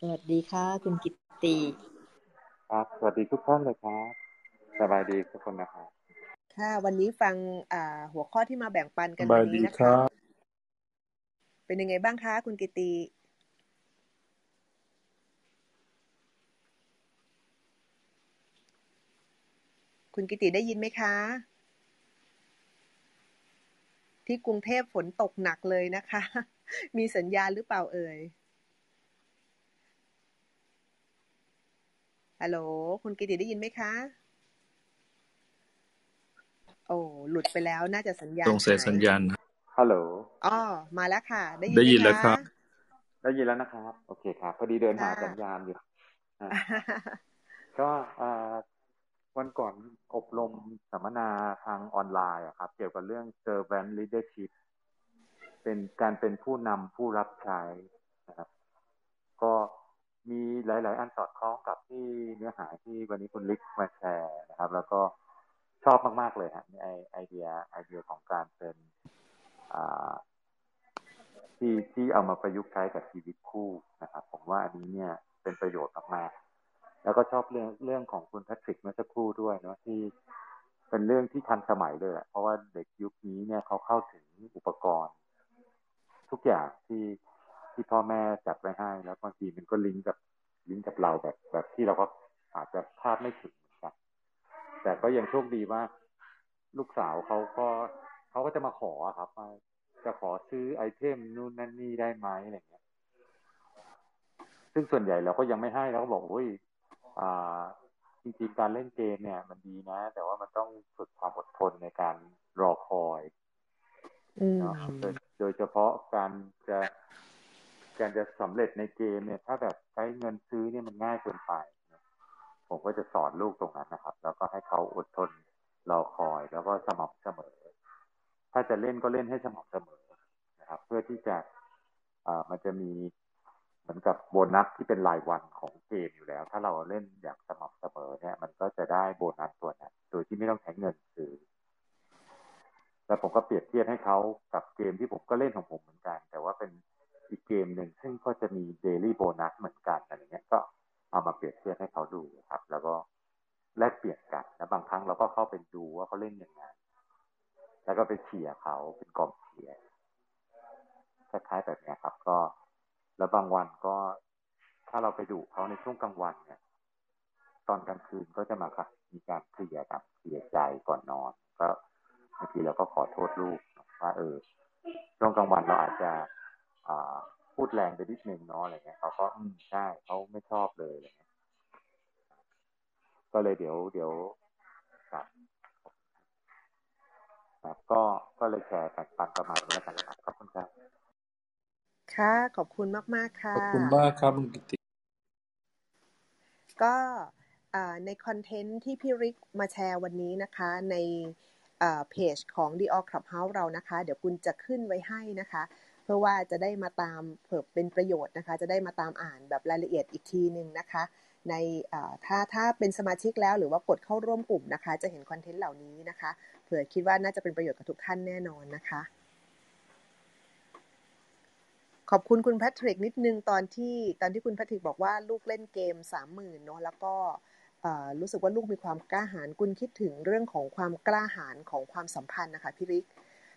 สวัสดีค่ะคุณกิติครับสวัสดีทุกท่านเลยครับสบายดีทุกคนนะครับค่ะวันนี้ฟังอ่าหัวข้อที่มาแบ่งปันกันวันนี้นะคะเป็นยังไงบ้างคะคุณกิติคุณกิติได้ยินไหมคะที่กรุงเทพฝนตกหนักเลยนะคะมีสัญญาณหรือเปล่าเอ่ยฮัลโหลคุณกิติได้ยินไหมคะ โอ้หลุดไปแล้วน่าจะสัญญาณส่งเสียสัญญาณฮัลโหลอ๋อมาแล้วค่ะได้ยินได้ยินแล้วครับได้ยินแล้วนะครับโอเคครับพอดีเดินหาสัญญาณอยู่ก็วันก่อนอบรมสัมมนาทางออนไลน์อะครับเกี่ยวกับเรื่อง Servant Leadership เป็นการเป็นผู้นำผู้รับใช้นะครับก็มีหลายๆอันสอดคล้องกับที่เนื้อหาที่วันนี้คุณลิกมาแชร์นะครับแล้วก็ชอบมากๆเลยฮะไอไอเดียไอเดียของการเป็นที่ที่เอามาประยุกต์ใช้กับชีวิตคู่นะครับผมว่าอันนี้เนี่ยเป็นประโยชน์มากๆแล้วก็ชอบเรื่องเรื่องของคุณแพทริกเมื่อสักครู่ด้วยเนาะที่เป็นเรื่องที่ทันสมัยเลยเพราะว่าเด็กยุคนี้เนี่ยเขาเข้าถึงอุปกรณ์ทุกอย่างที่ที่พ่อแม่จัดไว้ให้แล้วบางทีมันก็ลิงก์กับลิงก์กับเราแบบแบบที่เราก็อาจจะคาดไม่ถึงครับแต่ก็ยังโชคดีว่าลูกสาวเขาก็เขาก็จะมาขอครับจะขอซื้อไอเทมนู่นนั่นนี่ได้ไหมอะไรเงี้ยซึ่งส่วนใหญ่เราก็ยังไม่ให้เราก็บอกโอ้ยอ่าจริงๆการเล่นเกมเนี่ยมันดีนะแต่ว่ามันต้องฝึกความอดทนในการรอคอยโดยเฉพาะการจะการจะสำเร็จในเกมเนี่ยถ้าแบบใช้เงินซื้อเนี่ยมันง่ายเกินไปผมก็จะสอนลูกตรงนั้นนะครับแล้วก็ให้เขาอดทนรอคอยแล้วก็สม่ำเสมอถ้าจะเล่นก็เล่นให้สม่ำเสมอนะครับเพื่อที่จะอ่ามันจะมีเหมือนกับโบนัสที่เป็นรายวันของเกมอยู่แล้วถ้าเราเล่นอย่างสม่ำเสมอเนี่ยมันก็จะได้โบนัสตัวนั้นโดยที่ไม่ต้องใช้เงินซื้อแล้วผมก็เปรียบเทียบให้เขากับเกมที่ผมก็เล่นของผมเหมือนกันแต่ว่าเป็นอีกเกมหนึ่งซึ่งก็จะมีเดลี่โบนัสเหมือนกันอะไรเงี้ยก็เอามาเปรียบเทียบให้เขาดูครับแล้วก็แลกเปลี่ยนกันแล้วบางครั้งเราก็เข้าไปดูว่าเขาเล่นยังไงแล้วก็ไปเชียร์เขาเป็นกองเชียร์คล้ายๆแบบนี้ครับก็แล้วบางวันก็ถ้าเราไปดูเขาในช่วงกลางวันเนี่ยตอนกลางคืนก็จะมาค่ะมีการเคลียร์กับเคลียร์ใจก่อนนอนก็บางทีเราก็ขอโทษลูกว่าเออช่วงกลางวันเราอาจจะพูดแรงไปนิดนึงเนาะอะไรเงี้ยเขาก็อืมใช่เขาไม่ชอบเลยอะไรเงี้ยก็เลยเดี๋ยวเดี๋ยวครับครับก็ก็เลยแชร์กันปันประมาณนี้กันครับขอบคุณครับค่ะขอบคุณมากๆค่ะขอบคุณมากครับคุณกิติก็ในคอนเทนต์ที่พี่ริกมาแชร์วันนี้นะคะในเพจของ The All Clubhouse เรานะคะเดี๋ยวคุณจะขึ้นไว้ให้นะคะเพื่อว่าจะได้มาตามเผื่อเป็นประโยชน์นะคะจะได้มาตามอ่านแบบรายละเอียดอีกทีนึงนะคะในถ้าถ้าเป็นสมาชิกแล้วหรือว่ากดเข้าร่วมกลุ่มนะคะจะเห็นคอนเทนต์เหล่านี้นะคะเผื่อคิดว่าน่าจะเป็นประโยชน์กับทุกท่านแน่นอนนะคะขอบคุณคุณแพทริกนิดนึงตอนที่ตอนที่คุณแพทริกบอกว่าลูกเล่นเกม สามหมื่น เนาะแล้วก็รู้สึกว่าลูกมีความกล้าหาญคุณคิดถึงเรื่องของความกล้าหาญของความสัมพันธ์นะคะพี่ริก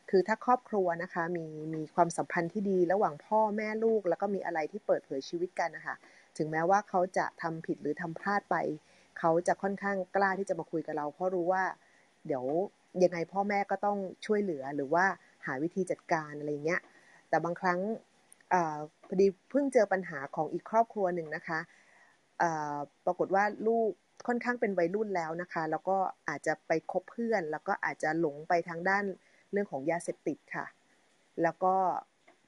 คือถ้าครอบครัวนะคะมีมีความสัมพันธ์ที่ดีระหว่างพ่อแม่ลูกแล้วก็มีอะไรที่เปิดเผยชีวิตกันนะคะถึงแม้ว่าเขาจะทำผิดหรือทำพลาดไปเขาจะค่อนข้างกล้าที่จะมาคุยกับเราเพราะรู้ว่าเดี๋ยวยังไงพ่อแม่ก็ต้องช่วยเหลือหรือว่าหาวิธีจัดการอะไรเงี้ยแต่บางครั้งเอ่อพอดีเพิ่งเจอปัญหาของอีกครอบครัวหนึ่งนะคะเอ่อปรากฏว่าลูกค่อนข้างเป็นวัยรุ่นแล้วนะคะแล้วก็อาจจะไปคบเพื่อนแล้วก็อาจจะหลงไปทางด้านเรื่องของยาเสพติดค่ะแล้วก็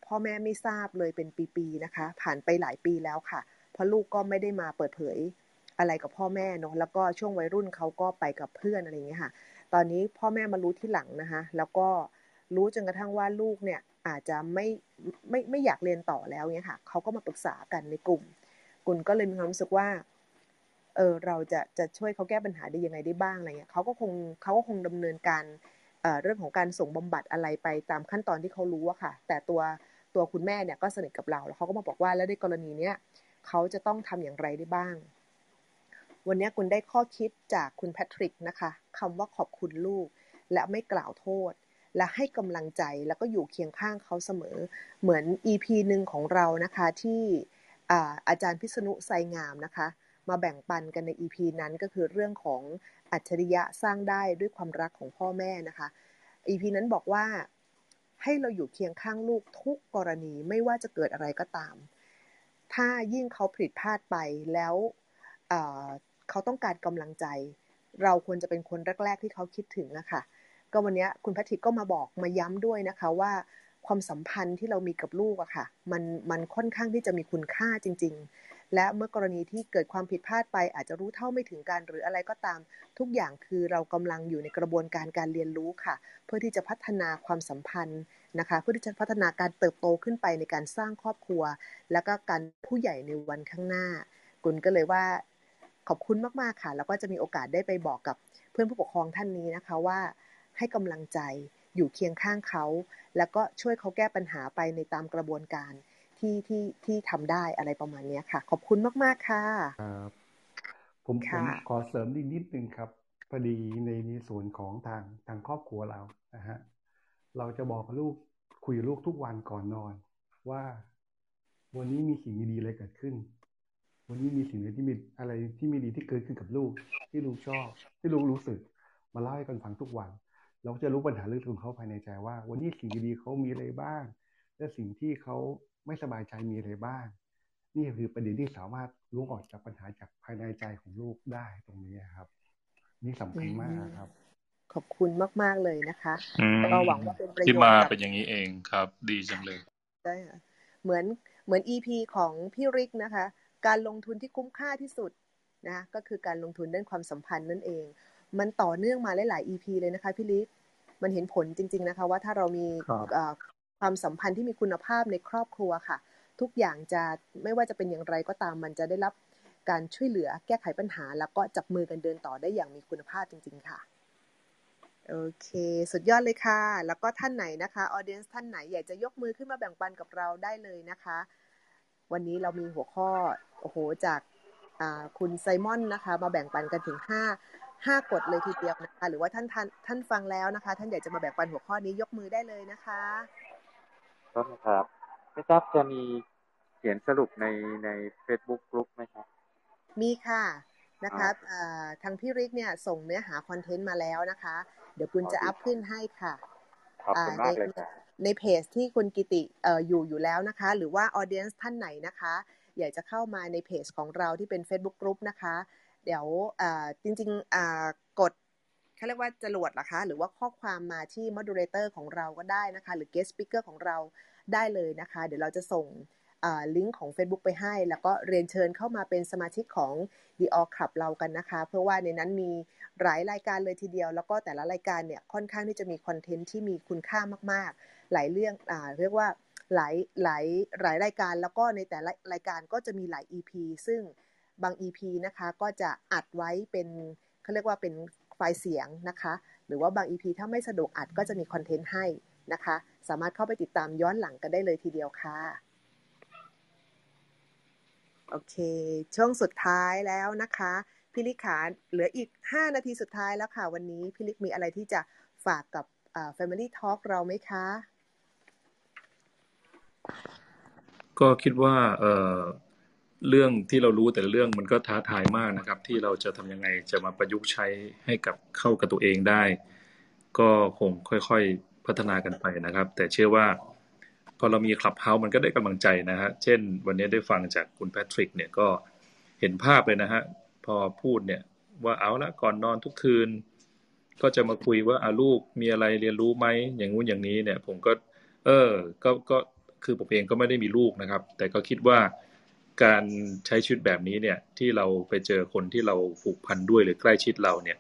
พ่อแม่ไม่ทราบเลยเป็นปีๆนะคะผ่านไปหลายปีแล้วค่ะเพราะลูกก็ไม่ได้มาเปิดเผยอะไรกับพ่อแม่เนาะแล้วก็ช่วงวัยรุ่นเขาก็ไปกับเพื่อนอะไรอย่างเงี้ยค่ะตอนนี้พ่อแม่มารู้ทีหลังนะคะแล้วก็รู้จนกระทั่งว่าลูกเนี่ยอาจจะไม่ไม่ไม่อยากเรียนต่อแล้วเงี้ยค่ะเขาก็มาปรึกษากันในกลุ่มคุณก็เลยมีความรู้สึกว่าเออเราจะจะช่วยเขาแก้ปัญหาได้ยังไงได้บ้างอะไรเงี้ยเขาก็คงเขาก็คงดำเนินการเอ่อเรื่องของการส่งบำบัดอะไรไปตามขั้นตอนที่เขารู้อะค่ะแต่ตัวตัวคุณแม่เนี่ยก็สนิทกับเราแล้วเขาก็มาบอกว่าแล้วในกรณีเนี้ยเขาจะต้องทำอย่างไรได้บ้างวันนี้คุณได้ข้อคิดจากคุณแพทริกนะคะคำว่าขอบคุณลูกและไม่กล่าวโทษและให้กำลังใจแล้วก็อยู่เคียงข้างเขาเสมอเหมือน อี พี หนึ่งของเรานะคะที่อ่าอาจารย์พิษณุไซงามนะคะมาแบ่งปันกันใน อี พี นั้นก็คือเรื่องของอัจฉริยะสร้างได้ด้วยความรักของพ่อแม่นะคะ อี พี นั้นบอกว่าให้เราอยู่เคียงข้างลูกทุกกรณีไม่ว่าจะเกิดอะไรก็ตามถ้ายิ่งเขาผิดพลาดไปแล้วเอ่อเขาต้องการกำลังใจเราควรจะเป็นคนแรกๆที่เขาคิดถึงนะคะ ก็วันนี้คุณแพทริกก็มาบอกมาย้ำด้วยนะคะว่าความสัมพันธ์ที่เรามีกับลูกอะค่ะมันมันค่อนข้างที่จะมีคุณค่าจริงๆและเมื่อกรณีที่เกิดความผิดพลาดไปอาจจะรู้เท่าไม่ถึงการหรืออะไรก็ตามทุกอย่างคือเรากำลังอยู่ในกระบวนการการเรียนรู้ค่ะเพื่อที่จะพัฒนาความสัมพันธ์นะคะเพื่อที่จะพัฒนาการเติบโตขึ้นไปในการสร้างครอบครัวและก็การผู้ใหญ่ในวันข้างหน้ากุลก็เลยว่าขอบคุณมากๆค่ะแล้วก็จะมีโอกาสได้ไปบอกกับเพื่อนผู้ปกครองท่านนี้นะคะว่าให้กำลังใจอยู่เคียงข้างเขาแล้วก็ช่วยเขาแก้ปัญหาไปในตามกระบวนการที่ที่ที่ทำได้อะไรประมาณนี้ค่ะขอบคุณมากๆค่ะครับผมผมขอเสริมนิดนิดนึงครับพอดีในในส่วนของทางทางครอบครัวเรานะฮะเราจะบอกลูกคุยลูกทุกวันก่อนนอนว่าวันนี้มีสิ่งดีๆอะไรเกิดขึ้นวันนี้มีสิ่งที่มีอะไรที่ไม่ดีที่เกิดขึ้นกับลูกที่ลูกชอบที่ลูกรู้สึกมาเล่าให้กันฟังทุกวันเราจะรู้ปัญหาเรื่องของเขาภายในใจว่าวันนี้สิ่งดีๆเขามีอะไรบ้างและสิ่งที่เขาไม่สบายใจมีอะไรบ้างนี่คือประเด็นที่สามารถล้วงออกจากปัญหาจากภายในใจของลูกได้ตรงนี้ครับนี่สำคัญมากครับขอบคุณมากๆเลยนะคะก็หวังว่าเป็นประโยชน์ที่มาเป็นอย่างนี้เองครับดีจังเลยได้ค่ะเหมือนเหมือน อี พี ของพี่ริกนะคะการลงทุนที่คุ้มค่าที่สุดนะก็คือการลงทุนด้านความสัมพันธ์นั่นเองมันต่อเนื่องมาหลายๆ อี พี เลยนะคะพี่ลิศมันเห็นผลจริงๆนะคะว่าถ้าเรามีความสัมพันธ์ที่มีคุณภาพในครอบครัวค่ะทุกอย่างจะไม่ว่าจะเป็นอย่างไรก็ตามมันจะได้รับการช่วยเหลือแก้ไขปัญหาแล้วก็จับมือกันเดินต่อได้อย่างมีคุณภาพจริงๆค่ะโอเคสุดยอดเลยค่ะแล้วก็ท่านไหนนะคะออเดียนส์ท่านไหนอยากจะยกมือขึ้นมาแบ่งปันกับเราได้เลยนะคะวันนี้เรามีหัวข้อโอ้โหจากคุณไซมอนนะคะมาแบ่งปันกันถึงห้าห้ากฎเลยทีเดียวนะคะหรือว่าท่านท่านท่านฟังแล้วนะคะท่านอยากจะมาแบ่งปันหัวข้อนี้ยกมือได้เลยนะคะก็ครับไม่ทราบจะมีเขียนสรุปในใน Facebook Group มั้ยคะมีค่ะนะคะเอ่อทางพี่ริกเนี่ยส่งเนื้อหาคอนเทนต์มาแล้วนะคะเดี๋ยวคุณจะอัพขึ้นให้ค่ะขอบคุณมากเลยค่ะในเพจที่คุณกิติเอ่ออยู่อยู่แล้วนะคะหรือว่าออเดียนส์ท่านไหนนะคะอยากจะเข้ามาในเพจของเราที่เป็น Facebook Group นะคะเดี๋ยวจริงๆกดเขาเรียกว่าจรวดเหรอคะหรือว่าข้อความมาที่ moderator ของเราก็ได้นะคะหรือ guest speaker ของเราได้เลยนะคะเดี๋ยวเราจะส่งลิงก์ของ Facebook ไปให้แล้วก็เรียนเชิญเข้ามาเป็นสมาชิกของ The All Club เรากันนะคะเพราะว่าในนั้นมีหลายรายการเลยทีเดียวแล้วก็แต่ละรายการเนี่ยค่อนข้างที่จะมีคอนเทนต์ที่มีคุณค่ามากๆหลายเรื่องเรียกว่าหลายหลายหลายรายการแล้วก็ในแต่ละรายการก็จะมีหลาย อี พี ซึ่งบาง อี พี นะคะก็จะอัดไว้เป็นเขาเรียกว่าเป็นไฟล์เสียงนะคะหรือว่าบาง อี พี ถ้าไม่สะดวกอัดก็จะมีคอนเทนต์ให้นะคะสามารถเข้าไปติดตามย้อนหลังกันได้เลยทีเดียวค่ะโอเคช่วงสุดท้ายแล้วนะคะพี่ลิขาเหลืออีกห้านาทีสุดท้ายแล้วค่ะวันนี้พี่ลิขมีอะไรที่จะฝากกับ Family Talk เราไหมคะก็คิดว่าเอ่อเรื่องที่เรารู้แต่เรื่องมันก็ท้าทายมากนะครับที่เราจะทำยังไงจะมาประยุกต์ใช้ให้กับเข้ากับตัวเองได้ก็คงค่อยๆพัฒนากันไปนะครับแต่เชื่อว่าพอเรามีคลับเฮาส์มันก็ได้กำลังใจนะฮะเช่นวันนี้ได้ฟังจากคุณแพทริกเนี่ยก็เห็นภาพเลยนะฮะพอพูดเนี่ยว่าเอาละก่อนนอนทุกคืนก็จะมาคุยว่าอาลูกมีอะไรเรียนรู้ไหมอย่างงู้นอย่างนี้เนี่ยผมก็เออก็ก็คือผมเองก็ไม่ได้มีลูกนะครับแต่ก็คิดว่าการใช้ชีวิตแบบนี้เนี่ยที่เราไปเจอคนที่เราผูกพันด้วยหรือใกล้ชิดเราเนี่ย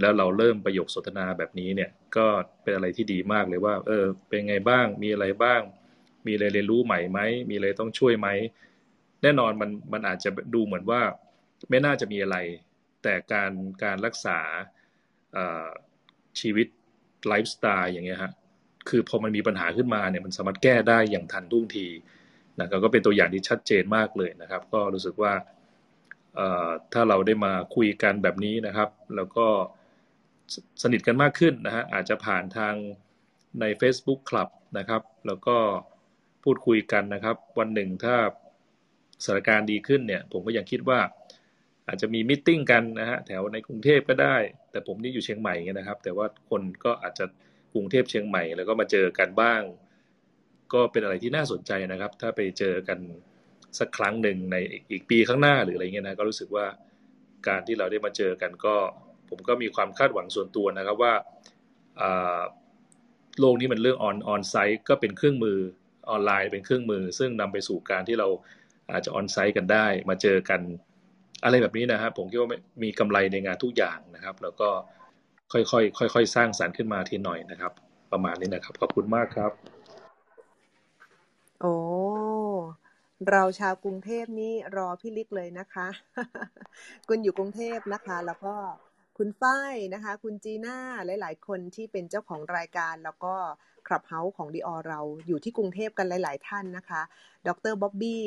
แล้วเราเริ่มประโยคสนทนาแบบนี้เนี่ยก็เป็นอะไรที่ดีมากเลยว่าเออเป็นไงบ้างมีอะไรบ้างมีอะไรเรียนรู้ใหม่ไหมมีอะไรต้องช่วยไหมแน่นอนมันมันอาจจะดูเหมือนว่าไม่น่าจะมีอะไรแต่การการรักษาชีวิตไลฟ์สไตล์อย่างเงี้ยฮะคือพอมันมีปัญหาขึ้นมาเนี่ยมันสามารถแก้ได้อย่างทันท่วงทีนะครับก็เป็นตัวอย่างที่ชัดเจนมากเลยนะครับก็รู้สึกว่าเอ่อถ้าเราได้มาคุยกันแบบนี้นะครับแล้วก็สนิทกันมากขึ้นนะฮะอาจจะผ่านทางใน Facebook Club นะครับแล้วก็พูดคุยกันนะครับวันหนึ่งถ้าสถานการณ์ดีขึ้นเนี่ยผมก็ยังคิดว่าอาจจะมีมีตติ้งกันนะฮะแถวในกรุงเทพก็ได้แต่ผมนี่อยู่เชียงใหม่ไงนะครับแต่ว่าคนก็อาจจะกรุงเทพเชียงใหม่แล้วก็มาเจอกันบ้างก็เป็นอะไรที่น่าสนใจนะครับถ้าไปเจอกันสักครั้งหนึ่งในอีกปีข้างหน้าหรืออะไรเงี้ยนะก็รู้สึกว่าการที่เราได้มาเจอกันก็ผมก็มีความคาดหวังส่วนตัวนะครับว่า โลกนี้มันเรื่องออนออนไซต์ก็เป็นเครื่องมือออนไลน์เป็นเครื่องมือซึ่งนำไปสู่การที่เราอาจจะออนไซต์กันได้มาเจอกันอะไรแบบนี้นะครับผมคิดว่ามีกำไรในงานทุกอย่างนะครับแล้วก็ค่อยๆค่อยๆสร้างสรรค์ขึ้นมาทีหน่อยนะครับประมาณนี้นะครับขอบคุณมากครับโอ้เราชาวกรุงเทพนี่รอพี่ลิกเลยนะคะคุณอยู่กรุงเทพนะคะแล้วก็คุณฝ้ายนะคะคุณจีน่าหลายๆคนที่เป็นเจ้าของรายการแล้วก็คลับเฮาส์ของดีออเราอยู่ที่กรุงเทพกันหลายๆท่านนะคะดร.บ๊อบบี้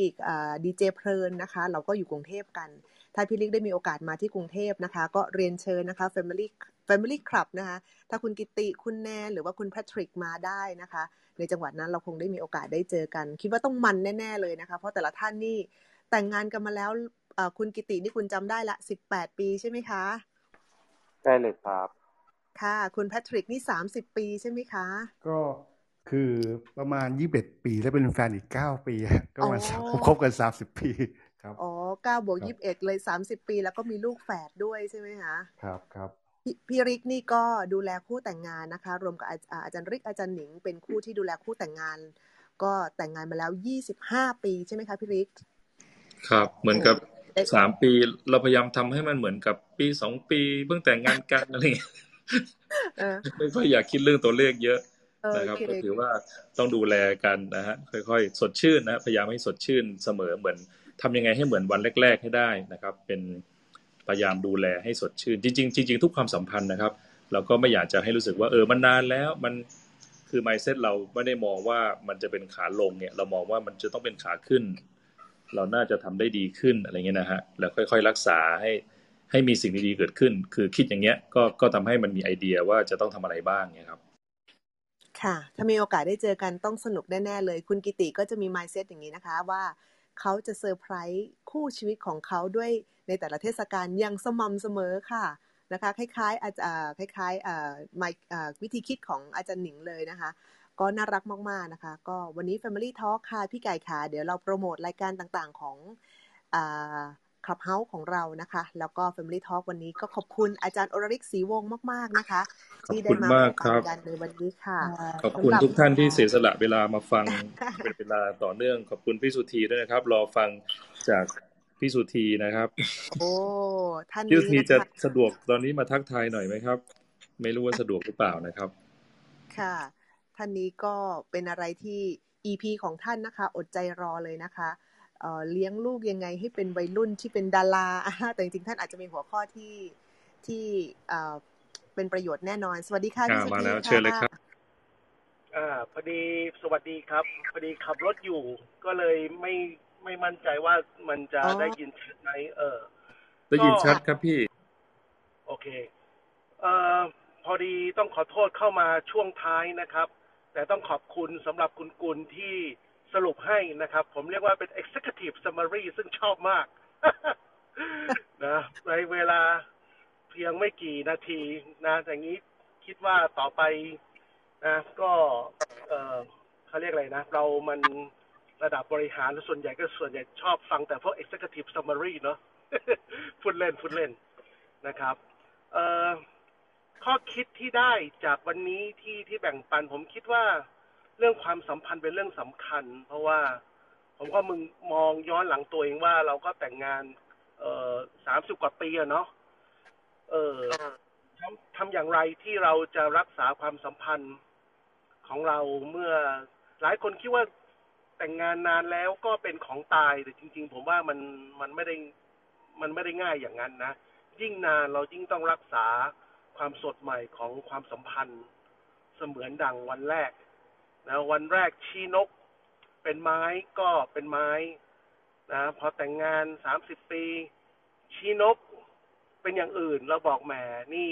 ดีเจเพลินนะคะเราก็อยู่กรุงเทพกันถ้าพี่ลิกได้มีโอกาสมาที่กรุงเทพนะคะก็เรียนเชิญนะคะ Family Family Club นะคะถ้าคุณกิติคุณแนนหรือว่าคุณแพทริกมาได้นะคะในจังหวัดนั้นเราคงได้มีโอกาสได้เจอกันคิดว่าต้องมันแน่ๆเลยนะคะเพราะแต่ละท่านนี่แต่งงานกันมาแล้วคุณกิตินี่คุณจำได้ละสิบแปดปีใช่ไหมคะใช่เลยครับค่ะคุณแพทริกนี่สามสิบปีใช่ไหมคะก็คือประมาณยี่สิบเอ็ดปีแล้วเป็นแฟนอีกเก้าปีก็ประมาณคบกันสามสิบปีครับอ๋อเก้าบวกยี่สิบเอ็ดเลยสามสิบปีแล้วก็มีลูกแฝดด้วยใช่ไหมคะครับครับพี่ริกนี่ก็ดูแลคู่แต่งงานนะคะรวมกับอาจารย์ริกอาจารย์หนิงเป็นคู่ที่ดูแลคู่แต่งงานก็แต่งงานมาแล้วยี่สิบห้าปีใช่ไหมคะพี่ริกครับเหมือนกับสามปีเราพยายามทำให้มันเหมือนกับปีสองปีเพิ่งแต่งงานกันอะไรอย่างเงี้ยไม่ค่อยอยากคิดเรื่องตัวเลขเยอะนะครับก็ถือว่าต้องดูแลกันนะฮะค่อยๆสดชื่นนะพยายามให้สดชื่นเสมอเหมือนทำยังไงให้เหมือนวันแรกๆให้ได้นะครับเป็นพยายามดูแลให้สดชื่นจริงๆจริงๆทุกความสัมพันธ์นะครับเราก็ไม่อยากจะให้รู้สึกว่าเออมันนานแล้วมันคือ mindset เราไม่ได้มองว่ามันจะเป็นขาลงเนี่ยเรามองว่ามันจะต้องเป็นขาขึ้นเราน่าจะทำได้ดีขึ้นอะไรเงี้ยนะฮะแล้วค่อยๆรักษาให้ให้มีสิ่งดีๆเกิดขึ้นคือคิดอย่างเงี้ยก็ก็ทำให้มันมีไอเดียว่าจะต้องทำอะไรบ้างเนี่ยครับค่ะถ้ามีโอกาสได้เจอกันต้องสนุกแน่ๆเลยคุณกิติก็จะมี mindset อย่างนี้นะคะว่าเขาจะเซอร์ไพรส์คู่ชีวิตของเขาด้วยในแต่ละเทศกาลยังสม่ำเสมอค่ะนะคะคล้ายๆอาจารย์คล้ายๆเอ่อไมค์เอ่อวิธีคิดของอาจารย์หนิงเลยนะคะก็น่ารักมากๆนะคะก็วันนี้ Family Talk ค่ะพี่ไก่ค่ะเดี๋ยวเราโปรโมทรายการต่างๆของอ่าคลับเฮาส์ของเรานะคะแล้วก็ Family Talk วันนี้ก็ขอบคุณอาจารย์อรฤกษ์ศรีวงศ์มากๆนะคะที่ได้มาร่วมกันในวันนี้ค่ะขอบคุณทุกท่านที่เสียสละเวลามาฟัง เป็นเวลาต่อเนื่องขอบคุณพี่สุธีด้วยนะครับรอฟังจากพี่สุธีนะครับโอ้ท่านนี้พี่สุธีจะสะดวกตอนนี้มาทักทายหน่อยไหมครับไม่รู้ว่าสะดวกหรือเปล่านะครับค่ะท่านนี้ก็เป็นอะไรที่ อี พี ของท่านนะคะอดใจรอเลยนะคะเอ่อเลี้ยงลูกยังไงให้เป็นวัยรุ่นที่เป็นดาราแต่จริงๆท่านอาจจะมีหัวข้อที่ที่เอ่อเป็นประโยชน์แน่นอนสวัสดีค่ะพี่สุธีมาแล้วเชิญเลยครับอ่าพอดีสวัสดีครับพอดีขับรถอยู่ก็เลยไม่ไม่มั่นใจว่ามันจะได้ยินชัดไหมเออได้ยินชัดครับพี่โอเคเอ่อพอดีต้องขอโทษเข้ามาช่วงท้ายนะครับแต่ต้องขอบคุณสำหรับคุณกุลที่สรุปให้นะครับผมเรียกว่าเป็น Executive Summary ซึ่งชอบมาก นะในเวลาเพียงไม่กี่นาทีนะอย่างนี้คิดว่าต่อไปนะก็เอ่อเขาเรียกอะไรนะเรามันระดับบริหารส่วนใหญ่ก็ส่วนใหญ่ชอบฟังแต่พวก Executive Summary เนาะ พูดเล่นพูดเล่นนะครับเอ่อข้อคิดที่ได้จากวันนี้ที่ที่แบ่งปันผมคิดว่าเรื่องความสัมพันธ์เป็นเรื่องสำคัญเพราะว่าผมก็มึงมองย้อนหลังตัวเองว่าเราก็แต่งงานเอ่อสามสิบกว่าปีอะเนาะเอ่อทำอย่างไรที่เราจะรักษาความสัมพันธ์ของเราเมื่อหลายคนคิดว่าแต่งงานนานแล้วก็เป็นของตายแต่จริงๆผมว่ามันมันไม่ได้มันไม่ได้ง่ายอย่างนั้นนะยิ่งนานเรายิ่งต้องรักษาความสดใหม่ของความสัมพันธ์เสมือนดังวันแรกนะวันแรกชี้นกเป็นไม้ก็เป็นไม้นะพอแต่งงานสามสิบปีชี้นกเป็นอย่างอื่นเราบอกแหมนี่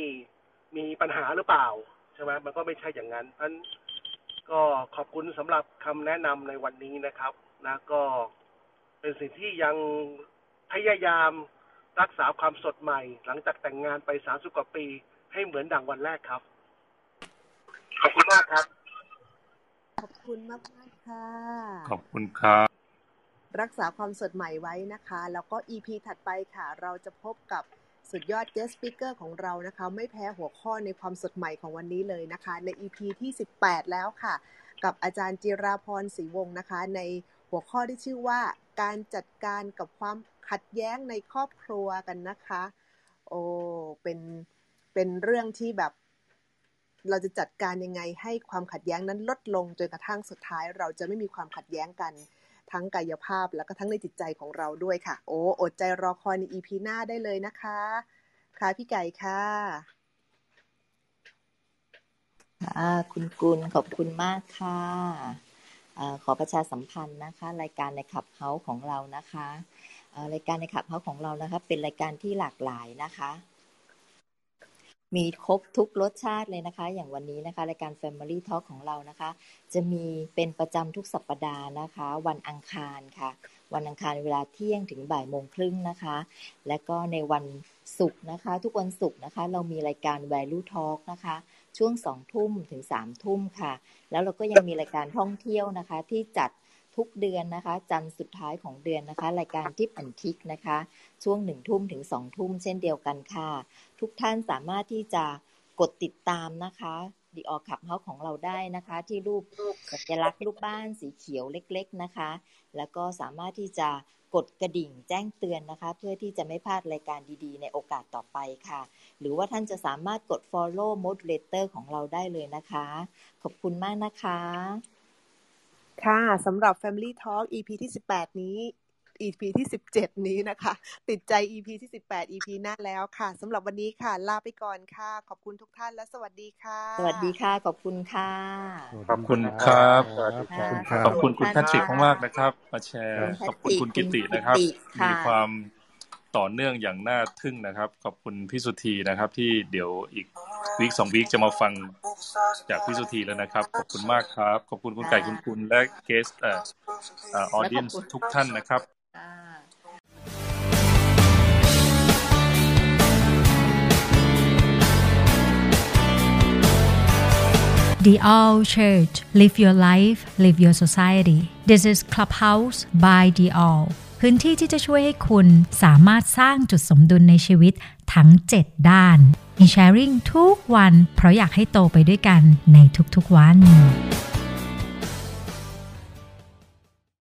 มีปัญหาหรือเปล่าใช่ไหมมันก็ไม่ใช่อย่างนั้นเพราะฉะนั้นก็ขอบคุณสำหรับคำแนะนำในวันนี้นะครับนะก็เป็นสิ่งที่ยังพยายามรักษาความสดใหม่หลังจากแต่งงานไปสามสิบกว่าปีให้เหมือนดังวันแรกครับขอบคุณมากครับขอบคุณมากมากค่ะขอบคุณครับรักษาความสดใหม่ไว้นะคะแล้วก็ อี พี ถัดไปค่ะเราจะพบกับ สุดยอด guest speaker ของเรานะคะไม่แพ้หัวข้อในความสดใหม่ของวันนี้เลยนะคะใน อี พี ที่สิบแปดแล้วค่ะกับอาจารย์จิราพรศรีวงศ์นะคะในหัวข้อที่ชื่อว่าการจัดการกับความขัดแย้งในครอบครัวกันนะคะโอ้เป็นเป็นเรื่องที่แบบเราจะจัดการยังไงให้ความขัดแย้งนั้นลดลงจนกระทั่งสุดท้ายเราจะไม่มีความขัดแย้งกันทั้งกายภาพแล้วก็ทั้งในจิตใจของเราด้วยค่ะโอ้อดใจรอคอยใน อี พี หน้าได้เลยนะคะค่ะพี่ไก่ค่ะค่ะคุณกุลขอบคุณมากค่ะขอประชาสัมพันธ์นะคะรายการในขับเฮ้าของเรานะคะรายการในขับเฮ้าของเรานะคะเป็นรายการที่หลากหลายนะคะมีครบทุกรสชาติเลยนะคะอย่างวันนี้นะคะรายการ Family Talk ของเรานะคะจะมีเป็นประจำทุกสัปดาห์นะคะวันอังคารค่ะวันอังคารเวลาเที่ยงถึงบ่ายโมงครึ่งนะคะและก็ในวันศุกร์นะคะทุกวันศุกร์นะคะเรามีรายการ Value Talk นะคะช่วง สองทุ่มถึง สามทุ่มค่ะแล้วเราก็ยังมีรายการท่องเที่ยวนะคะที่จัดทุกเดือนนะคะจันทร์สุดท้ายของเดือนนะคะรายการทิปแอนด์ทิกนะคะช่วง หนึ่งทุ่มถึง สองทุ่มเช่นเดียวกันค่ะทุกท่านสามารถที่จะกดติดตามนะคะดิออขับเฮาของเราได้นะคะที่รูปสัญลักษณ์รูปบ้านสีเขียวเล็กๆนะคะแล้วก็สามารถที่จะกดกระดิ่งแจ้งเตือนนะคะเพื่อที่จะไม่พลาดรายการดีๆในโอกาสต่อไปค่ะหรือว่าท่านจะสามารถกด follow moderator ของเราได้เลยนะคะขอบคุณมากนะคะค่ะสำหรับ Family Talk อี พี ที่สิบแปดนี้ อี พี ที่สิบเจ็ดนี้นะคะติดใจ อี พี ที่สิบแปด อี พี หน้าแล้วค่ะสำหรับวันนี้ค่ะลาไปก่อนค่ะขอบคุณทุกท่านและสวัสดีค่ะสวัสดีค่ะขอบคุณค่ะขอบคุณครับขอบคุณครับขอบคุณคุณทัศน์มากนะครับมาแชร์ขอบคุณคุณกิตินะครับมีความต่อเนื่องอย่างน่าทึ่งนะครับขอบคุณพี่สุธีนะครับที่เดี๋ยวอีกวีคสองวีคจะมาฟังจากพี่สุธีแล้วนะครับขอบคุณมากครับขอบคุณคุณไก่คุณคุณและเกสต์เอ่อเอ่อออเดียนทุกท่านนะครับThe All Church Live Your Life Live Your Society This is Clubhouse by The Allพื้นที่ที่จะช่วยให้คุณสามารถสร้างจุดสมดุลในชีวิตทั้งเจ็ดด้านมีแชร์ริ่งทุกวันเพราะอยากให้โตไปด้วยกันในทุกๆวัน